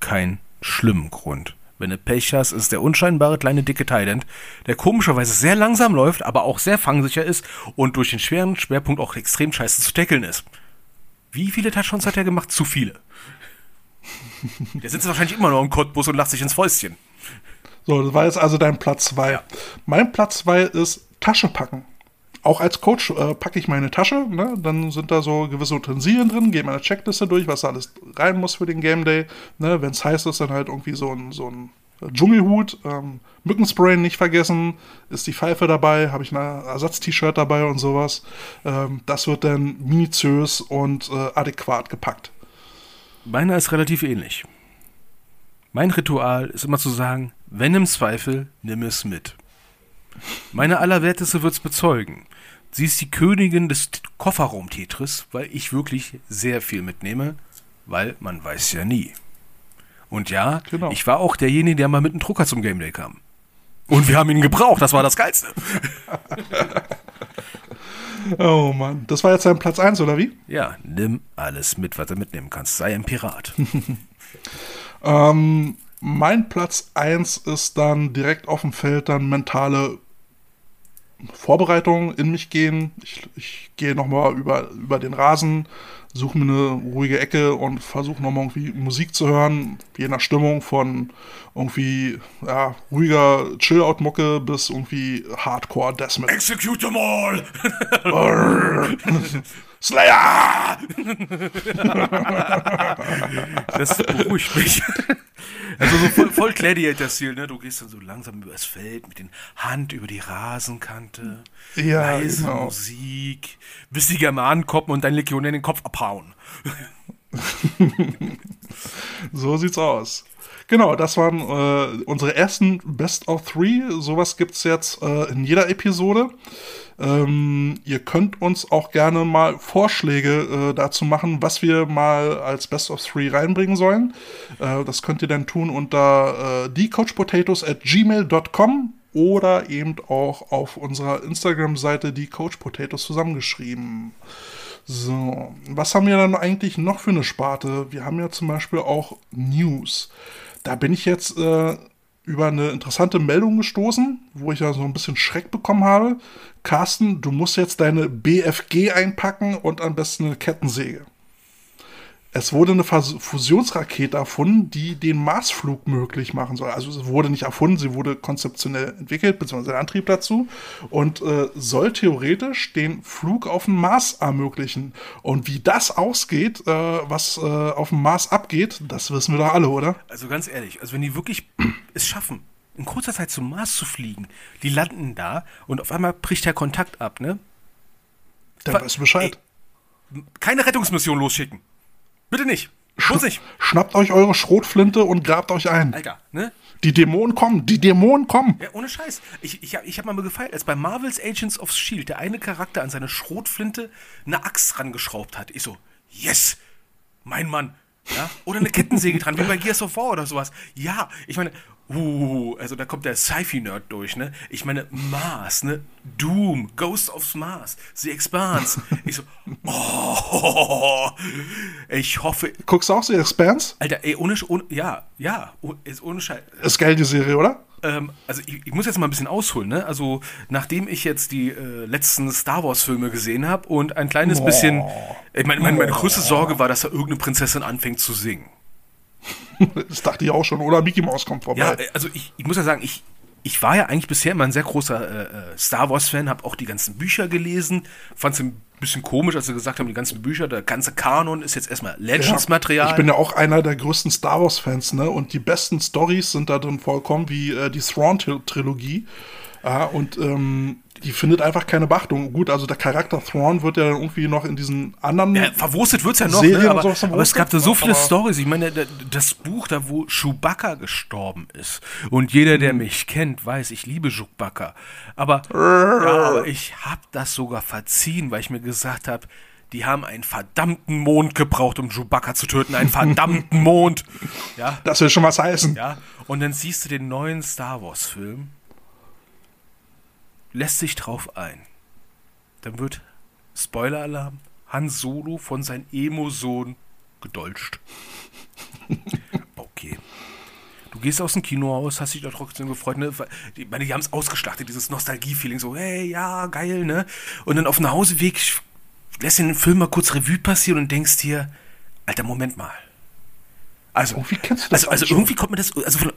keinen schlimmen Grund. Wenn du Pech hast, ist der unscheinbare kleine dicke Thailand, der komischerweise sehr langsam läuft, aber auch sehr fangsicher ist und durch den schweren Schwerpunkt auch extrem scheiße zu tackeln ist. Wie viele Touchdowns hat er gemacht? Zu viele. Der sitzt wahrscheinlich immer noch im Cottbus und lacht sich ins Fäustchen. So, das war jetzt also dein Platz zwei. Ja. Mein Platz zwei ist Tasche packen. Auch als Coach äh, packe ich meine Tasche, ne? Dann sind da so gewisse Utensilien drin, gehe meine Checkliste durch, was da alles rein muss für den Game Day. Ne? Wenn es heiß ist, dann halt irgendwie so ein, so ein Dschungelhut, ähm, Mückenspray nicht vergessen, ist die Pfeife dabei, habe ich ein Ersatz-T-Shirt dabei und sowas. Ähm, das wird dann minutiös und äh, adäquat gepackt. Meiner ist relativ ähnlich. Mein Ritual ist immer zu sagen, wenn im Zweifel, nimm es mit. Meine Allerwerteste wird's bezeugen. Sie ist die Königin des Kofferraum-Tetris, weil ich wirklich sehr viel mitnehme, weil man weiß ja nie. Und ja, genau. Ich war auch derjenige, der mal mit einem Drucker zum Game Day kam. Und wir haben ihn gebraucht, das war das Geilste. Oh Mann, das war jetzt dein Platz eins, oder wie? Ja, nimm alles mit, was du mitnehmen kannst. Sei ein Pirat. ähm... Mein Platz eins ist dann direkt auf dem Feld dann mentale Vorbereitung, in mich gehen. Ich, ich gehe nochmal über, über den Rasen, suche mir eine ruhige Ecke und versuche nochmal irgendwie Musik zu hören, je nach Stimmung von irgendwie ja, ruhiger Chill-Out-Mucke bis irgendwie Hardcore-Deathmatch. Execute them all! Slayer! Das beruhigt mich. Also so voll, voll Gladiator-Stil, ne? Du gehst dann so langsam übers Feld mit den Hand über die Rasenkante, ja, leise genau. Musik, bis die Germanen kommen und dein Legionär den Kopf abhauen. So sieht's aus. Genau, das waren äh, unsere ersten Best of Three. Sowas gibt's jetzt äh, in jeder Episode. Ähm, ihr könnt uns auch gerne mal Vorschläge äh, dazu machen, was wir mal als Best of Three reinbringen sollen. Äh, das könnt ihr dann tun unter äh, die coach potatoes at gmail dot com oder eben auch auf unserer Instagram-Seite die coach potatoes zusammengeschrieben. So, was haben wir dann eigentlich noch für eine Sparte? Wir haben ja zum Beispiel auch News. Da bin ich jetzt äh, über eine interessante Meldung gestoßen, wo ich ja so ein bisschen Schreck bekommen habe. Carsten, du musst jetzt deine B F G einpacken und am besten eine Kettensäge. Es wurde eine Fusionsrakete erfunden, die den Marsflug möglich machen soll. Also es wurde nicht erfunden, sie wurde konzeptionell entwickelt, beziehungsweise der Antrieb dazu. Und äh, soll theoretisch den Flug auf den Mars ermöglichen. Und wie das ausgeht, äh, was äh, auf dem Mars abgeht, das wissen wir doch alle, oder? Also ganz ehrlich, also wenn die wirklich es schaffen, in kurzer Zeit zum Mars zu fliegen, die landen da und auf einmal bricht der Kontakt ab, ne? Dann weißt du Bescheid. Ey, keine Rettungsmission losschicken. Bitte nicht. Muss nicht. Schnappt euch eure Schrotflinte und grabt euch ein. Alter, ne? Die Dämonen kommen, die Dämonen kommen. Ja, ohne Scheiß. Ich, ich, ich hab mal gefeiert, als bei Marvel's Agents of Shield der eine Charakter an seine Schrotflinte eine Axt rangeschraubt hat. Ich so, yes, mein Mann. Ja? Oder eine Kettensäge dran, wie bei Gears of War oder sowas. Ja, ich meine, uh, also da kommt der Sci-Fi-Nerd durch, ne? Ich meine, Mars, ne? Doom, Ghost of Mars, The Expanse. Ich so, oh, ich hoffe... Guckst du auch The Expanse? Alter, ey, ohne, ohne ja, ja, ist ohne Scheiß. Ist geil, die Serie, oder? Ähm, also ich, ich muss jetzt mal ein bisschen ausholen, ne? Also nachdem ich jetzt die äh, letzten Star Wars Filme gesehen habe und ein kleines oh. bisschen, ich meine, meine, meine größte Sorge war, dass da irgendeine Prinzessin anfängt zu singen. Das dachte ich auch schon, oder Mickey Mouse kommt vorbei. Ja, also ich, ich muss ja sagen, ich ich war ja eigentlich bisher immer ein sehr großer äh, Star Wars-Fan, habe auch die ganzen Bücher gelesen, fand es ein bisschen komisch, als sie gesagt haben, die ganzen Bücher, der ganze Kanon ist jetzt erstmal Legends-Material. Ja, ich bin ja auch einer der größten Star Wars-Fans, ne? Und die besten Storys sind da drin vollkommen, wie äh, die Thrawn-Trilogie. Ja, und ähm, die findet einfach keine Beachtung. Gut, also der Charakter Thrawn wird ja dann irgendwie noch in diesen anderen ja, verwurstet wird's ja noch, Serien, ne? aber, aber, aber es gab da so viele Storys. Ich meine, das Buch da, wo Chewbacca gestorben ist. Und jeder, der mich kennt, weiß, ich liebe Chewbacca. Aber, ja, aber ich habe das sogar verziehen, weil ich mir gesagt habe, die haben einen verdammten Mond gebraucht, um Chewbacca zu töten. Einen verdammten Mond. Ja. Das will schon was heißen. Ja. Und dann siehst du den neuen Star Wars-Film, lässt sich drauf ein. Dann wird, Spoiler-Alarm, Han Solo von seinem Emo-Sohn gedolcht. Okay. Du gehst aus dem Kino aus, hast dich da trotzdem gefreut. Ne? Die, meine, die haben es ausgeschlachtet, dieses Nostalgie-Feeling. So, hey, ja, geil, ne? Und dann auf dem Nachhauseweg lässt den Film mal kurz Revue passieren und denkst dir, Alter, Moment mal. Also, irgendwie kennst du das also, also irgendwie kommt mir das... Also von,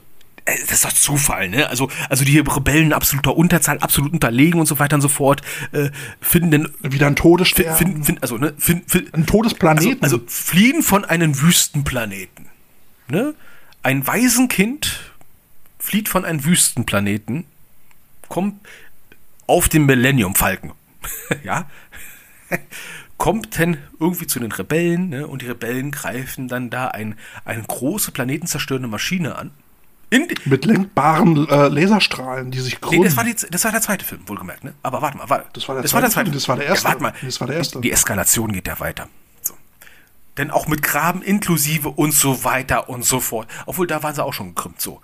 das ist doch Zufall, ne? Also, also die Rebellen in absoluter Unterzahl, absolut unterlegen und so weiter und so fort, äh, finden dann wieder ein Todesstern, finden, find, also, ne, find, find, ein Todesplaneten, also, also fliehen von einem Wüstenplaneten, ne? Ein Waisenkind flieht von einem Wüstenplaneten, kommt auf den Millennium Falken, ja? Kommt dann irgendwie zu den Rebellen, ne? Und die Rebellen greifen dann da ein, eine große planetenzerstörende Maschine an. Mit lenkbaren äh, Laserstrahlen, die sich gründen. Nee, das war, die, das war der zweite Film, wohlgemerkt, ne? Aber warte mal, warte. Das war der, das zweite, war der zweite Film, das war der erste. Ja, warte mal. Das war der erste. Die Eskalation geht ja weiter. So. Denn auch mit Graben inklusive und so weiter und so fort. Obwohl, da waren sie auch schon gekrümmt, so.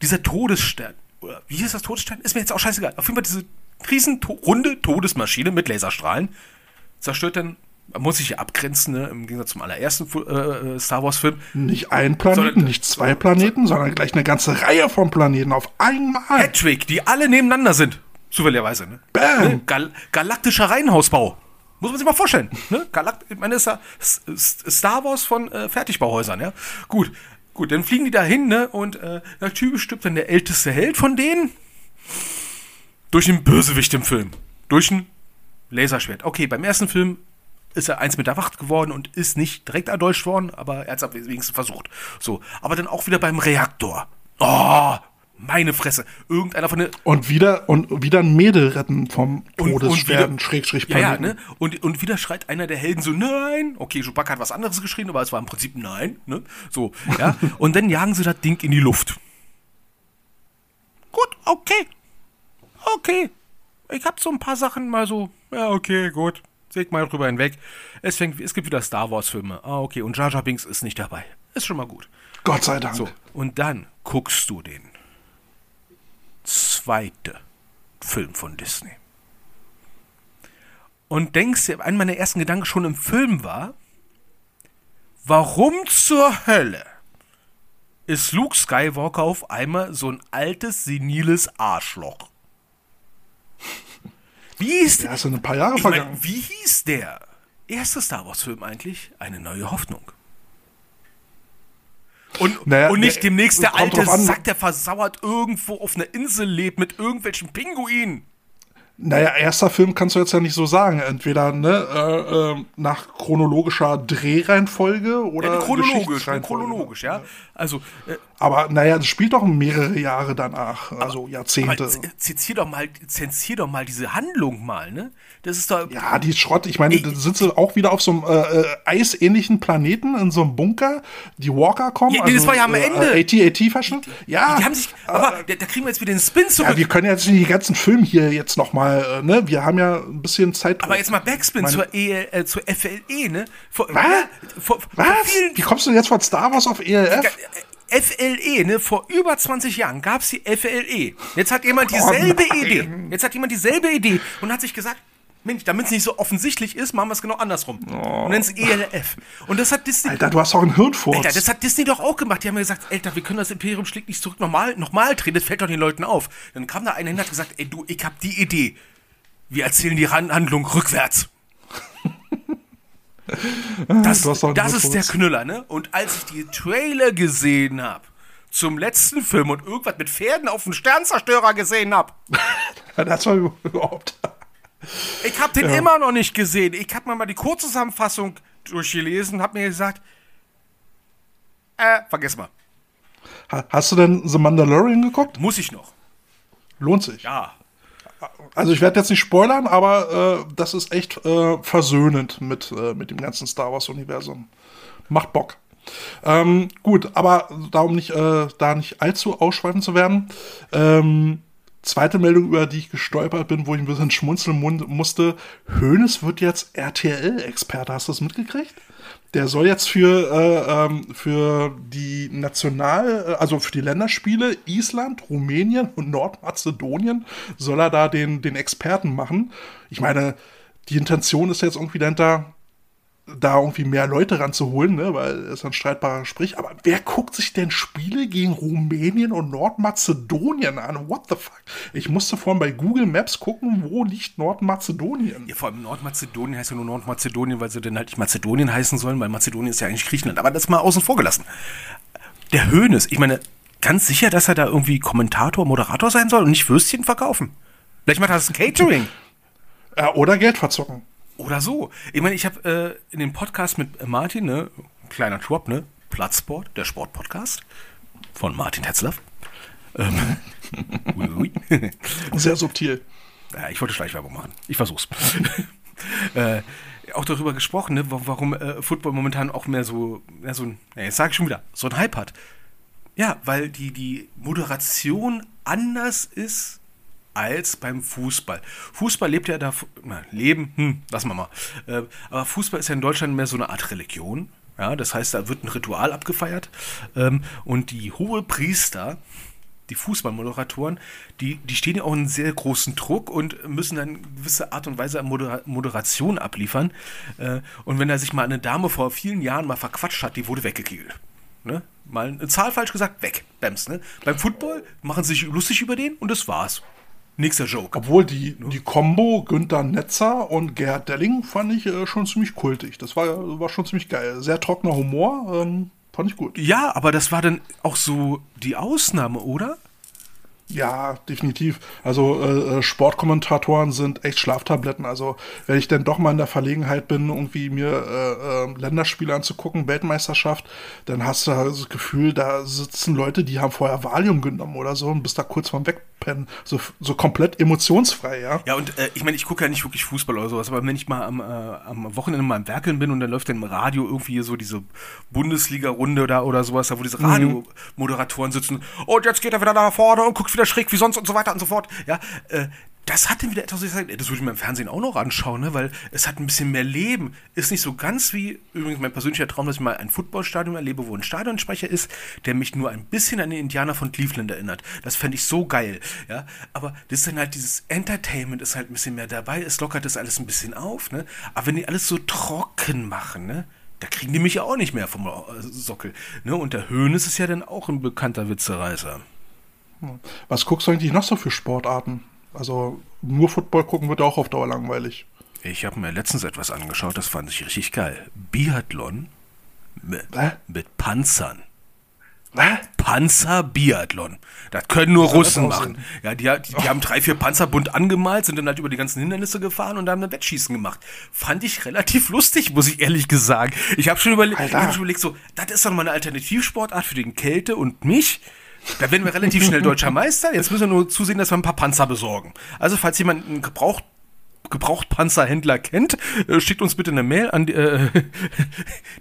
Dieser Todesstern, oder wie hieß das Todesstern? Ist mir jetzt auch scheißegal. Auf jeden Fall diese riesen runde Todesmaschine mit Laserstrahlen zerstört dann, muss ich ja abgrenzen, ne? Im Gegensatz zum allerersten äh, Star Wars Film. Nicht ein Planeten, sondern, nicht zwei Planeten, sondern gleich eine ganze Reihe von Planeten auf einmal. Hattrick, die alle nebeneinander sind, zufälligerweise. Ne? Bam. Gal- galaktischer Reihenhausbau. Muss man sich mal vorstellen. Ne? Galakt- ich meine, das ist ja Star Wars von äh, Fertigbauhäusern, ja. Gut, gut, dann fliegen die da hin, ne? Und äh, natürlich stirbt dann der älteste Held von denen durch einen Bösewicht im Film. Durch ein Laserschwert. Okay, beim ersten Film ist er eins mit der Wacht geworden und ist nicht direkt erdolcht worden, aber er hat es wenigstens versucht. So, aber dann auch wieder beim Reaktor. Oh, meine Fresse. Irgendeiner von der... Und wieder, und wieder ein Mädel retten vom Todessterben, schräg, schräg, ja, ja, ne? Und, und wieder schreit einer der Helden so, nein. Okay, Chewbacca hat was anderes geschrien, aber es war im Prinzip nein. Ne? So, ja. Und dann jagen sie das Ding in die Luft. Gut, okay. Okay. Ich hab so ein paar Sachen mal so, ja, okay, gut. Seht mal drüber hinweg. Es, fängt, es gibt wieder Star Wars-Filme. Ah, okay. Und Jar Jar Binks ist nicht dabei. Ist schon mal gut. Gott sei Dank. So, und dann guckst du den zweiten Film von Disney. Und denkst dir, einer meiner ersten Gedanken schon im Film war, warum zur Hölle ist Luke Skywalker auf einmal so ein altes, seniles Arschloch? Wie hieß der? Ist ein paar Jahre vergangen. Ich mein, wie hieß der erste Star Wars Film eigentlich? Eine neue Hoffnung. Und, naja, und nicht der, demnächst der alte Sack, der versauert irgendwo auf einer Insel lebt mit irgendwelchen Pinguinen. Naja, erster Film kannst du jetzt ja nicht so sagen. Entweder ne, äh, äh, nach chronologischer Drehreihenfolge oder ja, chronologisch, chronologisch, ja. ja. Also, äh, aber naja, das spielt doch mehrere Jahre danach, also aber, Jahrzehnte. Aber zensier doch mal, zensier doch mal diese Handlung mal, ne? Das ist doch ja, die Schrott. Ich meine, da sind sie auch wieder auf so einem äh, eisähnlichen Planeten in so einem Bunker. Die Walker kommen. Ja, also, das war ja am äh, Ende. AT-AT-Verschnitt. Ja. Die haben sich. Aber äh, da kriegen wir jetzt wieder den Spin zurück. Ja, wir können jetzt nicht die ganzen Filme hier jetzt noch mal. Ne, wir haben ja ein bisschen Zeit. Aber jetzt mal Backspin meine, zur, e, äh, zur F L E, ne? Vor, was? Vor, was? Vielen, wie kommst du jetzt von Star Wars auf E L F? F L E, ne? Vor über zwanzig Jahren gab es die F L E. Jetzt hat jemand dieselbe oh Idee. Jetzt hat jemand dieselbe Idee und hat sich gesagt, Mensch, damit es nicht so offensichtlich ist, machen wir es genau andersrum. Oh. Und nennen es E L F. Und das hat Disney... Alter, du hast auch einen Hirnfurz. Alter, das hat Disney doch auch gemacht. Die haben ja gesagt, Alter, wir können das Imperium schlägt nicht zurück nochmal nochmal drehen. Das fällt doch den Leuten auf. Dann kam da einer hin und hat gesagt, ey du, ich hab die Idee. Wir erzählen die Handlung rückwärts. Das, das ist der Knüller, ne? Und als ich die Trailer gesehen habe zum letzten Film und irgendwas mit Pferden auf dem Sternzerstörer gesehen habe. Das war überhaupt... Ich habe den ja. immer noch nicht gesehen. Ich habe mir mal die Kurzzusammenfassung durchgelesen und habe mir gesagt, äh, vergiss mal. Hast du denn The Mandalorian geguckt? Muss ich noch. Lohnt sich. Ja. Also ich werde jetzt nicht spoilern, aber äh, das ist echt äh, versöhnend mit, äh, mit dem ganzen Star Wars-Universum. Macht Bock. Ähm, gut, aber darum nicht, äh, da nicht allzu ausschweifend zu werden. Ähm, zweite Meldung, über die ich gestolpert bin, wo ich ein bisschen schmunzeln musste. Hoeneß wird jetzt R T L-Experte. Hast du das mitgekriegt? Der soll jetzt für, äh, ähm, für die National, also für die Länderspiele Island, Rumänien und Nordmazedonien, soll er da den, den Experten machen. Ich meine, die Intention ist jetzt irgendwie dahinter, da irgendwie mehr Leute ranzuholen, ne? Weil es ist ein streitbarer Sprich. Aber wer guckt sich denn Spiele gegen Rumänien und Nordmazedonien an? What the fuck? Ich musste vorhin bei Google Maps gucken, wo liegt Nordmazedonien? Ja, vor allem Nordmazedonien heißt ja nur Nordmazedonien, weil sie dann halt nicht Mazedonien heißen sollen, weil Mazedonien ist ja eigentlich Griechenland. Aber das mal außen vor gelassen. Der Hoeneß, ich meine, ganz sicher, dass er da irgendwie Kommentator, Moderator sein soll und nicht Würstchen verkaufen. Vielleicht macht er das Catering. Oder Geld verzocken. Oder so. Ich meine, ich habe äh, in dem Podcast mit Martin, ne, kleiner Drop, ne, Platzsport, der Sportpodcast von Martin Tetzlaff. Ähm, Sehr subtil. Ja, ich wollte Schleichwerbung machen. Ich versuch's. äh, auch darüber gesprochen, ne, warum äh, Football momentan auch mehr so, mehr so ein, ja, jetzt sage ich schon wieder, so ein Hype hat. Ja, weil die, die Moderation anders ist als beim Fußball. Fußball lebt ja da, na, leben, hm, lassen wir mal. Äh, aber Fußball ist ja in Deutschland mehr so eine Art Religion. Ja, das heißt, da wird ein Ritual abgefeiert. Ähm, und die Hohepriester, die Fußballmoderatoren, die, die stehen ja auch in sehr großen Druck und müssen dann eine gewisse Art und Weise an Modera- Moderation abliefern. Äh, und wenn er sich mal eine Dame vor vielen Jahren mal verquatscht hat, die wurde weggekegelt. Ne? Mal eine Zahl falsch gesagt, weg. Bams, ne? Beim Football machen sie sich lustig über den und das war's. Nächster Joke. Obwohl die, die Kombo Günther Netzer und Gerhard Delling fand ich äh, schon ziemlich kultig. Das war, war schon ziemlich geil. Sehr trockener Humor, ähm, fand ich gut. Ja, aber das war dann auch so die Ausnahme, oder? Ja, definitiv. Also äh, Sportkommentatoren sind echt Schlaftabletten. Also wenn ich dann doch mal in der Verlegenheit bin, irgendwie mir äh, äh, Länderspiele anzugucken, Weltmeisterschaft, dann hast du das Gefühl, da sitzen Leute, die haben vorher Valium genommen oder so und bist da kurz vorm Wegpennen. So, so komplett emotionsfrei, ja. Ja, und äh, ich meine, ich gucke ja nicht wirklich Fußball oder sowas, aber wenn ich mal am, äh, am Wochenende mal am Werkeln bin und dann läuft dann im Radio irgendwie so diese Bundesliga-Runde oder, oder sowas, da wo diese Radiomoderatoren sitzen und jetzt geht er wieder nach vorne und guckt wieder schräg wie sonst und so weiter und so fort. Ja, äh, das hat dann wieder etwas, das würde ich mir im Fernsehen auch noch anschauen, ne? Weil es hat ein bisschen mehr Leben. Ist nicht so ganz wie, übrigens mein persönlicher Traum, dass ich mal ein Footballstadion erlebe, wo ein Stadionsprecher ist, der mich nur ein bisschen an den Indianer von Cleveland erinnert. Das fände ich so geil. Ja? Aber das ist dann halt dieses Entertainment ist halt ein bisschen mehr dabei, es lockert das alles ein bisschen auf. Ne? Aber wenn die alles so trocken machen, ne? Da kriegen die mich ja auch nicht mehr vom Sockel. Ne? Und der Hoeneß ist ja dann auch ein bekannter Witzereißer. Was guckst du eigentlich noch so für Sportarten? Also nur Football gucken wird auch auf Dauer langweilig. Ich habe mir letztens etwas angeschaut, das fand ich richtig geil. Biathlon mit, mit Panzern. Was? Panzerbiathlon. Das können nur Russen machen. Ja, die, die, die oh. haben drei, vier Panzer bunt angemalt, sind dann halt über die ganzen Hindernisse gefahren und haben ein Wettschießen gemacht. Fand ich relativ lustig, muss ich ehrlich gesagt. Ich habe schon, überle- hab schon überlegt, so, das ist doch mal eine Alternativsportart für den Kälte und mich. Da werden wir relativ schnell deutscher Meister. Jetzt müssen wir nur zusehen, dass wir ein paar Panzer besorgen. Also, falls jemand einen Gebraucht, Gebrauchtpanzerhändler kennt, äh, schickt uns bitte eine Mail an die, äh,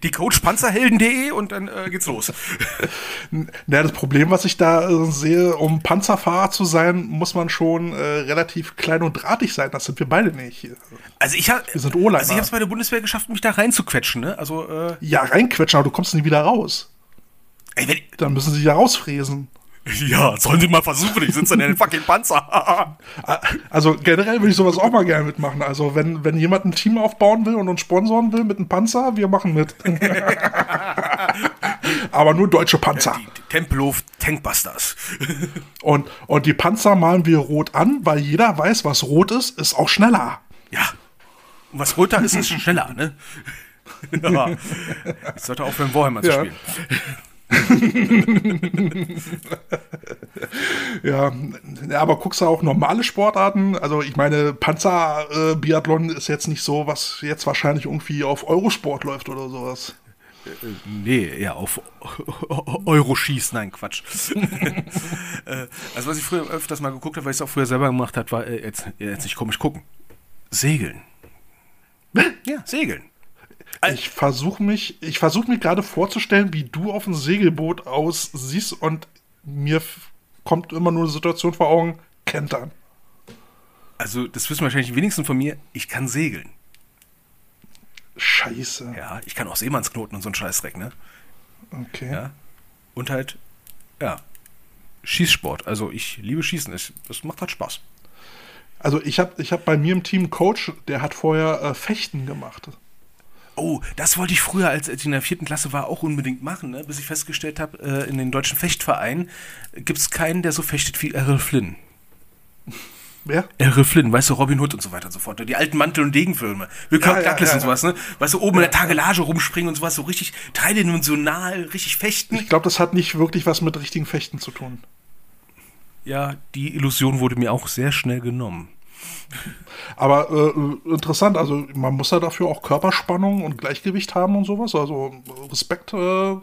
die coachpanzerhelden punkt de und dann äh, geht's los. Naja, das Problem, was ich da äh, sehe, um Panzerfahrer zu sein, muss man schon äh, relativ klein und drahtig sein. Das sind wir beide nicht. Also ich habe es also bei der Bundeswehr geschafft, mich da reinzuquetschen. Ne? Also, äh, ja, reinquetschen, aber du kommst nie wieder raus. Ey, wenn, dann müssen sie ja rausfräsen. Ja, sollen sie mal versuchen, ich sitze in einem fucking Panzer. Also generell würde ich sowas auch mal gerne mitmachen. Also wenn, wenn jemand ein Team aufbauen will und uns sponsoren will mit einem Panzer, wir machen mit. Aber nur deutsche Panzer. Die Tempelhof Tankbusters. und, und die Panzer malen wir rot an, weil jeder weiß, was rot ist, ist auch schneller. Ja, und was roter ist, ist schneller, ne? Ja. Ich sollte aufhören, Warhammer zu ja. spielen. Ja, aber guckst du auch normale Sportarten? Also ich meine, Panzerbiathlon äh, ist jetzt nicht so, was jetzt wahrscheinlich irgendwie auf Eurosport läuft oder sowas. Nee, eher auf Euroschieß, nein, Quatsch. Also was ich früher öfters mal geguckt habe, weil ich es auch früher selber gemacht habe, war, jetzt, jetzt nicht komisch gucken, Segeln. Ja, Segeln. Ich versuche mich, ich versuche mir gerade vorzustellen, wie du auf ein Segelboot aussiehst, und mir f- kommt immer nur eine Situation vor Augen, Kentern. Also das wissen wahrscheinlich die wenigsten von mir, ich kann segeln. Scheiße. Ja, ich kann auch Seemannsknoten und so ein Scheißdreck, ne? Okay. Ja. Und halt, ja, Schießsport. Also ich liebe Schießen, ich, das macht halt Spaß. Also ich habe ich hab bei mir im Team einen Coach, der hat vorher äh, Fechten gemacht. Oh, das wollte ich früher, als ich in der vierten Klasse war, auch unbedingt machen, ne? Bis ich festgestellt habe, äh, in den deutschen Fechtvereinen gibt es keinen, der so fechtet wie Errol Flynn. Wer? Errol Flynn, weißt du, Robin Hood und so weiter und so fort. Die alten Mantel- und Degenfilme. Wir können ja, ja, Douglas ja, ja. und sowas, ne? Weißt du, oben ja. in der Tagelage rumspringen und sowas, so richtig dreidimensional, richtig fechten. Ich glaube, das hat nicht wirklich was mit richtigen Fechten zu tun. Ja, die Illusion wurde mir auch sehr schnell genommen. Aber äh, interessant, also man muss ja dafür auch Körperspannung und Gleichgewicht haben und sowas, also Respekt äh,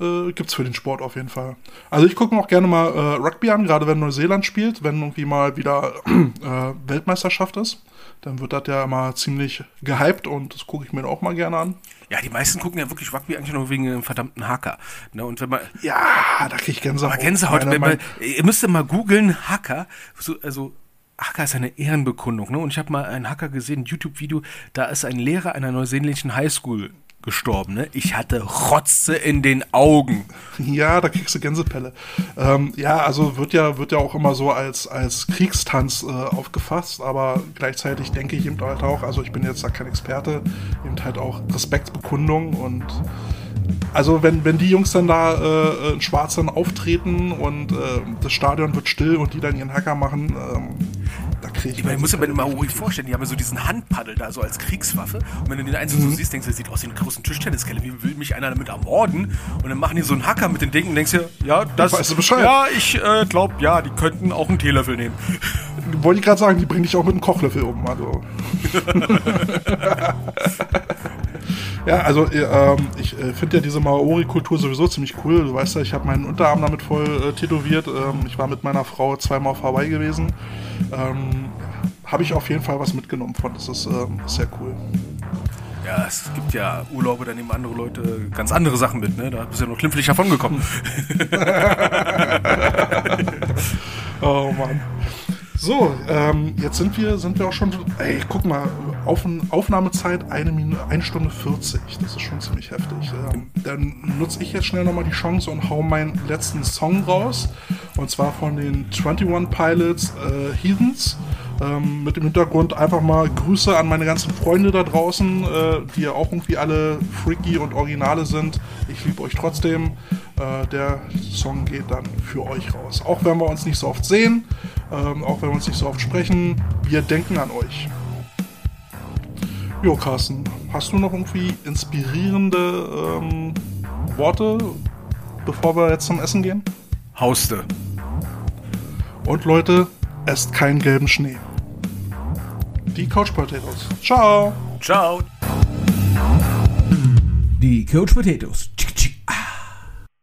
äh, gibt's für den Sport auf jeden Fall. Also ich gucke mir auch gerne mal äh, Rugby an, gerade wenn Neuseeland spielt, wenn irgendwie mal wieder äh, Weltmeisterschaft ist, dann wird das ja immer ziemlich gehypt, und das gucke ich mir auch mal gerne an. Ja, die meisten gucken ja wirklich Rugby eigentlich nur wegen dem verdammten Hacker. Ne? Und wenn man, ja, da kriege ich Gänsehaut. Gänsehaut, wenn man, ihr müsst ja mal googeln, Hacker, so, also Hacker ist eine Ehrenbekundung, ne? Und ich habe mal einen Hacker gesehen, ein YouTube-Video, da ist ein Lehrer einer neuseeländischen Highschool gestorben, ne? Ich hatte Rotze in den Augen. Ja, da kriegst du Gänsepelle. Ähm, ja, also wird ja, wird ja auch immer so als, als Kriegstanz äh, aufgefasst, aber gleichzeitig denke ich eben halt auch, also ich bin jetzt da kein Experte, eben halt auch Respektsbekundung, und also wenn, wenn die Jungs dann da äh, in Schwarz dann auftreten und äh, das Stadion wird still und die dann ihren Hacker machen, ähm, da kriege ich... Ich meine, muss mir mal ruhig vorstellen, die haben ja so diesen Handpaddel da so als Kriegswaffe, und wenn du den einzeln mhm. so siehst, denkst du, das sieht aus wie eine große Tischtenniskelle, wie will mich einer damit ermorden? Und dann machen die so einen Hacker mit den Dingen und denkst dir, ja, das... Weißt du Bescheid? Ja, ich äh, glaube, ja, die könnten auch einen Teelöffel nehmen. Wollte ich gerade sagen, die bringen dich auch mit einem Kochlöffel um, also... Ja, also ähm, ich äh, finde ja diese Maori-Kultur sowieso ziemlich cool. Du weißt ja, ich habe meinen Unterarm damit voll äh, tätowiert. Ähm, ich war mit meiner Frau zweimal auf Hawaii gewesen. Ähm, habe ich auf jeden Fall was mitgenommen von. Das ist ähm, sehr cool. Ja, es gibt ja Urlaube, da nehmen andere Leute ganz andere Sachen mit, ne? Da bist du ja noch klimpflich davongekommen. Oh Mann. So, ähm, jetzt sind wir, sind wir auch schon, ey, guck mal, Auf- Aufnahmezeit eine, Minute, eine Stunde vierzig, das ist schon ziemlich heftig. Ähm, dann nutze ich jetzt schnell nochmal die Chance und hau meinen letzten Song raus, und zwar von den einundzwanzig Pilots, äh, Heathens, ähm, mit dem Hintergrund einfach mal Grüße an meine ganzen Freunde da draußen, äh, die ja auch irgendwie alle freaky und originale sind. Ich liebe euch trotzdem. Äh, der Song geht dann für euch raus. Auch wenn wir uns nicht so oft sehen, ähm, auch wenn wir uns nicht so oft sprechen, wir denken an euch. Jo, Carsten, hast du noch irgendwie inspirierende ähm, Worte, bevor wir jetzt zum Essen gehen? Hauste. Und Leute, esst keinen gelben Schnee. Die Couch Potatoes. Ciao. Ciao. Die Couch Potatoes.